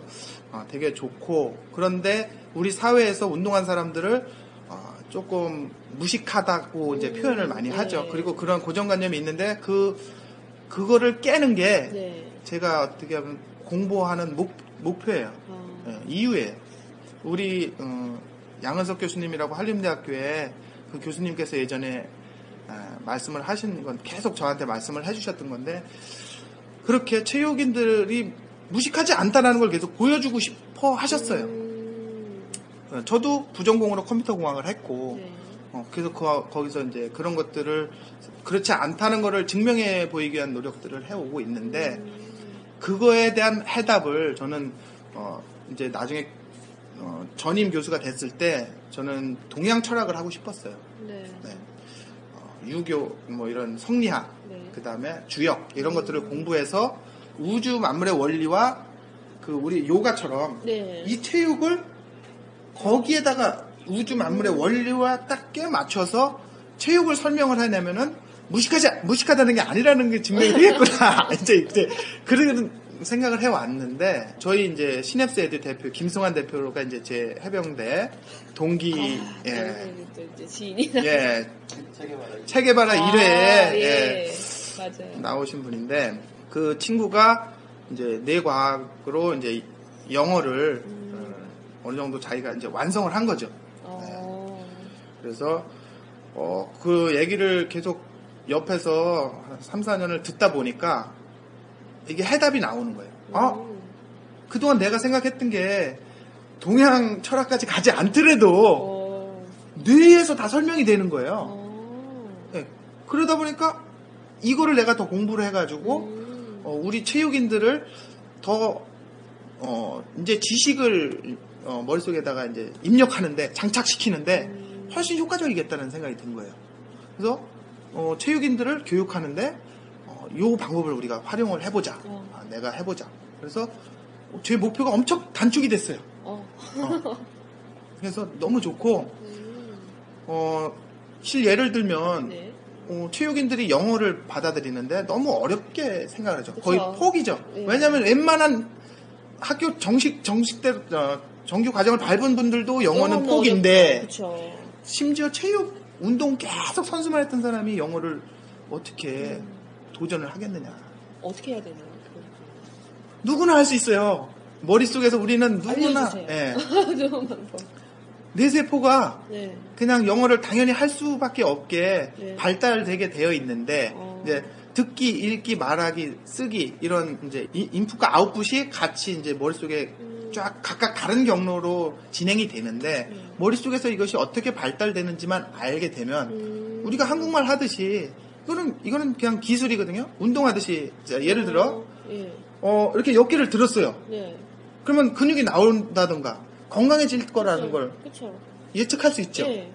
어, 되게 좋고 그런데 우리 사회에서 운동한 사람들을 어, 조금 무식하다고 음. 이제 표현을 많이 네. 하죠. 그리고 그런 고정관념이 있는데 그 그거를 깨는 게 네. 제가 어떻게 하면 공부하는 목, 목표예요. 어. 네, 이유예요. 우리 어, 양은석 교수님이라고 한림대학교에 그 교수님께서 예전에 어, 말씀을 하신 건 계속 저한테 말씀을 해주셨던 건데 그렇게 체육인들이 무식하지 않다는 걸 계속 보여주고 싶어 하셨어요. 음. 저도 부전공으로 컴퓨터공학을 했고 네. 어, 그래서 거, 거기서 이제 그런 것들을 그렇지 않다는 거를 증명해 보이기 위한 노력들을 해오고 있는데 그거에 대한 해답을 저는 어 이제 나중에 어 전임 교수가 됐을 때 저는 동양 철학을 하고 싶었어요. 네. 네. 어 유교 뭐 이런 성리학 네. 그 다음에 주역 이런 네. 것들을 공부해서 우주 만물의 원리와 그 우리 요가처럼 네. 이 체육을 거기에다가 우주 만물의 음. 원리와 딱 꽤 맞춰서 체육을 설명을 하냐면은 무식하지 무식하다는 게 아니라는 게 증명이 되겠구나. 이제 이제 그런 생각을 해왔는데 저희 이제 시냅스 애들 대표 김승환 대표가 이제 제 해병대 동기 아, 예. 네, 이제 지인이다. 예. 체계바라 아, 일 회에 예. 예. 맞아요. 나오신 분인데 그 친구가 이제 뇌과학으로 이제 영어를 음. 어, 어느 정도 자기가 이제 완성을 한 거죠. 어. 네. 그래서 어, 그 얘기를 계속 옆에서 한 삼, 사 년을 듣다 보니까 이게 해답이 나오는 거예요. 어? 음. 그동안 내가 생각했던 게 동양 철학까지 가지 않더라도 오. 뇌에서 다 설명이 되는 거예요. 네. 그러다 보니까 이거를 내가 더 공부를 해가지고 음. 어, 우리 체육인들을 더 어, 이제 지식을 어, 머릿속에다가 이제 입력하는데 장착시키는데 음. 훨씬 효과적이겠다는 생각이 든 거예요. 그래서 어, 체육인들을 교육하는데 어, 요 방법을 우리가 활용을 해보자. 어. 아, 내가 해보자. 그래서 제 목표가 엄청 단축이 됐어요. 어. 어. 그래서 너무 좋고 음. 어, 실 예를 들면 네. 어, 체육인들이 영어를 받아들이는데 너무 어렵게 생각을 하죠. 그쵸. 거의 포기죠. 네. 왜냐하면 웬만한 학교 정식 정식대로 어, 정규 과정을 밟은 분들도 영어는 포기인데 심지어 체육 운동 계속 선수만 했던 사람이 영어를 어떻게 음. 도전을 하겠느냐? 어떻게 해야 되냐? 누구나 할 수 있어요. 머릿속에서 우리는 누구나 예. 좋은 방법. 뇌세포가 네. 그냥 영어를 당연히 할 수밖에 없게 네. 발달되게 되어 있는데 어. 이제 듣기, 읽기, 말하기, 쓰기 이런 이제 인풋과 아웃풋이 같이 이제 머릿속에 음. 쫙 각각 다른 경로로 진행이 되는데 음. 머릿속에서 이것이 어떻게 발달되는지만 알게 되면 음. 우리가 한국말 하듯이 이거는 이거는 그냥 기술이거든요. 운동하듯이 자, 예를 들어 어, 예. 어 이렇게 옆기를 들었어요. 예. 그러면 근육이 나온다던가 건강해질 거라는 그쵸, 걸 그쵸. 예측할 수 있죠. 예.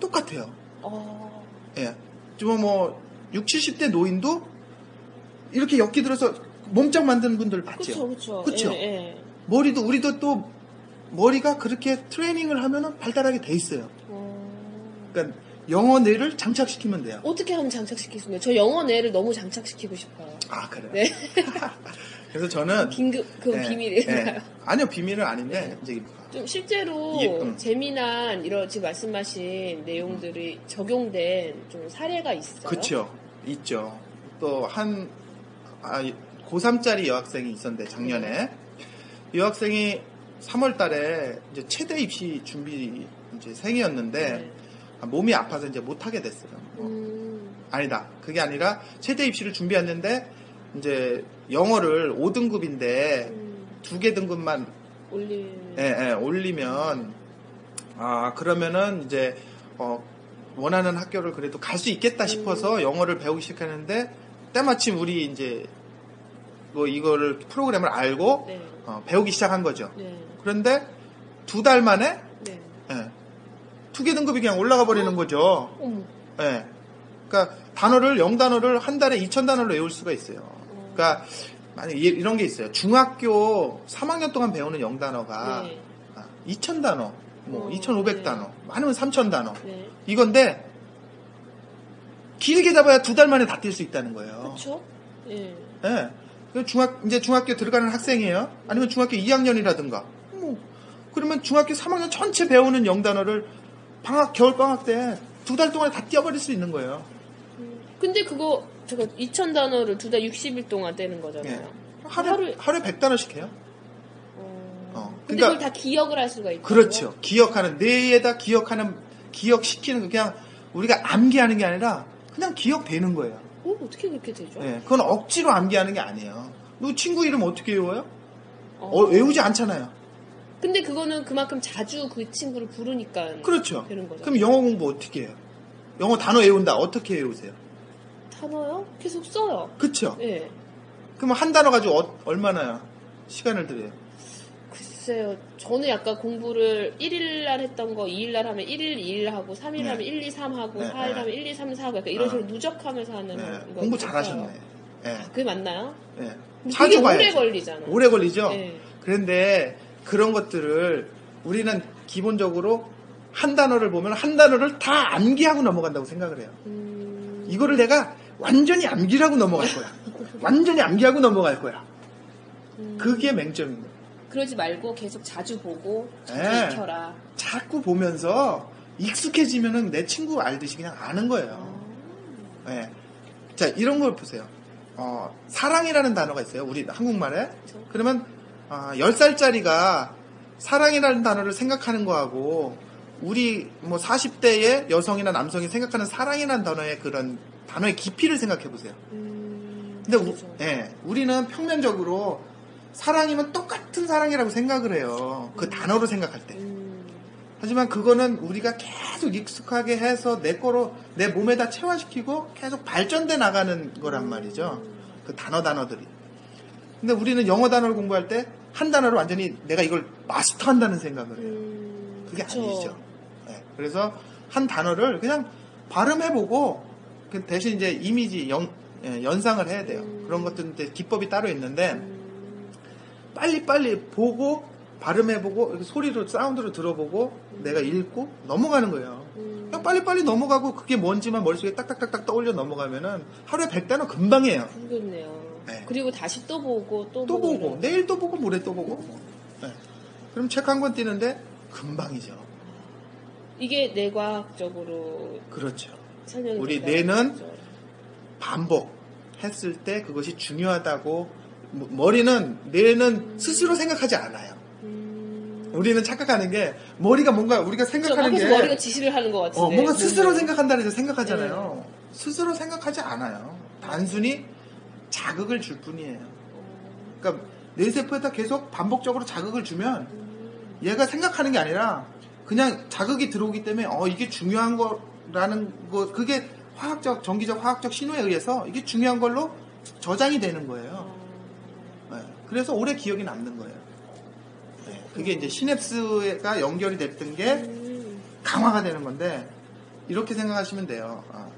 똑같아요. 어... 예, 좀 뭐 육십, 칠십 대 노인도 이렇게 엮기 들어서 몸짱 만드는 분들 봤죠. 그렇죠. 그렇죠. 예, 예. 머리도 우리도 또 머리가 그렇게 트레이닝을 하면은 발달하게 돼 있어요. 어... 그러니까 영어 뇌를 장착시키면 돼요. 어떻게 하면 장착시킬 수 있나요? 저 영어 뇌를 너무 장착시키고 싶어요. 아 그래요? 네. 그래서 저는 긴급 그건 네, 비밀인가요? 네. 아니요 비밀은 아닌데 네. 이제 좀 실제로 예, 음. 재미난 이런 지금 말씀하신 내용들이 음. 적용된 좀 사례가 있어요? 그렇죠, 있죠. 또 한 아, 고삼짜리 여학생이 있었는데 작년에 네. 여학생이 삼월달에 이제 체대 입시 준비 이제 생이었는데. 네. 몸이 아파서 이제 못하게 됐어요. 음. 아니다. 그게 아니라 체대 입시를 준비했는데 이제 영어를 오 등급인데 음. 두 개 등급만 올리... 예, 예, 올리면 아 그러면은 이제 어, 원하는 학교를 그래도 갈 수 있겠다 싶어서 음. 영어를 배우기 시작했는데 때마침 우리 이제 뭐 이거를 프로그램을 알고 네. 어, 배우기 시작한 거죠. 네. 그런데 두 달 만에 네. 예, 두 개 등급이 그냥 올라가 버리는 거죠. 음. 예. 그러니까 단어를 영 단어를 한 달에 이천 단어로 외울 수가 있어요. 음. 그러니까 만약 이런 게 있어요. 중학교 삼 학년 동안 배우는 영 단어가 네. 이천 단어, 뭐 음. 이천오백 단어, 네. 많으면 삼천 단어. 네. 이건데 길게 잡아야 두 달 만에 다 뛸 수 있다는 거예요. 그렇죠? 예. 예. 그 중학 이제 중학교 들어가는 학생이에요. 아니면 중학교 이 학년이라든가. 뭐 그러면 중학교 삼 학년 전체 배우는 영 단어를 방학, 겨울방학 때 두 달 동안에 다 뛰어버릴 수 있는 거예요. 음, 근데 그거, 제가 이천 단어를 두 달 육십 일 동안 떼는 거잖아요. 네. 하루, 하루에, 하루에 백 단어씩 해요. 어. 어. 근데 그러니까, 그걸 다 기억을 할 수가 있죠. 그렇죠. 기억하는, 뇌에다 기억하는, 기억시키는, 거 그냥 우리가 암기하는 게 아니라 그냥 기억되는 거예요. 어, 어떻게 그렇게 되죠? 네. 그건 억지로 암기하는 게 아니에요. 너 친구 이름 어떻게 외워요? 어. 어, 외우지 않잖아요. 근데 그거는 그만큼 자주 그 친구를 부르니까 그렇죠. 되는 거죠. 그럼 영어 공부 어떻게 해요? 영어 단어 외운다. 어떻게 외우세요? 단어요? 계속 써요. 그렇죠. 네. 그럼 한 단어 가지고 어, 얼마나 시간을 들여요? 글쎄요. 저는 약간 공부를 일 일 날 했던 거 이 일 날 하면 일 일 이 일 하고 삼 일 네. 하면 일 이 삼 하고 네. 사 일 네. 하면 일 이 삼 사 하고 약간 이런 어. 식으로 누적하면서 하는 네. 거. 공부 잘하셨네. 네. 아, 그게 맞나요? 네. 자주 봐야죠. 오래 걸리잖아. 오래 걸리죠. 네. 그런데 그런 것들을 우리는 기본적으로 한 단어를 보면 한 단어를 다 암기하고 넘어간다고 생각을 해요. 음... 이거를 내가 완전히 암기라고 넘어갈 거야. 완전히 암기하고 넘어갈 거야. 음. 그게 맹점인 거예요. 그러지 말고 계속 자주 보고 자주 익혀라. 네. 자꾸 보면서 익숙해지면은 내 친구 알듯이 그냥 아는 거예요. 예. 네. 자, 이런 걸 보세요. 어, 사랑이라는 단어가 있어요. 우리 한국말에. 그렇죠. 그러면 어, 열 살짜리가 사랑이라는 단어를 생각하는 거하고 우리 뭐 사십 대의 여성이나 남성이 생각하는 사랑이라는 단어의 그런 단어의 깊이를 생각해 보세요. 음, 근데 우, 예, 우리는 평면적으로 사랑이면 똑같은 사랑이라고 생각을 해요. 그 음. 단어로 생각할 때. 음. 하지만 그거는 우리가 계속 익숙하게 해서 내 거로 내 몸에다 체화시키고 계속 발전돼 나가는 거란 말이죠. 그 단어 단어들이. 근데 우리는 영어 단어를 공부할 때 한 단어로 완전히 내가 이걸 마스터한다는 생각을 해요. 음, 그게 그쵸. 아니죠. 네, 그래서 한 단어를 그냥 발음해보고 그 대신 이제 이미지 연, 연상을 해야 돼요. 음. 그런 것들은 기법이 따로 있는데 음. 빨리빨리 보고 발음해보고 이렇게 소리로 사운드로 들어보고 음. 내가 읽고 넘어가는 거예요. 음. 그냥 빨리빨리 넘어가고 그게 뭔지만 머릿속에 딱딱딱딱 떠올려 넘어가면은 하루에 백 단어 금방이에요. 그렇네요. 네. 그리고 다시 또 보고 또, 또 보고, 보고 내일 또 보고 모레 또 보고 네. 그럼 책 한 권 띄는데 금방이죠. 이게 뇌과학적으로 그렇죠. 우리 뇌는 거죠. 반복했을 때 그것이 중요하다고 머리는 뇌는 음. 스스로 생각하지 않아요. 음. 우리는 착각하는 게 머리가 뭔가 우리가 생각하는 그렇죠. 게 머리가 지시를 하는 것 같은데 어, 뭔가 스스로 생각한다는 해서 생각하잖아요. 네. 스스로 생각하지 않아요. 단순히 자극을 줄 뿐이에요. 그러니까 뇌세포에다 계속 반복적으로 자극을 주면 얘가 생각하는 게 아니라 그냥 자극이 들어오기 때문에 어 이게 중요한 거라는 거 그게 화학적, 전기적, 화학적 신호에 의해서 이게 중요한 걸로 저장이 되는 거예요. 네. 그래서 오래 기억이 남는 거예요. 네. 그게 이제 시냅스가 연결이 됐던 게 강화가 되는 건데 이렇게 생각하시면 돼요. 어.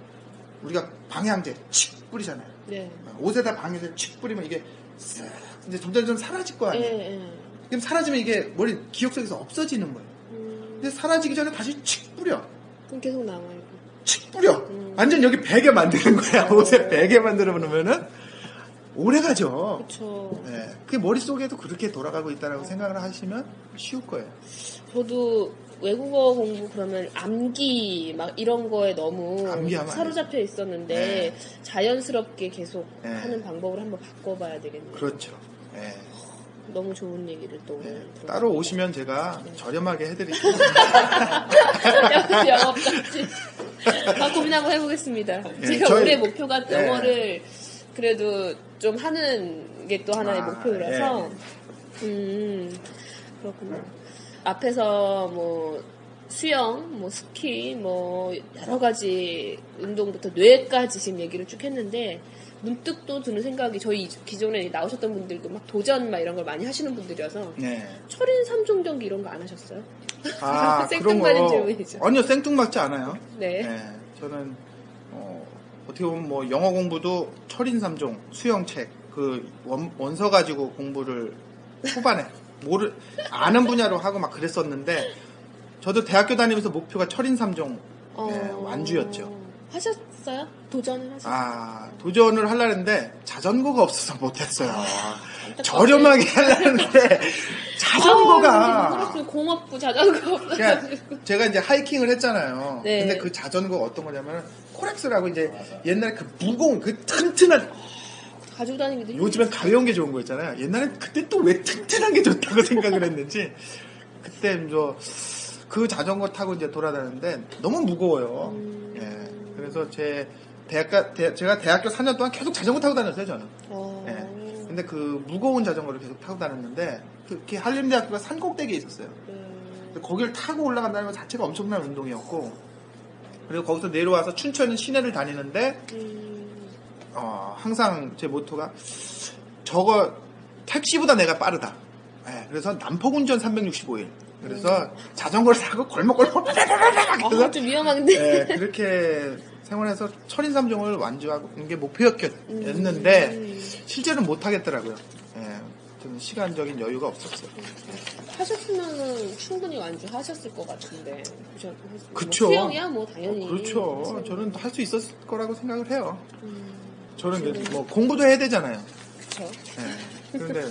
우리가 방향제 칙 뿌리잖아요. 네. 옷에다 방향제 칙 뿌리면 이게 쓱 이제 점점점 사라질 거 아니에요. 네, 네. 그럼 사라지면 이게 머리 기억 속에서 없어지는 거예요. 음. 근데 사라지기 전에 다시 칙 뿌려. 그럼 계속 남아요. 칙 뿌려. 음. 완전 여기 베개 만드는 거야. 네. 옷에 베개 만들어 놓으면은 오래 가죠. 그렇죠. 네. 그게 머릿속에도 그렇게 돌아가고 있다라고 네. 생각을 하시면 쉬울 거예요. 저도 외국어 공부 그러면 암기 막 이런 거에 너무 사로잡혀 있었는데 네. 자연스럽게 계속 네. 하는 방법을 한번 바꿔봐야 되겠네요. 그렇죠. 네. 너무 좋은 얘기를 또 네. 따로 오시면 제가 네. 저렴하게 해드리겠습니다. 영어까지 다 고민하고 해보겠습니다. 네. 제가 저희, 올해 목표가 네. 영어를 그래도 좀 하는 게 또 하나의 아, 목표라서 네. 음 그렇군요. 네. 앞에서 뭐 수영, 뭐 스키, 뭐 여러 가지 운동부터 뇌까지 지금 얘기를 쭉 했는데 문득 또 드는 생각이 저희 기존에 나오셨던 분들도 막 도전 막 이런 걸 많이 하시는 분들이어서 네. 철인 삼종 경기 이런 거 안 하셨어요? 아, 생뚱맞은 질문이죠. 아니요, 생뚱맞지 않아요. 네. 네 저는 어, 어떻게 보면 뭐 영어 공부도 철인 삼종 수영책 그 원, 원서 가지고 공부를 초반에 모르 아는 분야로 하고 막 그랬었는데 저도 대학교 다니면서 목표가 철인 삼종 어... 네, 완주였죠. 하셨어요? 도전을 하셨어요? 아 도전을 하려는데 자전거가 없어서 못했어요. 아, 저렴하게 하려는데 자전거가 아, 공업부 자전거 없어가지고 제가 이제 하이킹을 했잖아요. 네. 근데 그 자전거가 어떤 거냐면 코렉스라고 이제 맞아. 옛날에 그 무거운 그 튼튼한 가지고 다니기도 요즘엔 가벼운 게 좋은 거 있잖아요. 옛날엔 그때 또 왜 튼튼한 게 좋다고 생각을 했는지 그때 저 그 자전거 타고 이제 돌아다녔는데 너무 무거워요. 음. 예, 그래서 제 대학가 대, 제가 대학교 사 년 동안 계속 자전거 타고 다녔어요 저는. 어. 예, 근데 그 무거운 자전거를 계속 타고 다녔는데 특히 한림대학교가 산 꼭대기에 있었어요. 음. 거기를 타고 올라간다는 것 자체가 엄청난 운동이었고 그리고 거기서 내려와서 춘천 시내를 다니는데. 음. 어, 항상 제 모토가 저거 택시보다 내가 빠르다. 네, 그래서 남포운전 삼백육십오 일. 그래서 음. 자전거를 타고 골목골목 그래서 아, 좀 위험한데. 네, 그렇게 생활해서 철인 삼종을 완주하는 게 목표였는데 음. 실제로는 못 하겠더라고요. 네, 좀 시간적인 여유가 없었어요. 네. 하셨으면 충분히 완주하셨을 것 같은데. 그렇죠. 뭐 수영이야 뭐 당연히. 어, 그렇죠. 수영. 저는 할 수 있었을 거라고 생각을 해요. 음. 저는 뭐 공부도 해야 되잖아요. 그렇죠. 네. 그런데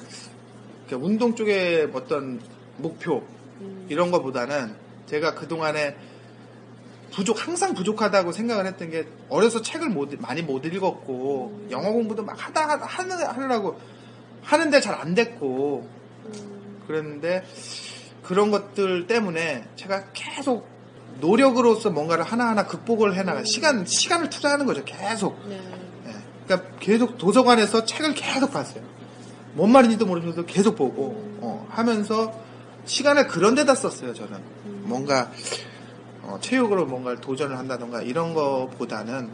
운동 쪽의 어떤 목표 음. 이런 거보다는 제가 그동안에 부족 항상 부족하다고 생각을 했던 게 어려서 책을 못, 많이 못 읽었고 음. 영어 공부도 막 하다 하느라고 하는데 잘 안 됐고 음. 그랬는데 그런 것들 때문에 제가 계속 노력으로서 뭔가를 하나하나 극복을 해나가 음. 시간 시간을 투자하는 거죠 계속. 네. 네. 그러니까 계속 도서관에서 책을 계속 봤어요. 뭔 말인지도 모르면서 계속 보고 음. 어, 하면서 시간을 그런 데다 썼어요 저는. 음. 뭔가 어, 체육으로 뭔가를 도전을 한다던가 이런 거보다는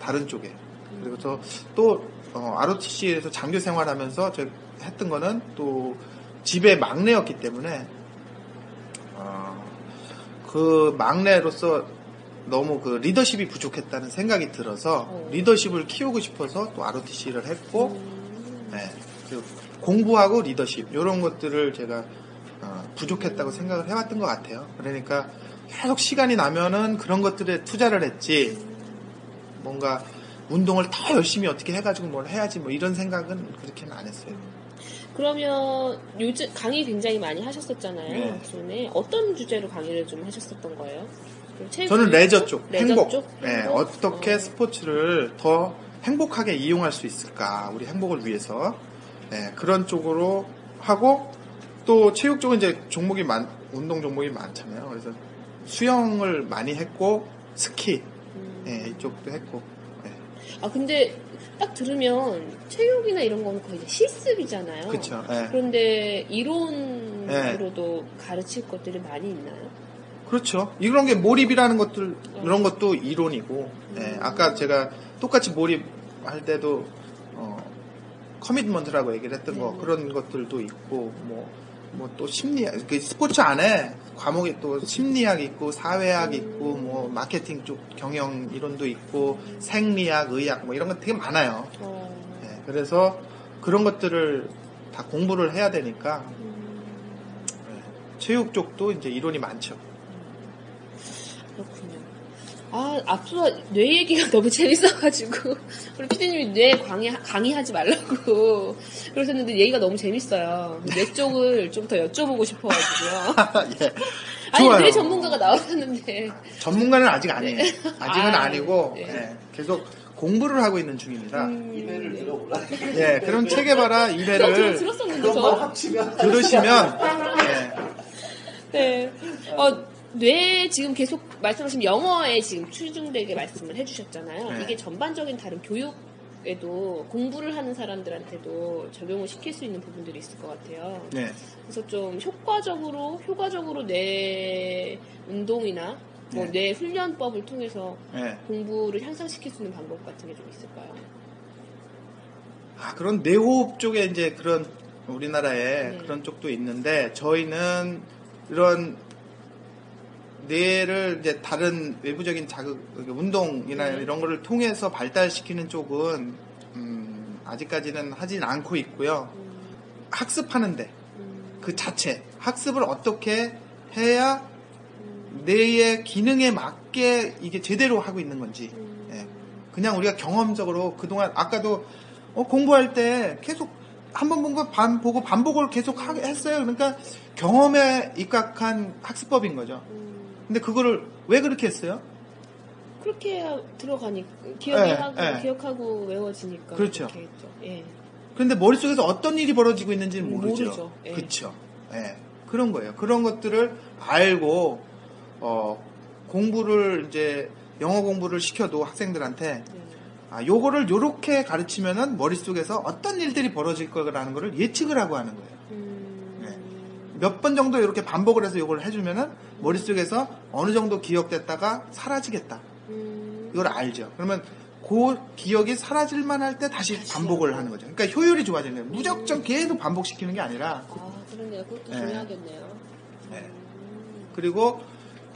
다른 쪽에. 음. 그리고 또 어, 알오티씨에서 장교 생활하면서 제가 했던 거는 또 집에 막내였기 때문에 어, 그 막내로서 너무 그 리더십이 부족했다는 생각이 들어서 오. 리더십을 키우고 싶어서 또 알오티씨를 했고 음. 네, 그리고 공부하고 리더십 이런 것들을 제가 어, 부족했다고 생각을 해왔던 것 같아요. 그러니까 계속 시간이 나면은 그런 것들에 투자를 했지 뭔가 운동을 더 열심히 어떻게 해가지고 뭘 해야지 뭐 이런 생각은 그렇게는 안 했어요. 그러면 요즘 강의 굉장히 많이 하셨었잖아요. 네. 기존에 어떤 주제로 강의를 좀 하셨었던 거예요? 저는 레저 쪽, 레저 행복. 쪽? 행복. 네, 어떻게 어. 스포츠를 더 행복하게 이용할 수 있을까 우리 행복을 위해서 네, 그런 쪽으로 하고 또 체육 쪽은 이제 종목이 많 운동 종목이 많잖아요. 그래서 수영을 많이 했고 스키 음. 예, 이쪽도 했고 예. 아 근데 딱 들으면 체육이나 이런 건 거의 실습이잖아요. 그렇죠. 예. 그런데 이론으로도 예. 가르칠 것들이 많이 있나요? 그렇죠. 이런 게 몰입이라는 것들 어. 이런 것도 이론이고 음. 예. 아까 제가 똑같이 몰입할 때도 어, 커밋먼트라고 얘기를 했던 음. 거 그런 것들도 있고 뭐 뭐 또 심리학, 스포츠 안에 과목이 또 심리학 있고 사회학 있고 뭐 마케팅 쪽 경영 이론도 있고 생리학, 의학 뭐 이런 거 되게 많아요. 어. 네, 그래서 그런 것들을 다 공부를 해야 되니까 네, 체육 쪽도 이제 이론이 많죠. 그렇군요. 아, 앞서 뇌 얘기가 너무 재밌어가지고 우리 피디님이 뇌 강의, 강의하지 말라고 그러셨는데 얘기가 너무 재밌어요. 뇌 쪽을 좀 더 여쭤보고 싶어가지고요. 예. 아니, 좋아요. 뇌 전문가가 나오셨는데 전문가는 아직 아니에요. 네. 아직은 아, 아니고 네. 네. 계속 공부를 하고 있는 중입니다. 음, 이회를 들어보라. 네, 그럼 체계바라 이회를 들었었는데 저 들으시면 네. 네. 어, 뇌 지금 계속 말씀하신 영어에 지금 치중되게 말씀을 해주셨잖아요. 네. 이게 전반적인 다른 교육에도 공부를 하는 사람들한테도 적용을 시킬 수 있는 부분들이 있을 것 같아요. 네. 그래서 좀 효과적으로 효과적으로 뇌 운동이나 뭐 네. 뇌 훈련법을 통해서 네. 공부를 향상시킬 수 있는 방법 같은 게 좀 있을까요? 아 그런 뇌호흡 쪽에 이제 그런 우리나라에 네. 그런 쪽도 있는데 저희는 이런 뇌를 이제 다른 외부적인 자극, 운동이나 네. 이런 거를 통해서 발달시키는 쪽은, 음, 아직까지는 하진 않고 있고요. 음. 학습하는데, 음. 그 자체, 학습을 어떻게 해야 음. 뇌의 기능에 맞게 이게 제대로 하고 있는 건지, 음. 예. 그냥 우리가 경험적으로 그동안, 아까도 어, 공부할 때 계속 한 번 본 거 반 보고 반복을 계속 하, 했어요. 그러니까 경험에 입각한 학습법인 거죠. 음. 근데 그거를 왜 그렇게 했어요? 그렇게 해야 들어가니까 기억이 예, 하고 예. 기억하고 외워지니까 그렇죠. 그렇게 했죠. 예. 그런데 머릿속에서 어떤 일이 벌어지고 있는지는 모르죠. 모르죠. 예. 그렇죠. 예. 그런 거예요. 그런 것들을 알고 어, 공부를 이제 영어 공부를 시켜도 학생들한테 예. 아, 요거를 요렇게 가르치면은 머릿속에서 어떤 일들이 벌어질 거라는 거를 예측을 하고 하는 거예요. 몇 번 정도 이렇게 반복을 해서 이걸 해주면은 머릿속에서 어느 정도 기억됐다가 사라지겠다. 음. 이걸 알죠. 그러면 그 기억이 사라질 만할 때 다시, 다시 반복을 하는 거죠. 그러니까 효율이 좋아지는 거예요. 음. 무작정 계속 반복시키는 게 아니라. 아, 그러네요. 그것도 네. 중요하겠네요. 네. 음. 그리고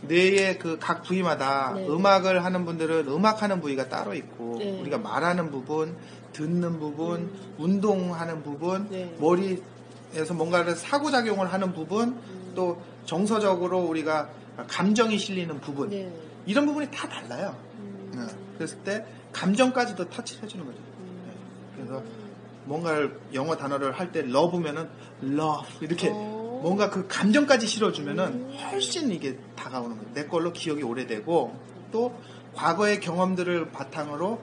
뇌의 그 각 부위마다 네. 음악을 하는 분들은 음악하는 부위가 따로 있고 네. 우리가 말하는 부분, 듣는 부분, 음. 운동하는 부분, 네. 머리 그래서 뭔가를 사고작용을 하는 부분 음. 또 정서적으로 우리가 감정이 실리는 부분 네. 이런 부분이 다 달라요. 음. 네. 그랬을 때 감정까지도 터치를 해주는 거죠. 음. 네. 그래서 뭔가를 영어 단어를 할 때 love면은 love 이렇게 오. 뭔가 그 감정까지 실어주면은 훨씬 이게 다가오는 거예요. 내 걸로 기억이 오래되고 또 과거의 경험들을 바탕으로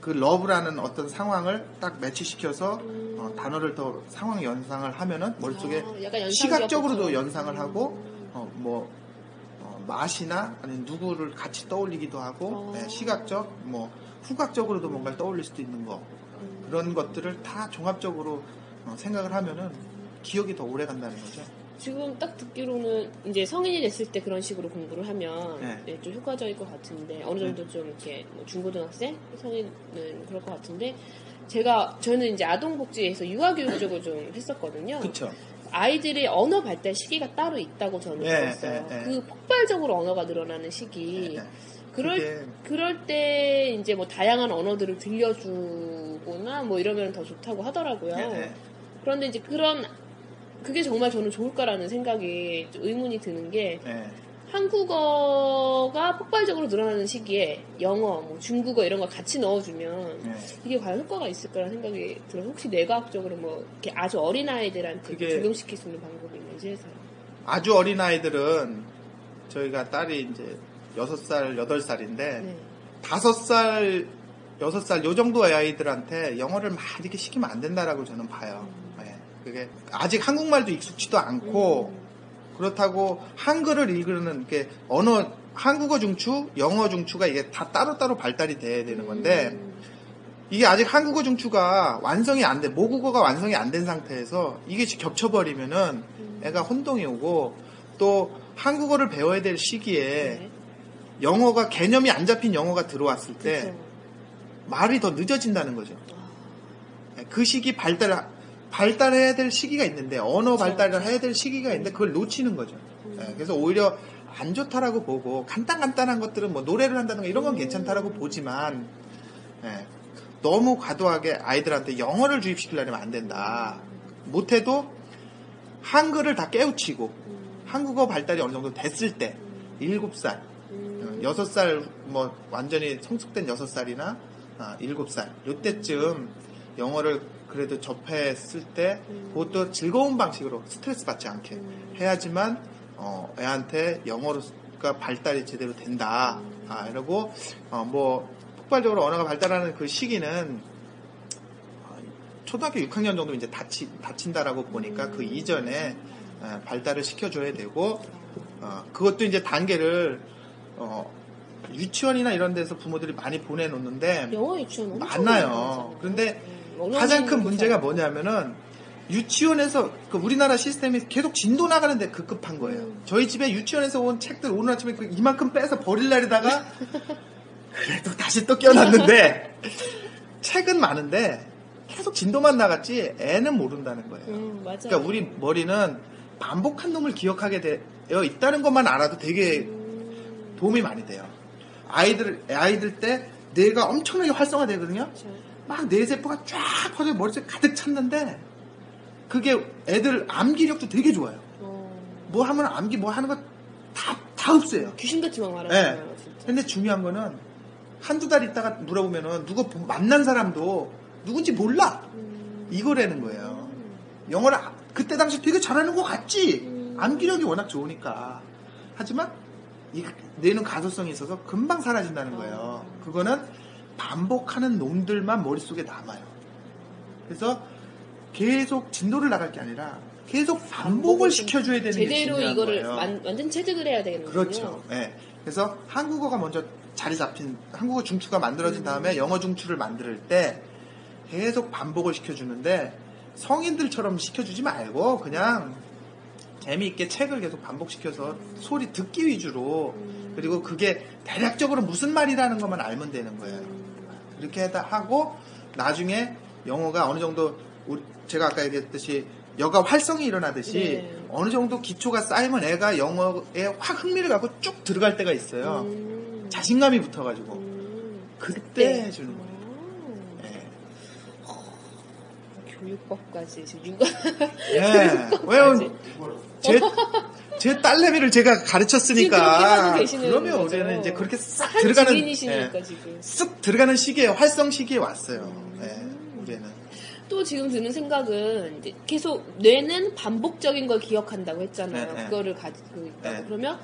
그 love라는 어떤 상황을 딱 매치시켜서 음. 어, 단어를 더 상황 연상을 하면은 머릿속에 아, 시각적으로도 기억부터. 연상을 하고 어, 뭐 어, 맛이나 아니면 누구를 같이 떠올리기도 하고 네, 시각적 뭐 후각적으로도 뭔가를 떠올릴 수도 있는 거 음. 그런 것들을 다 종합적으로 어, 생각을 하면은 기억이 더 오래 간다는 거죠. 지금 딱 듣기로는 이제 성인이 됐을 때 그런 식으로 공부를 하면 네. 네, 좀 효과적일 것 같은데 어느 정도 좀 이렇게 중고등학생 성인은 그럴 것 같은데 제가 저는 이제 아동복지에서 유아교육 쪽을 좀 했었거든요. 그쵸. 아이들의 언어 발달 시기가 따로 있다고 저는 네, 들었어요. 네, 네. 그 폭발적으로 언어가 늘어나는 시기. 네, 네. 그럴 그게... 그럴 때 이제 뭐 다양한 언어들을 들려주거나 뭐 이러면 더 좋다고 하더라고요. 네, 네. 그런데 이제 그런 그게 정말 저는 좋을까라는 생각이 의문이 드는 게 네. 한국어가 폭발적으로 늘어나는 시기에 영어, 뭐 중국어 이런 걸 같이 넣어주면 네. 이게 과연 효과가 있을까라는 생각이 들어요. 혹시 내과학적으로 뭐 이렇게 아주 어린 아이들한테 적용시킬 수 있는 방법이 있는지 해서요. 아주 어린 아이들은 저희가 딸이 이제 여섯 살, 여덟 살인데 네. 다섯 살, 여섯 살 요 정도의 아이들한테 영어를 막 이렇게 시키면 안 된다라고 저는 봐요. 음. 그게 아직 한국말도 익숙지도 않고 음. 그렇다고 한글을 읽는 게 언어 한국어 중추, 영어 중추가 이게 다 따로따로 발달이 돼야 되는 건데 음. 이게 아직 한국어 중추가 완성이 안 돼 모국어가 완성이 안 된 상태에서 이게 겹쳐버리면은 음. 애가 혼동이 오고 또 한국어를 배워야 될 시기에 네. 영어가 개념이 안 잡힌 영어가 들어왔을 때 그쵸. 말이 더 늦어진다는 거죠. 그 시기 발달 발달해야 될 시기가 있는데 언어 발달을 해야 될 시기가 있는데 그걸 놓치는 거죠. 네, 그래서 오히려 안 좋다라고 보고 간단간단한 것들은 뭐 노래를 한다든가 이런 건 괜찮다라고 보지만 네, 너무 과도하게 아이들한테 영어를 주입시키려면 안 된다. 못해도 한글을 다 깨우치고 한국어 발달이 어느 정도 됐을 때 일곱 살, 여섯 살 뭐 완전히 성숙된 여섯 살이나 일곱 살 이때쯤 영어를 그래도 접했을 때 음. 그것도 즐거운 방식으로 스트레스 받지 않게 음. 해야지만 어, 애한테 영어가 발달이 제대로 된다. 음. 아, 이러고 어, 뭐 폭발적으로 언어가 발달하는 그 시기는 초등학교 육 학년 정도면 이제 다치, 다친다라고 보니까 음. 그 이전에 어, 발달을 시켜줘야 되고 어, 그것도 이제 단계를 어, 유치원이나 이런 데서 부모들이 많이 보내놓는데 영어 유치원 많아요. 그런데 가장 큰 문제가 뭐냐면은 유치원에서 그 우리나라 시스템이 계속 진도 나가는데 급급한 거예요. 저희 집에 유치원에서 온 책들 오늘 아침에 그 이만큼 빼서 버릴라리다가 그래도 다시 또 껴놨는데 책은 많은데 계속 진도만 나갔지 애는 모른다는 거예요. 음, 맞아요. 그러니까 우리 머리는 반복한 놈을 기억하게 되어 있다는 것만 알아도 되게 도움이 많이 돼요. 아이들 아이들 때 뇌가 엄청나게 활성화되거든요. 막 뇌세포가 쫙 퍼져 머릿속에 가득 찼는데 그게 애들 암기력도 되게 좋아요. 어... 뭐 하면 암기 뭐 하는 거 다 다 흡수해요. 귀신같이 막 말하잖아요. 네. 진짜. 근데 중요한 거는 한두 달 있다가 물어보면은 누구 만난 사람도 누군지 몰라. 음... 이거라는 거예요. 음... 영어를 그때 당시 되게 잘하는 것 같지. 음... 암기력이 워낙 좋으니까. 하지만 이 뇌는 가소성이 있어서 금방 사라진다는 거예요. 어... 그거는 반복하는 놈들만 머릿속에 남아요. 그래서 계속 진도를 나갈 게 아니라 계속 반복을 시켜줘야 되는 게 중요한 거예요. 제대로 이거를 만, 완전 체득을 해야 되는 거죠. 그렇죠. 네. 그래서 한국어가 먼저 자리 잡힌 한국어 중추가 만들어진 다음에 음. 영어 중추를 만들 때 계속 반복을 시켜주는데 성인들처럼 시켜주지 말고 그냥 재미있게 책을 계속 반복시켜서 소리 듣기 위주로 그리고 그게 대략적으로 무슨 말이라는 것만 알면 되는 거예요. 이렇게 하고 나중에 영어가 어느 정도 제가 아까 얘기했듯이 여가 활성이 일어나듯이 네. 어느 정도 기초가 쌓이면 애가 영어에 확 흥미를 갖고 쭉 들어갈 때가 있어요. 음. 자신감이 붙어가지고 음. 그때, 그때 해주는 거예요. 교육법까지 지금 육아. 예. 왜요? 제, 제 딸내미를 제가 가르쳤으니까. 그러면 올해는 이제 그렇게 싹 들어가는. 예, 지금. 쓱 들어가는 시기에 활성 시기에 왔어요. 음. 예, 올해는. 또 지금 드는 생각은 이제 계속 뇌는 반복적인 걸 기억한다고 했잖아요. 네, 그거를 가지고 있다고. 네. 그러면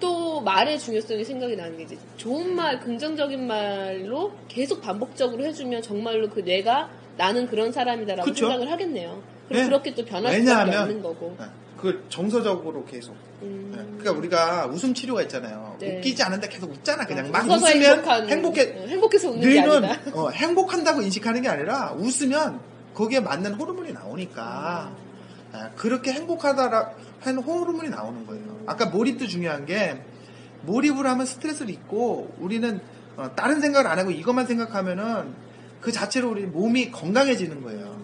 또 말의 중요성이 생각이 나는 게 이제 좋은 말, 긍정적인 말로 계속 반복적으로 해주면 정말로 그 뇌가 나는 그런 사람이다라고 그쵸? 생각을 하겠네요. 그럼 네. 그렇게 또 변할 수밖에 없는 거고. 네. 그 정서적으로 계속. 음... 네. 그러니까 우리가 웃음 치료가 있잖아요. 네. 웃기지 않은데 계속 웃잖아. 그냥 어, 막 웃으면 행복한, 행복해. 어, 행복해서 웃는 게 아니라. 어, 행복한다고 인식하는 게 아니라 웃으면 거기에 맞는 호르몬이 나오니까 음. 네. 그렇게 행복하다라 한 호르몬이 나오는 거예요. 음. 아까 몰입도 중요한 게 몰입을 하면 스트레스를 잊고 우리는 어, 다른 생각을 안 하고 이것만 생각하면은 그 자체로 우리 몸이 건강해지는 거예요.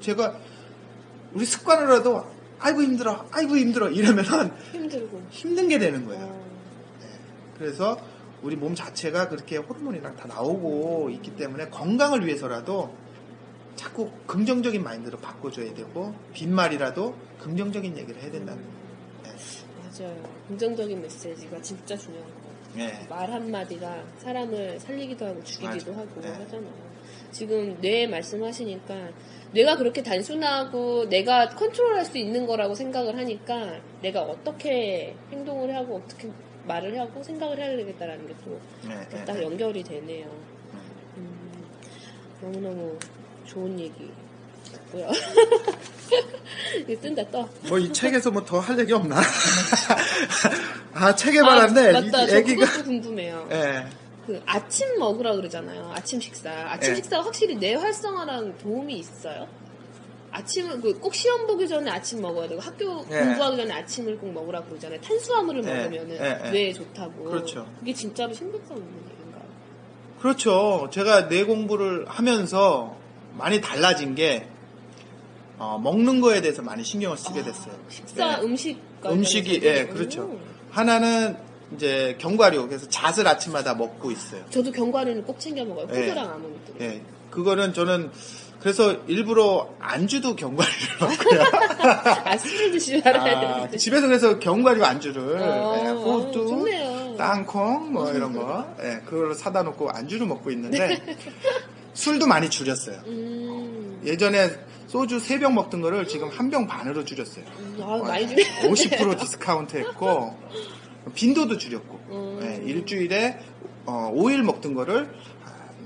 제가 우리 습관으로라도 아이고 힘들어, 아이고 힘들어 이러면은 힘들고 힘든 게 되는 거예요. 네. 그래서 우리 몸 자체가 그렇게 호르몬이랑 다 나오고 있기 때문에 건강을 위해서라도 자꾸 긍정적인 마인드로 바꿔줘야 되고 빈말이라도 긍정적인 얘기를 해야 된다는 거예요. 네. 맞아요. 긍정적인 메시지가 진짜 중요한 것 같아요. 네. 말 한마디가 사람을 살리기도 하고 죽이기도 맞아. 하고 네. 하잖아요. 지금 뇌 말씀하시니까 뇌가 그렇게 단순하고 내가 컨트롤할 수 있는 거라고 생각을 하니까 내가 어떻게 행동을 하고 어떻게 말을 하고 생각을 해야 되겠다라는 게 또 딱 연결이 되네요. 음, 너무너무 좋은 얘기였고요. 이거 뜬다 떠. 뭐 이 책에서 뭐 더 할 얘기 없나? 아 책에 말았네. 아, 맞다. 저 그것도 궁금해요. 예. 그 아침 먹으라 그러잖아요. 아침 식사. 아침 네. 식사가 확실히 뇌 활성화랑 도움이 있어요? 아침을 그 꼭 시험 보기 전에 아침 먹어야 되고 학교 네. 공부하기 전에 아침을 꼭 먹으라 그러잖아요. 탄수화물을 네. 먹으면은 네. 뇌에 좋다고. 그렇죠. 그게 진짜로 심각한 문제인가요? 그렇죠. 제가 뇌 공부를 하면서 많이 달라진 게 어, 먹는 거에 대해서 많이 신경을 쓰게 됐어요. 아, 식사 네. 음식 음식이 예 네, 그렇죠. 하나는 이제 견과류 그래서 잣을 아침마다 먹고 있어요. 저도 견과류는 꼭 챙겨 먹어요. 호두랑 네. 아몬드. 네, 그거는 저는 그래서 일부러 안주도 견과류를 먹고요. 아 술을 드시지 말아야 되는데. 아, 집에서 그래서 견과류 안주를 어, 네, 호두, 어, 좋네요. 땅콩 뭐 이런 거, 네, 그걸 사다 놓고 안주를 먹고 있는데 술도 많이 줄였어요. 음. 예전에 소주 세 병 먹던 거를 지금 한 병 반으로 줄였어요. 음, 아, 많이 줄였어요. 오십 퍼센트 디스카운트 했고. 빈도도 줄였고 음. 네, 일주일에 어, 오 일 먹던 거를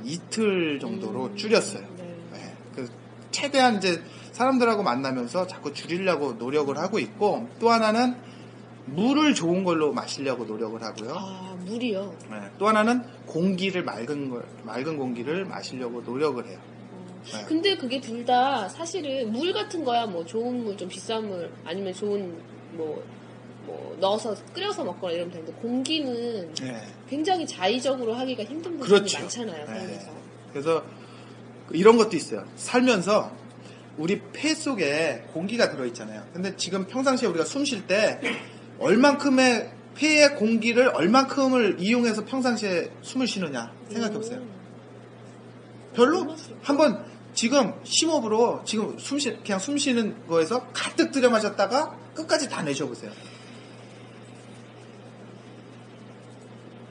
이틀 정도로 음. 줄였어요. 네. 네, 그래서 최대한 이제 사람들하고 만나면서 자꾸 줄이려고 노력을 하고 있고 또 하나는 물을 좋은 걸로 마시려고 노력을 하고요. 아 물이요? 네, 또 하나는 공기를 맑은 걸 맑은 공기를 마시려고 노력을 해요. 네. 근데 그게 둘 다 사실은 물 같은 거야 뭐 좋은 물 좀 비싼 물 아니면 좋은 뭐 뭐 넣어서 끓여서 먹거나 이러면 되는데 공기는 네. 굉장히 자의적으로 하기가 힘든 부분이 그렇죠. 많잖아요. 네. 그래서 이런 것도 있어요. 살면서 우리 폐 속에 공기가 들어있잖아요. 근데 지금 평상시에 우리가 숨 쉴 때 얼만큼의 폐의 공기를 얼만큼을 이용해서 평상시에 숨을 쉬느냐 생각해보세요. 음. 별로 한번 지금 심호흡으로 지금 숨 쉬, 그냥 숨 쉬는 거에서 가득 들여 마셨다가 끝까지 다 내쉬어보세요.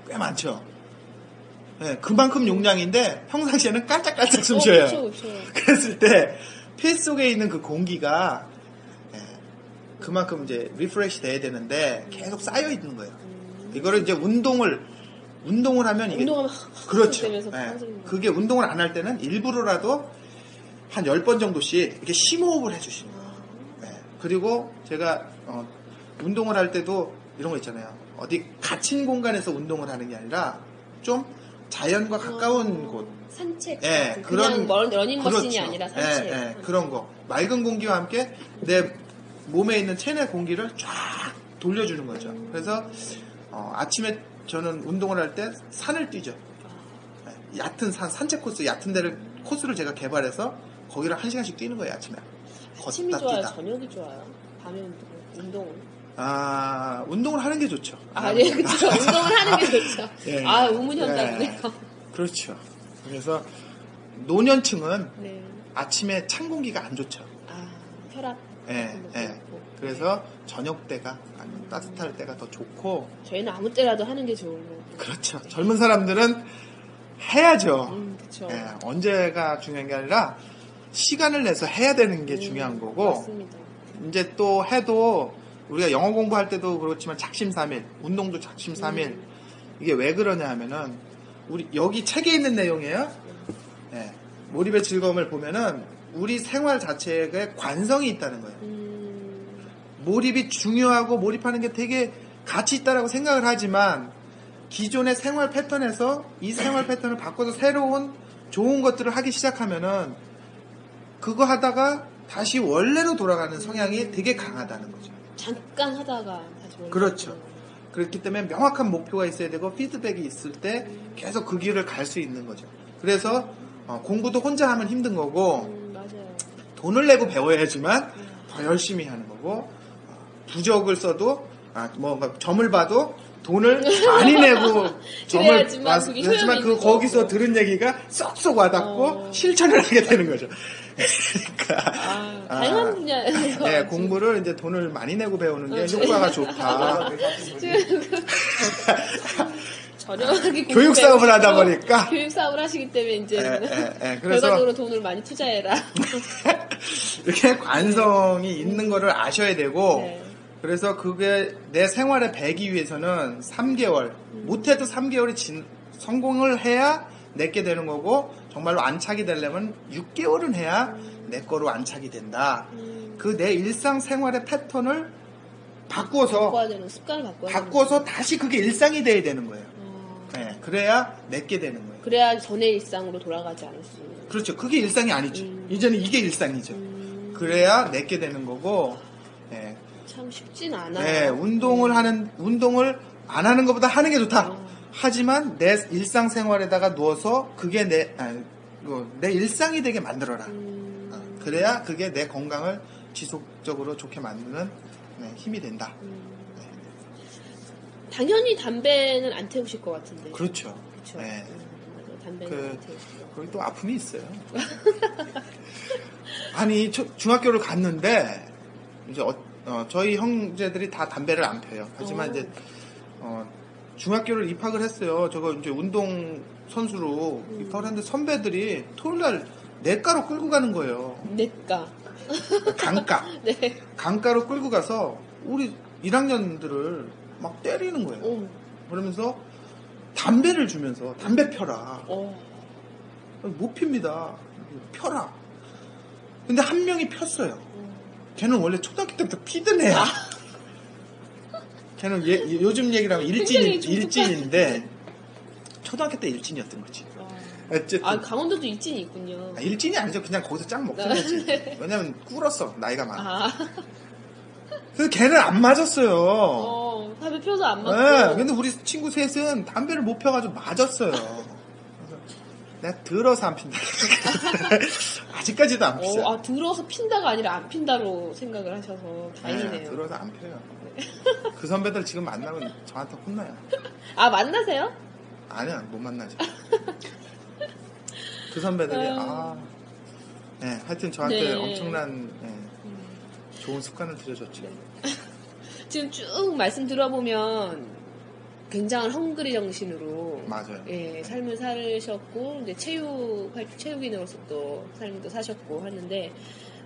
꽤 많죠. 네, 그만큼 용량인데 평상시에는 깔짝깔짝 숨 쉬어요. 어, 그쵸, 그쵸. 그랬을 때 폐 속에 있는 그 공기가 네, 그만큼 이제 리프레시 돼야 되는데 계속 쌓여 있는 거예요. 음. 이거를 이제 운동을 운동을 하면 이게 운동하면 그렇죠. 네, 그게 운동을 안 할 때는 일부러라도 한 열 번 정도씩 이렇게 심호흡을 해주시는 거예요. 네, 그리고 제가 어, 운동을 할 때도 이런 거 있잖아요. 어디 갇힌 공간에서 운동을 하는 게 아니라 좀 자연과 가까운 어, 곳 산책 예, 그런 러닝머신이 그렇죠. 아니라 산책 예, 예, 그런 거 맑은 공기와 함께 내 몸에 있는 체내 공기를 쫙 돌려주는 거죠. 그래서 어, 아침에 저는 운동을 할 때 산을 뛰죠. 얕은 산 산책 코스 얕은 데를 코스를 제가 개발해서 거기를 한 시간씩 뛰는 거예요. 아침에 아침이 좋아요 뛰다. 저녁이 좋아요 밤에 운동 운동은 아, 운동을 하는 게 좋죠. 아, 네, 그렇죠. 운동을 하는 게 좋죠. 네. 아, 우문현답네요. 네. 그렇죠. 그래서 노년층은 네. 아침에 찬 공기가 안 좋죠. 아, 혈압. 네, 네. 그래서 저녁 때가 아니면 따뜻할 때가 더 좋고. 저희는 아무 때라도 하는 게 좋은 거예요. 그렇죠. 젊은 사람들은 해야죠. 음, 그렇죠. 네, 언제가 중요한 게 아니라 시간을 내서 해야 되는 게 음, 중요한 거고 맞습니다. 이제 또 해도 우리가 영어 공부할 때도 그렇지만 작심삼일, 운동도 작심삼일. 음. 이게 왜 그러냐 하면은 우리 여기 책에 있는 내용이에요. 네. 몰입의 즐거움을 보면은 우리 생활 자체에 관성이 있다는 거예요. 음. 몰입이 중요하고 몰입하는 게 되게 가치 있다라고 생각을 하지만 기존의 생활 패턴에서 이 생활 패턴을 바꿔서 새로운 좋은 것들을 하기 시작하면은 그거 하다가 다시 원래로 돌아가는 성향이 되게 강하다는 거죠. 잠깐 하다가 다시 원래로. 그렇죠. 그렇기 때문에 명확한 목표가 있어야 되고 피드백이 있을 때 계속 그 길을 갈 수 있는 거죠. 그래서 어, 공부도 혼자 하면 힘든 거고 음, 맞아요. 돈을 내고 배워야지만 더 열심히 하는 거고 어, 부적을 써도 아, 뭐 점을 봐도 돈을 많이 내고 점을 봤지만 그 거기서 들은 얘기가 쏙쏙 와닿고 어... 실천을 하게 되는 거죠. 그러니까 아, 다양한 분야에서 아, 네, 공부를 이제 돈을 많이 내고 배우는 게 어, 효과가 좋다. 저렴하게 교육 사업을 하다 보니까 교육 사업을 하시기 때문에 이제 에, 에, 에, 그래서 결과적으로 돈을 많이 투자해라. 이렇게 관성이 있는 거를 아셔야 되고. 네. 그래서 그게 내 생활에 배기 위해서는 삼 개월, 음. 못해도 삼 개월이 진, 성공을 해야 내게 되는 거고 정말로 안착이 되려면 육 개월은 해야 음. 내 거로 안착이 된다. 음. 그 내 일상생활의 패턴을 바꿔서 바꿔야 되는, 습관을 바꿔야 바꿔서 되는. 다시 그게 일상이 돼야 되는 거예요. 음. 네, 그래야 내게 되는 거예요. 그래야 전의 일상으로 돌아가지 않을 수 있는. 그렇죠. 그게 일상이 아니죠. 음. 이제는 이게 일상이죠. 음. 그래야 내게 되는 거고 네. 참 쉽진 않아요. 네, 운동을 음. 하는 운동을 안 하는 것보다 하는 게 좋다. 어. 하지만 내 일상 생활에다가 누워서 그게 내 내 일상이 되게 만들어라. 음. 어, 그래야 그게 내 건강을 지속적으로 좋게 만드는 네, 힘이 된다. 음. 네. 당연히 담배는 안 태우실 것 같은데. 그렇죠. 그렇죠. 네. 음, 담배는 그, 안 태우실 것. 거기 또 아픔이 있어요. 아니 초, 중학교를 갔는데 이제. 어, 어, 저희 형제들이 다 담배를 안 펴요. 하지만 오. 이제, 어, 중학교를 입학을 했어요. 저거 이제 운동 선수로 음. 입학을 했는데 선배들이 토요일날 냇가로 끌고 가는 거예요. 냇가. 강가. 네. 강가로 끌고 가서 우리 일 학년들을 막 때리는 거예요. 오. 그러면서 담배를 주면서 담배 펴라. 오. 못 핍니다. 펴라. 근데 한 명이 폈어요. 걔는 원래 초등학교 때부터 피던 애야. 걔는 예, 요즘 얘기로 하면 일진, 일진인데, 초등학교 때 일진이었던 거지. 어쨌든. 아, 강원도도 일진이 있군요. 아, 일진이 아니죠. 그냥 거기서 짱 먹던 거지. 네. 왜냐면 꿀었어. 나이가 많아. 아. 그래서 걔는 안 맞았어요. 어, 담배 펴서 안 맞았어요. 네, 근데 우리 친구 셋은 담배를 못 펴가지고 맞았어요. 내가 들어서 안 핀다. 아직까지도 안 피죠. 어, 아, 들어서 핀다가 아니라 안 핀다로 생각을 하셔서 다행이네요. 네, 들어서 안 펴요. 네. 그 선배들 지금 만나면 저한테 혼나요. 아, 만나세요? 아니야, 못 만나죠. 그 선배들이, 아유. 아. 네, 하여튼 저한테 네. 엄청난 네, 좋은 습관을 들여줬죠. 네. 지금 쭉 말씀 들어보면 굉장한 헝그리 정신으로 맞아요. 예, 삶을 살으셨고 이제 체육 체육인으로서 또 삶도 사셨고 하는데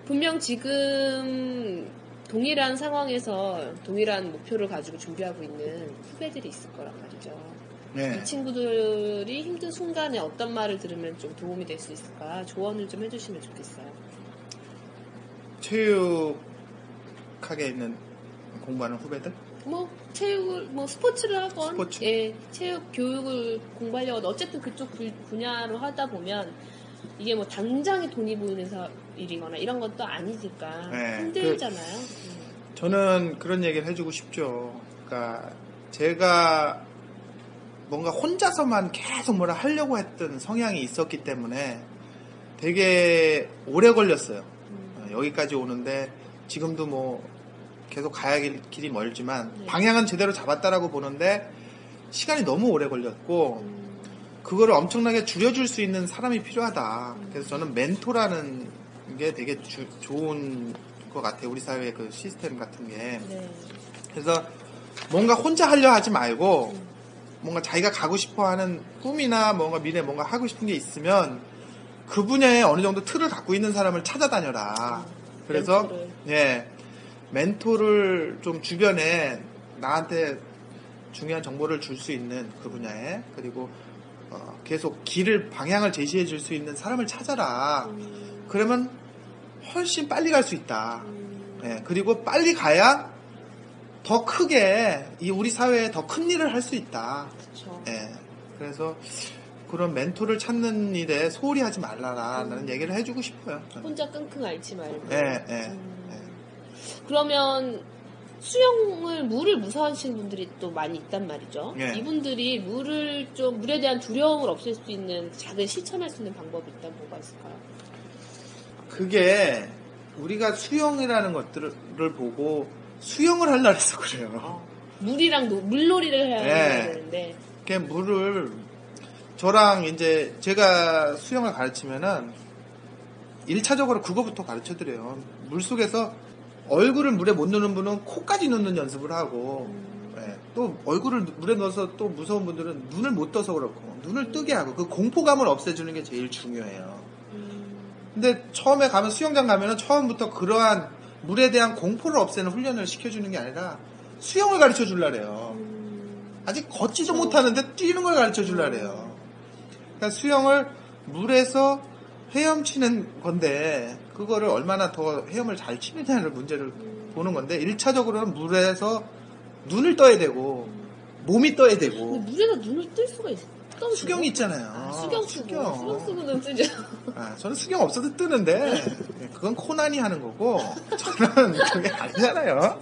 분명 지금 동일한 상황에서 동일한 목표를 가지고 준비하고 있는 후배들이 있을 거란 말이죠. 네. 이 친구들이 힘든 순간에 어떤 말을 들으면 좀 도움이 될 수 있을까 조언을 좀 해주시면 좋겠어요. 체육학에 있는 공부하는 후배들? 뭐 체육을 뭐 스포츠를 하건 스포츠. 예, 체육 교육을 공부하려고 어쨌든 그쪽 분야로 하다 보면 이게 뭐 당장에 돈이 보이는 일이거나 이런 것도 아니니까 네, 힘들잖아요. 그, 저는 그런 얘기를 해주고 싶죠. 그러니까 제가 뭔가 혼자서만 계속 뭐라 하려고 했던 성향이 있었기 때문에 되게 오래 걸렸어요. 음. 여기까지 오는데 지금도 뭐 계속 가야 길이 멀지만 네. 방향은 제대로 잡았다라고 보는데 시간이 너무 오래 걸렸고 음. 그거를 엄청나게 줄여줄 수 있는 사람이 필요하다. 음. 그래서 저는 멘토라는 게 되게 주, 좋은 것 같아요. 우리 사회의 그 시스템 같은 게. 네. 그래서 뭔가 혼자 하려 하지 말고 음. 뭔가 자기가 가고 싶어하는 꿈이나 뭔가 미래에 뭔가 하고 싶은 게 있으면 그 분야에 어느 정도 틀을 갖고 있는 사람을 찾아다녀라. 그래서 멘토를. 예, 멘토를 좀 주변에 나한테 중요한 정보를 줄 수 있는 그 분야에, 그리고 어, 계속 길을, 방향을 제시해 줄 수 있는 사람을 찾아라. 음. 그러면 훨씬 빨리 갈 수 있다. 음. 예, 그리고 빨리 가야 더 크게 이 우리 사회에 더 큰 일을 할 수 있다. 그쵸. 예, 그래서 그런 멘토를 찾는 일에 소홀히 하지 말라라는 음. 얘기를 해주고 싶어요. 저는. 혼자 끙끙 앓지 말고. 예, 예, 음. 예. 그러면 수영을, 물을 무서워하시는 분들이 또 많이 있단 말이죠. 예. 이분들이 물을 좀, 물에 대한 두려움을 없앨 수 있는, 작은 실천할 수 있는 방법이 있다면 뭐가 있을까요? 그게 우리가 수영이라는 것들을 보고 수영을 하려고 해서 그래요. 어. 물이랑 노, 물놀이를 해야 예. 되는데. 그게 물을, 저랑 이제 제가 수영을 가르치면은 일 차적으로 그거부터 가르쳐 드려요. 물속에서 얼굴을 물에 못 넣는 분은 코까지 넣는 연습을 하고, 음. 예, 또 얼굴을 물에 넣어서 또 무서운 분들은 눈을 못 떠서 그렇고, 눈을 뜨게 하고, 그 공포감을 없애주는 게 제일 중요해요. 음. 근데 처음에 가면, 수영장 가면은 처음부터 그러한 물에 대한 공포를 없애는 훈련을 시켜주는 게 아니라 수영을 가르쳐 주려고 해요. 음. 아직 걷지도 그렇죠. 못하는데 뛰는 걸 가르쳐 주려고 해요. 그러니까 수영을 물에서 헤엄치는 건데, 그거를 얼마나 더 헤엄을 잘 치느냐를 문제를 음. 보는 건데, 일 차적으로는 물에서 눈을 떠야 되고, 몸이 떠야 되고. 근데 물에서 눈을 뜰 수가 있어. 수경이 있잖아요. 아, 수경, 수경. 수경 쓰고는 뜨죠. 아, 저는 수경 없어도 뜨는데, 그건 코난이 하는 거고, 저는 그게 아니잖아요.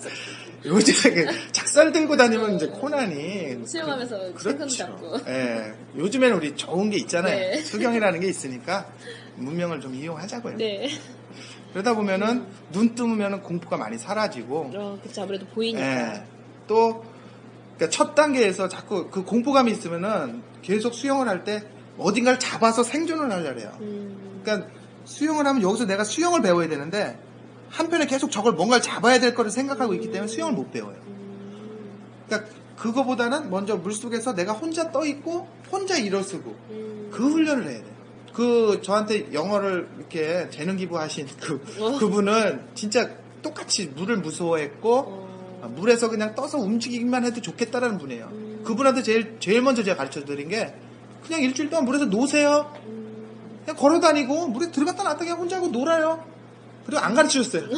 요즘에 작살 들고 다니면 이제 코난이. 수영하면서 그렇죠. 잡고. 예. 요즘에는 우리 좋은 게 있잖아요. 네. 수경이라는 게 있으니까, 문명을 좀 이용하자고요. 네. 그러다 보면은, 음. 눈 뜨면은 공포가 많이 사라지고. 어, 그쵸. 아무래도 보이니까. 예. 또, 그러니까 첫 단계에서 자꾸 그 공포감이 있으면은 계속 수영을 할 때 어딘가를 잡아서 생존을 하려고 해요. 음. 그러니까 수영을 하면 여기서 내가 수영을 배워야 되는데 한편에 계속 저걸 뭔가를 잡아야 될 거를 생각하고 음. 있기 때문에 수영을 못 배워요. 음. 그러니까 그거보다는 먼저 물속에서 내가 혼자 떠 있고 혼자 일어서고 음. 그 훈련을 해야 돼요. 그 저한테 영어를 이렇게 재능 기부하신 그, 어. 그분은 진짜 똑같이 물을 무서워했고 어. 물에서 그냥 떠서 움직이기만 해도 좋겠다라는 분이에요. 음. 그분한테 제일 제일 먼저 제가 가르쳐드린 게, 그냥 일주일 동안 물에서 노세요. 음. 그냥 걸어다니고 물에 들어갔다 나왔다 그냥 혼자 하고 놀아요. 그리고 안 가르쳐줬어요.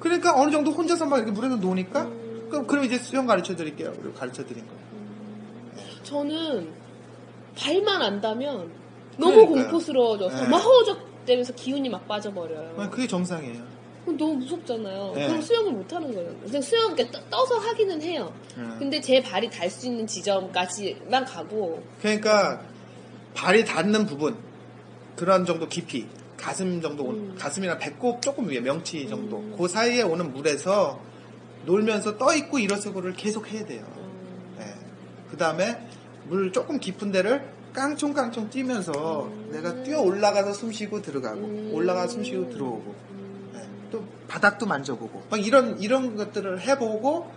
그러니까 어느 정도 혼자서 막 이렇게 물에서 노니까 음. 그럼 그럼 이제 수영 가르쳐드릴게요. 그리고 가르쳐드린 거예요. 음. 저는 발만 안다면 너무 그러니까요. 공포스러워져서 네. 막 허우적대면서 기운이 막 빠져버려요. 그게 정상이에요. 너무 무섭잖아요. 네. 그럼 수영을 못하는 거예요. 그냥 수영, 그러니까 떠서 하기는 해요. 네. 근데 제 발이 닿을 수 있는 지점까지만 가고. 그러니까 발이 닿는 부분, 그런 정도 깊이, 가슴 정도, 음. 가슴이나 배꼽 조금 위에, 명치 정도, 음. 그 사이에 오는 물에서 놀면서 떠 있고 일어서고를 계속 해야 돼요. 음. 네. 그 다음에 물 조금 깊은 데를 깡총깡총 뛰면서 음. 내가 뛰어 올라가서 숨쉬고 들어가고, 음. 올라가서 숨쉬고 들어오고. 또 바닥도 만져보고 막 이런 이런 것들을 해보고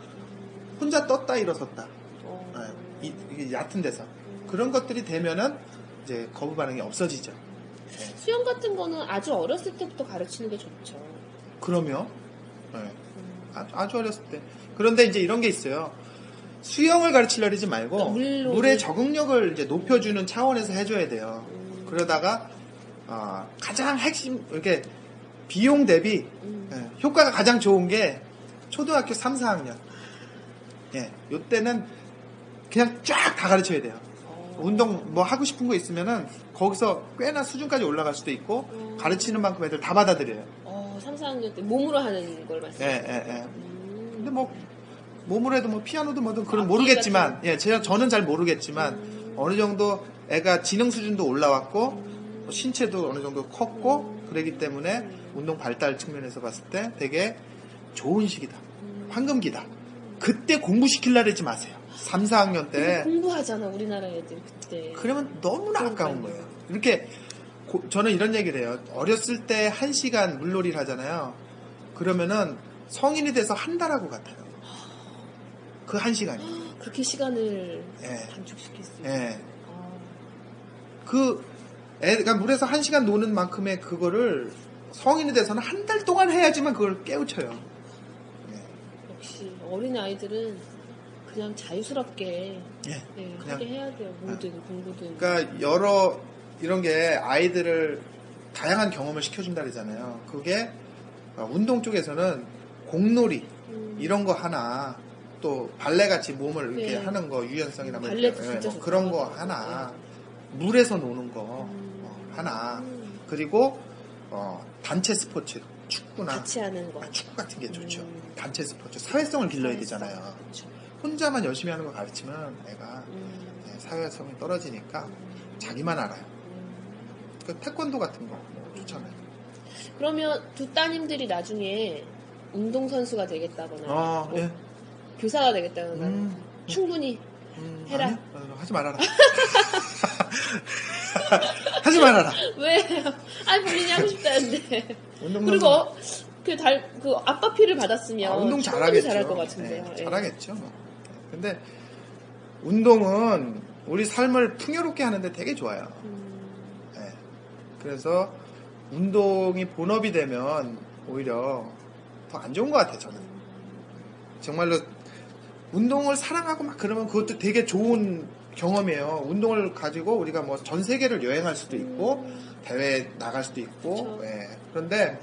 혼자 떴다 일어섰다 어. 네, 이, 얕은 데서 그런 것들이 되면은 이제 거부 반응이 없어지죠. 네. 수영 같은 거는 아주 어렸을 때부터 가르치는 게 좋죠. 그럼요. 네. 음. 아주, 아주 어렸을 때. 그런데 이제 이런 게 있어요. 수영을 가르치려고 하지 말고 물로... 물의 적응력을 이제 높여주는 차원에서 해줘야 돼요. 음. 그러다가 어, 가장 핵심 이렇게 비용 대비 음. 예, 효과가 가장 좋은 게 초등학교 삼, 사학년 예, 요때는 그냥 쫙 다 가르쳐야 돼요. 오. 운동 뭐 하고 싶은 거 있으면은 거기서 꽤나 수준까지 올라갈 수도 있고 오. 가르치는 만큼 애들 다 받아들여요. 어, 삼, 사학년 때 몸으로 하는 걸 말씀하시는 거예요. 예, 예, 예. 음. 근데 뭐 몸으로 해도 뭐 피아노도 뭐든 그런 아, 모르겠지만 같은... 예, 제가 저는 잘 모르겠지만 음. 어느 정도 애가 지능 수준도 올라왔고 음. 뭐 신체도 어느 정도 컸고 음. 그러기 때문에 음. 운동 발달 측면에서 봤을 때 되게 좋은 시기다. 황금기다. 그때 공부시키려고 하지 마세요. 삼, 사학년 때. 공부하잖아, 우리나라 애들 그때. 그러면 너무나 아까운 거예요. 이렇게, 고, 저는 이런 얘기를 해요. 어렸을 때 한 시간 물놀이를 하잖아요. 그러면은 성인이 돼서 한 달하고 같아요. 그 한 시간이. 그렇게 시간을 예. 단축시킬 수 있어요. 예. 아. 그, 애가 물에서 한 시간 노는 만큼의 그거를 성인이 돼서는 한 달 동안 해야지만 그걸 깨우쳐요. 네. 역시 어린 아이들은 그냥 자유스럽게 네. 네, 그냥 하게 해야 돼요. 뭐든 아. 공부든. 그러니까 여러 이런 게 아이들을 다양한 경험을 시켜준다 그러잖아요. 그게 운동 쪽에서는 공놀이 음. 이런 거 하나, 또 발레같이 몸을 이렇게 네. 하는 거 유연성이나 뭐 그런 거 하나, 네. 물에서 노는 거 음. 어, 하나, 음. 그리고 어, 단체 스포츠, 축구나 같이 하는 거. 아, 축구 같은 게 좋죠. 음. 단체 스포츠, 사회성을 길러야 사회성. 되잖아요. 그렇죠. 혼자만 열심히 하는 거 가르치면 애가 음. 네, 사회성이 떨어지니까 음. 자기만 알아요. 음. 그 태권도 같은 거 뭐 좋잖아요. 그러면 두 따님들이 나중에 운동선수가 되겠다거나 아, 뭐, 예. 교사가 되겠다거나 음, 충분히 음, 해라. 아니, 하지 말아라. 하지 말아라. 왜요? 아니 본인이 하고 싶다는데. 그리고 그, 달, 그 아빠 피를 받았으면 아, 운동 잘하겠죠. 잘할 것 같은데요. 네, 잘하겠죠. 뭐. 근데 운동은 우리 삶을 풍요롭게 하는데 되게 좋아요. 음. 네. 그래서 운동이 본업이 되면 오히려 더 안 좋은 것 같아요. 저는 정말로 운동을 사랑하고 막 그러면 그것도 되게 좋은 경험이에요. 운동을 가지고 우리가 뭐 전 세계를 여행할 수도 있고 음. 대회에 나갈 수도 있고 예. 그런데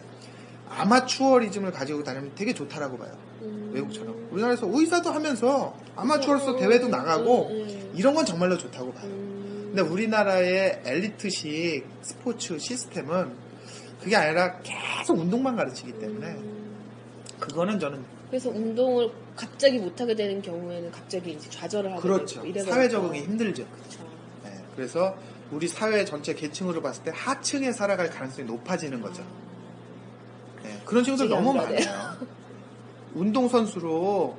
아마추어리즘을 가지고 다니면 되게 좋다라고 봐요. 음. 외국처럼 우리나라에서 의사도 하면서 아마추어로서 대회도 나가고 음. 이런 건 정말로 좋다고 봐요. 음. 근데 우리나라의 엘리트식 스포츠 시스템은 그게 아니라 계속 운동만 가르치기 때문에 음. 그거는 저는 그래서 운동을 갑자기 못하게 되는 경우에는 갑자기 이제 좌절을 하게 그렇죠. 되고 사회 적응이 힘들죠. 그렇죠. 네, 그래서 우리 사회 전체 계층으로 봤을 때 하층에 살아갈 가능성이 높아지는 거죠. 네, 그런 친구들 너무 많아요. 운동 선수로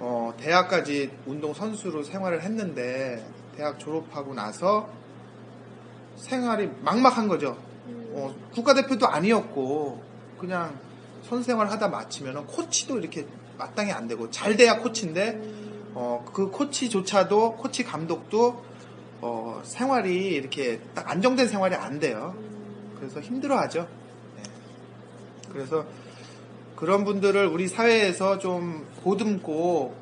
어, 대학까지 운동 선수로 생활을 했는데 대학 졸업하고 나서 생활이 막막한 거죠. 어, 국가대표도 아니었고 그냥 선생활 하다 마치면은 코치도 이렇게 마땅히 안 되고 잘 돼야 코치인데 어, 그 코치조차도 코치 감독도 어, 생활이 이렇게 딱 안정된 생활이 안 돼요. 그래서 힘들어하죠. 네. 그래서 그런 분들을 우리 사회에서 좀 보듬고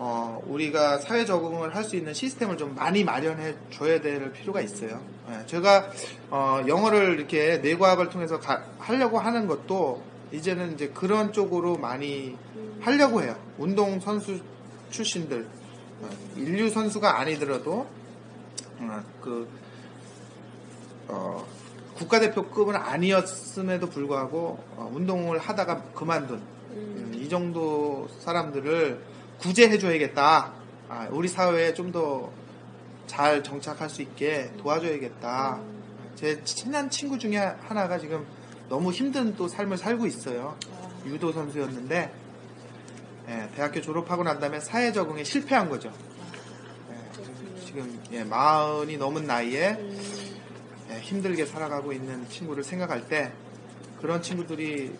어, 우리가 사회 적응을 할 수 있는 시스템을 좀 많이 마련해 줘야 될 필요가 있어요. 네. 제가 어, 영어를 이렇게 뇌과학을 통해서 가, 하려고 하는 것도 이제는 이제 그런 쪽으로 많이 하려고 해요. 운동 선수 출신들, 인류 선수가 아니더라도 그 어, 국가대표급은 아니었음에도 불구하고 어, 운동을 하다가 그만둔 음. 이 정도 사람들을 구제해줘야겠다. 아, 우리 사회에 좀 더 잘 정착할 수 있게 도와줘야겠다. 제 친한 친구 중에 하나가 지금 너무 힘든 또 삶을 살고 있어요. 아. 유도 선수였는데 예, 대학교 졸업하고 난 다음에 사회 적응에 실패한 거죠. 예, 지금 예, 마흔이 넘은 나이에 음. 예, 힘들게 살아가고 있는 친구를 생각할 때 그런 친구들이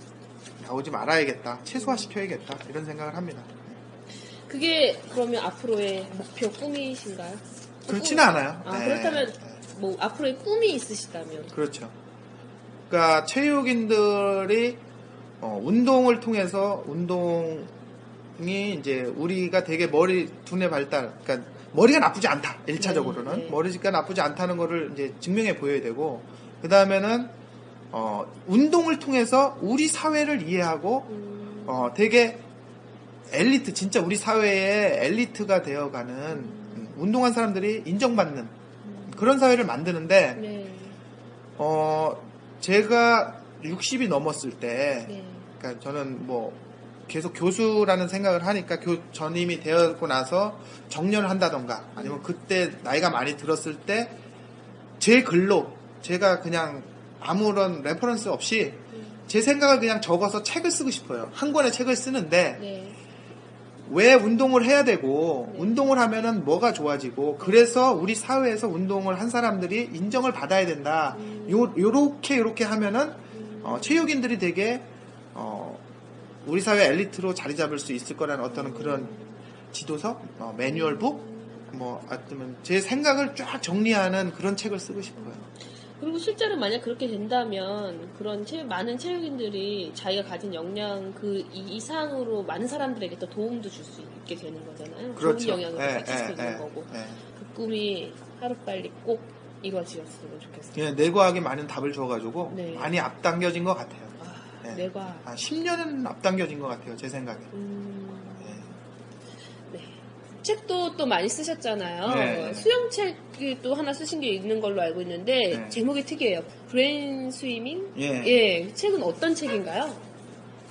나오지 말아야겠다, 최소화시켜야겠다 이런 생각을 합니다. 그게 그러면 앞으로의 목표 꿈이신가요? 그렇지는 꿈? 않아요. 아, 네. 그렇다면 뭐 앞으로의 꿈이 있으시다면? 그렇죠. 그러니까 체육인들이 어, 운동을 통해서 운동이 이제 우리가 되게 머리 두뇌 발달, 그러니까 머리가 나쁘지 않다. 일차적으로는 네, 네. 머리가 나쁘지 않다는 거를 이제 증명해 보여야 되고, 그 다음에는 어, 운동을 통해서 우리 사회를 이해하고 음. 어, 되게 엘리트, 진짜 우리 사회의 엘리트가 되어가는 음. 운동한 사람들이 인정받는 음. 그런 사회를 만드는데 네. 어. 제가 육십이 넘었을 때, 네. 그러니까 저는 뭐 계속 교수라는 생각을 하니까 교, 전임이 되었고 나서 정년을 한다던가 아니면 그때 나이가 많이 들었을 때 제 글로 제가 그냥 아무런 레퍼런스 없이 제 생각을 그냥 적어서 책을 쓰고 싶어요. 한 권의 책을 쓰는데 네. 왜 운동을 해야 되고 네. 운동을 하면은 뭐가 좋아지고 그래서 우리 사회에서 운동을 한 사람들이 인정을 받아야 된다. 음. 요 요렇게 요렇게 하면은 음. 어, 체육인들이 되게 어, 우리 사회 엘리트로 자리 잡을 수 있을 거라는 어떤 음. 그런 지도서, 어, 매뉴얼북, 뭐 아니면 제 생각을 쫙 정리하는 그런 책을 쓰고 싶어요. 그리고 실제로 만약 그렇게 된다면 그런 체, 많은 체육인들이 자기가 가진 역량 그 이상으로 많은 사람들에게 또 도움도 줄 수 있게 되는 거잖아요. 그렇죠. 좋은 영향을 가질 수 있는 거고. 에. 그 꿈이 하루빨리 꼭 이루어지었으면 좋겠어요. 예, 내과학이 많은 답을 줘가지고 네. 많이 앞당겨진 것 같아요. 아, 네. 내과학. 아, 십 년은 앞당겨진 것 같아요. 제 생각에. 음... 네. 네. 책도 또 많이 쓰셨잖아요. 네. 수영책이 또 하나 쓰신 게 있는 걸로 알고 있는데 네. 제목이 특이해요. 브레인 스위밍? 예. 예. 책은 어떤 책인가요?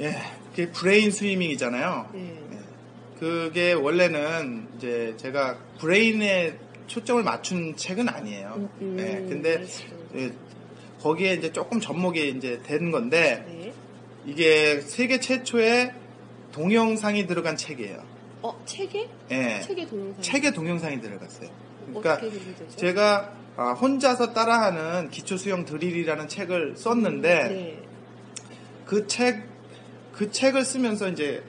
예. 그게 브레인 스위밍이잖아요. 예. 예. 그게 원래는 이제 제가 브레인에 초점을 맞춘 책은 아니에요. 음, 음, 네, 근데 예, 거기에 이제 조금 접목이 이제 된 건데 네. 이게 세계 최초의 동영상이 들어간 책이에요. 어, 책에? 네. 책에 동영상. 책에 동영상이 들어갔어요. 그러니까 제가 아, 혼자서 따라하는 기초 수영 드릴이라는 책을 썼는데 음, 네. 그 책, 그 책을 쓰면서 이제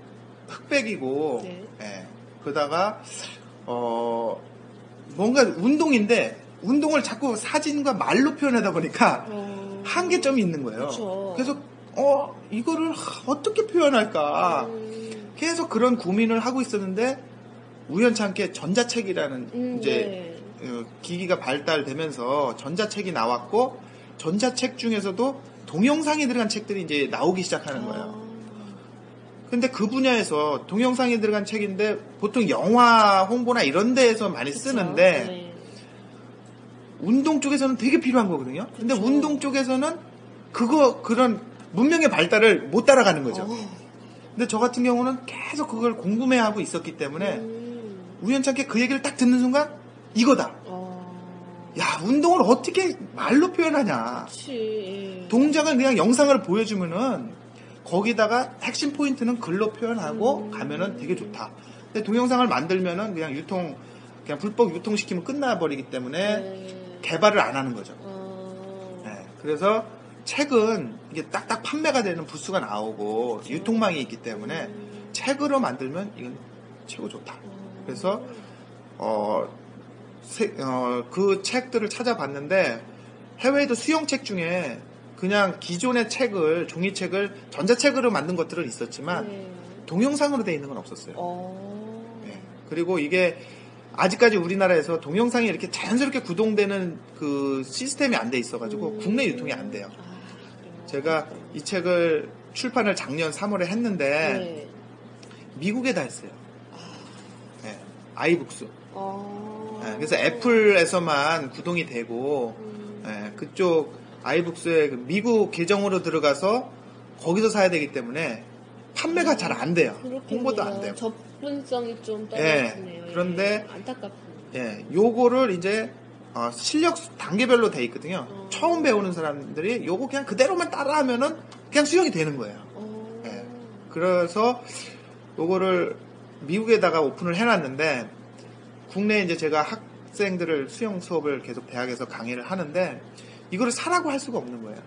흑백이고, 네. 예, 그러다가 어. 뭔가 운동인데 운동을 자꾸 사진과 말로 표현하다 보니까 어... 한계점이 있는 거예요. 그쵸. 그래서 어 이거를 어떻게 표현할까 음... 계속 그런 고민을 하고 있었는데 우연찮게 전자책이라는 음, 이제 네. 기기가 발달되면서 전자책이 나왔고 전자책 중에서도 동영상이 들어간 책들이 이제 나오기 시작하는 거예요. 어... 근데 그 분야에서 동영상이 들어간 책인데 보통 영화 홍보나 이런 데에서 많이 그쵸? 쓰는데 네. 운동 쪽에서는 되게 필요한 거거든요. 그쵸? 근데 운동 쪽에서는 그거 그런 문명의 발달을 못 따라가는 거죠. 오. 근데 저 같은 경우는 계속 그걸 궁금해하고 있었기 때문에 음. 우연찮게 그 얘기를 딱 듣는 순간 이거다. 어. 야, 운동을 어떻게 말로 표현하냐. 그치. 동작을 그냥 영상을 보여주면은 거기다가 핵심 포인트는 글로 표현하고 음. 가면은 되게 좋다. 근데 동영상을 만들면은 그냥 유통, 그냥 불법 유통시키면 끝나버리기 때문에 네. 개발을 안 하는 거죠. 어... 네. 그래서 책은 이게 딱딱 판매가 되는 부스가 나오고 그렇죠. 유통망이 있기 때문에 음. 책으로 만들면 이건 최고 좋다. 어... 그래서, 어, 세, 어, 그 책들을 찾아봤는데 해외에도 수영책 중에 그냥 기존의 책을 종이책을 전자책으로 만든 것들은 있었지만 네. 동영상으로 되어 있는 건 없었어요. 네. 그리고 이게 아직까지 우리나라에서 동영상이 이렇게 자연스럽게 구동되는 그 시스템이 안 돼 있어가지고 음. 국내 유통이 안 돼요. 아, 제가 이 책을 출판을 작년 삼월에 했는데 네. 미국에 다 했어요. 네. 아이북스. 아. 네. 그래서 애플에서만 구동이 되고 음. 네. 그쪽 아이북스에 미국 계정으로 들어가서 거기서 사야 되기 때문에 판매가 잘 안 돼요. 홍보도 안 돼요. 접근성이 좀 떨어지네요. 예, 그런데 예, 안타깝습니다. 예, 요거를 이제 어, 실력 단계별로 돼 있거든요. 어. 처음 배우는 사람들이 요거 그냥 그대로만 따라하면은 그냥 수영이 되는 거예요. 어. 예, 그래서 요거를 미국에다가 오픈을 해놨는데 국내에 이제 제가 학생들을 수영 수업을 계속 대학에서 강의를 하는데. 이거를 사라고 할 수가 없는 거예요.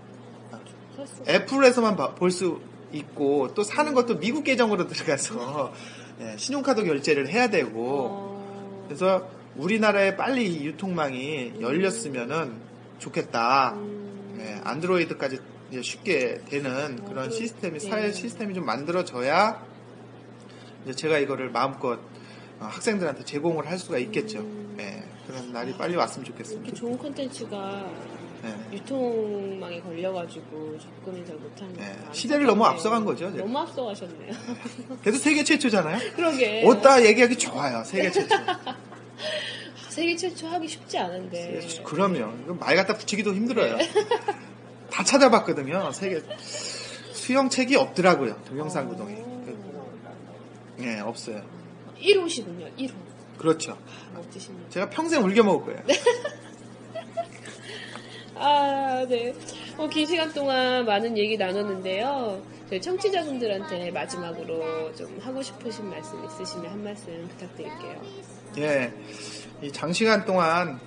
애플에서만 볼 수 있고 또 사는 것도 미국 계정으로 들어가서 예, 신용카드 결제를 해야 되고 어... 그래서 우리나라에 빨리 이 유통망이 음... 열렸으면은 좋겠다. 음... 예, 안드로이드까지 이제 쉽게 되는 어, 그런 시스템이 네. 사회 시스템이 좀 만들어져야 이제 제가 이거를 마음껏 학생들한테 제공을 할 수가 있겠죠. 음... 예, 그런 날이 빨리 왔으면 좋겠습니다. 이렇게 좋은 콘텐츠가 네. 유통망에 걸려가지고 접근을 잘 못하는 네. 시대를 너무 앞서간 거죠. 제가. 너무 앞서가셨네요. 그래도 세계 최초잖아요. 그러게. 어따 얘기하기 좋아요. 세계 최초. 세계 최초 하기 쉽지 않은데. 그럼요. 말 갖다 붙이기도 힘들어요. 네. 다 찾아봤거든요. 세계 수영책이 없더라고요. 동영상 구동이. 네, 없어요. 일 호시군요. 일 호. 그렇죠. 아, 멋지십니다. 제가 평생 울겨 먹을 거예요. 네. 아, 네. 어, 긴 시간 동안 많은 얘기 나눴는데요. 저희 청취자분들한테 마지막으로 좀 하고 싶으신 말씀 있으시면 한 말씀 부탁드릴게요. 예. 이 장시간 동안,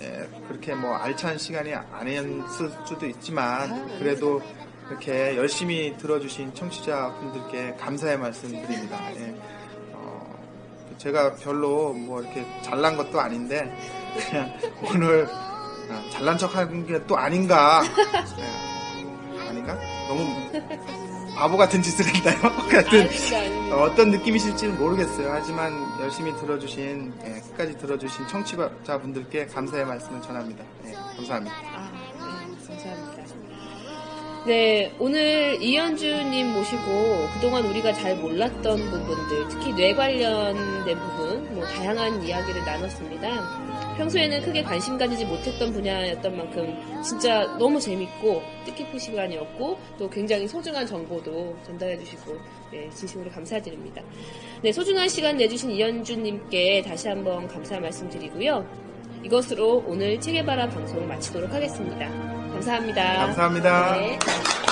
예, 그렇게 뭐 알찬 시간이 아니었을 수도 있지만, 아, 그래도 이렇게 열심히 들어주신 청취자분들께 감사의 말씀 드립니다. 예. 어, 제가 별로 뭐 이렇게 잘난 것도 아닌데, 그냥 오늘 어, 잘난 척하는 게 또 아닌가. 네. 아닌가? 너무 바보 같은 짓을 했나요? 같은 어, 어떤 느낌이실지는 모르겠어요. 하지만 열심히 들어주신, 네, 끝까지 들어주신 청취자분들께 감사의 말씀을 전합니다. 네, 감사합니다. 아, 네, 감사합니다. 네, 오늘 이연주님 모시고 그동안 우리가 잘 몰랐던 부분들, 특히 뇌 관련된 부분, 뭐 다양한 이야기를 나눴습니다. 평소에는 크게 관심 가지지 못했던 분야였던 만큼 진짜 너무 재밌고 뜻깊은 시간이었고 또 굉장히 소중한 정보도 전달해주시고, 네, 진심으로 감사드립니다. 네, 소중한 시간 내주신 이연주님께 다시 한번 감사 말씀드리고요. 이것으로 오늘 체계바라 방송 마치도록 하겠습니다. 감사합니다. 감사합니다. 네.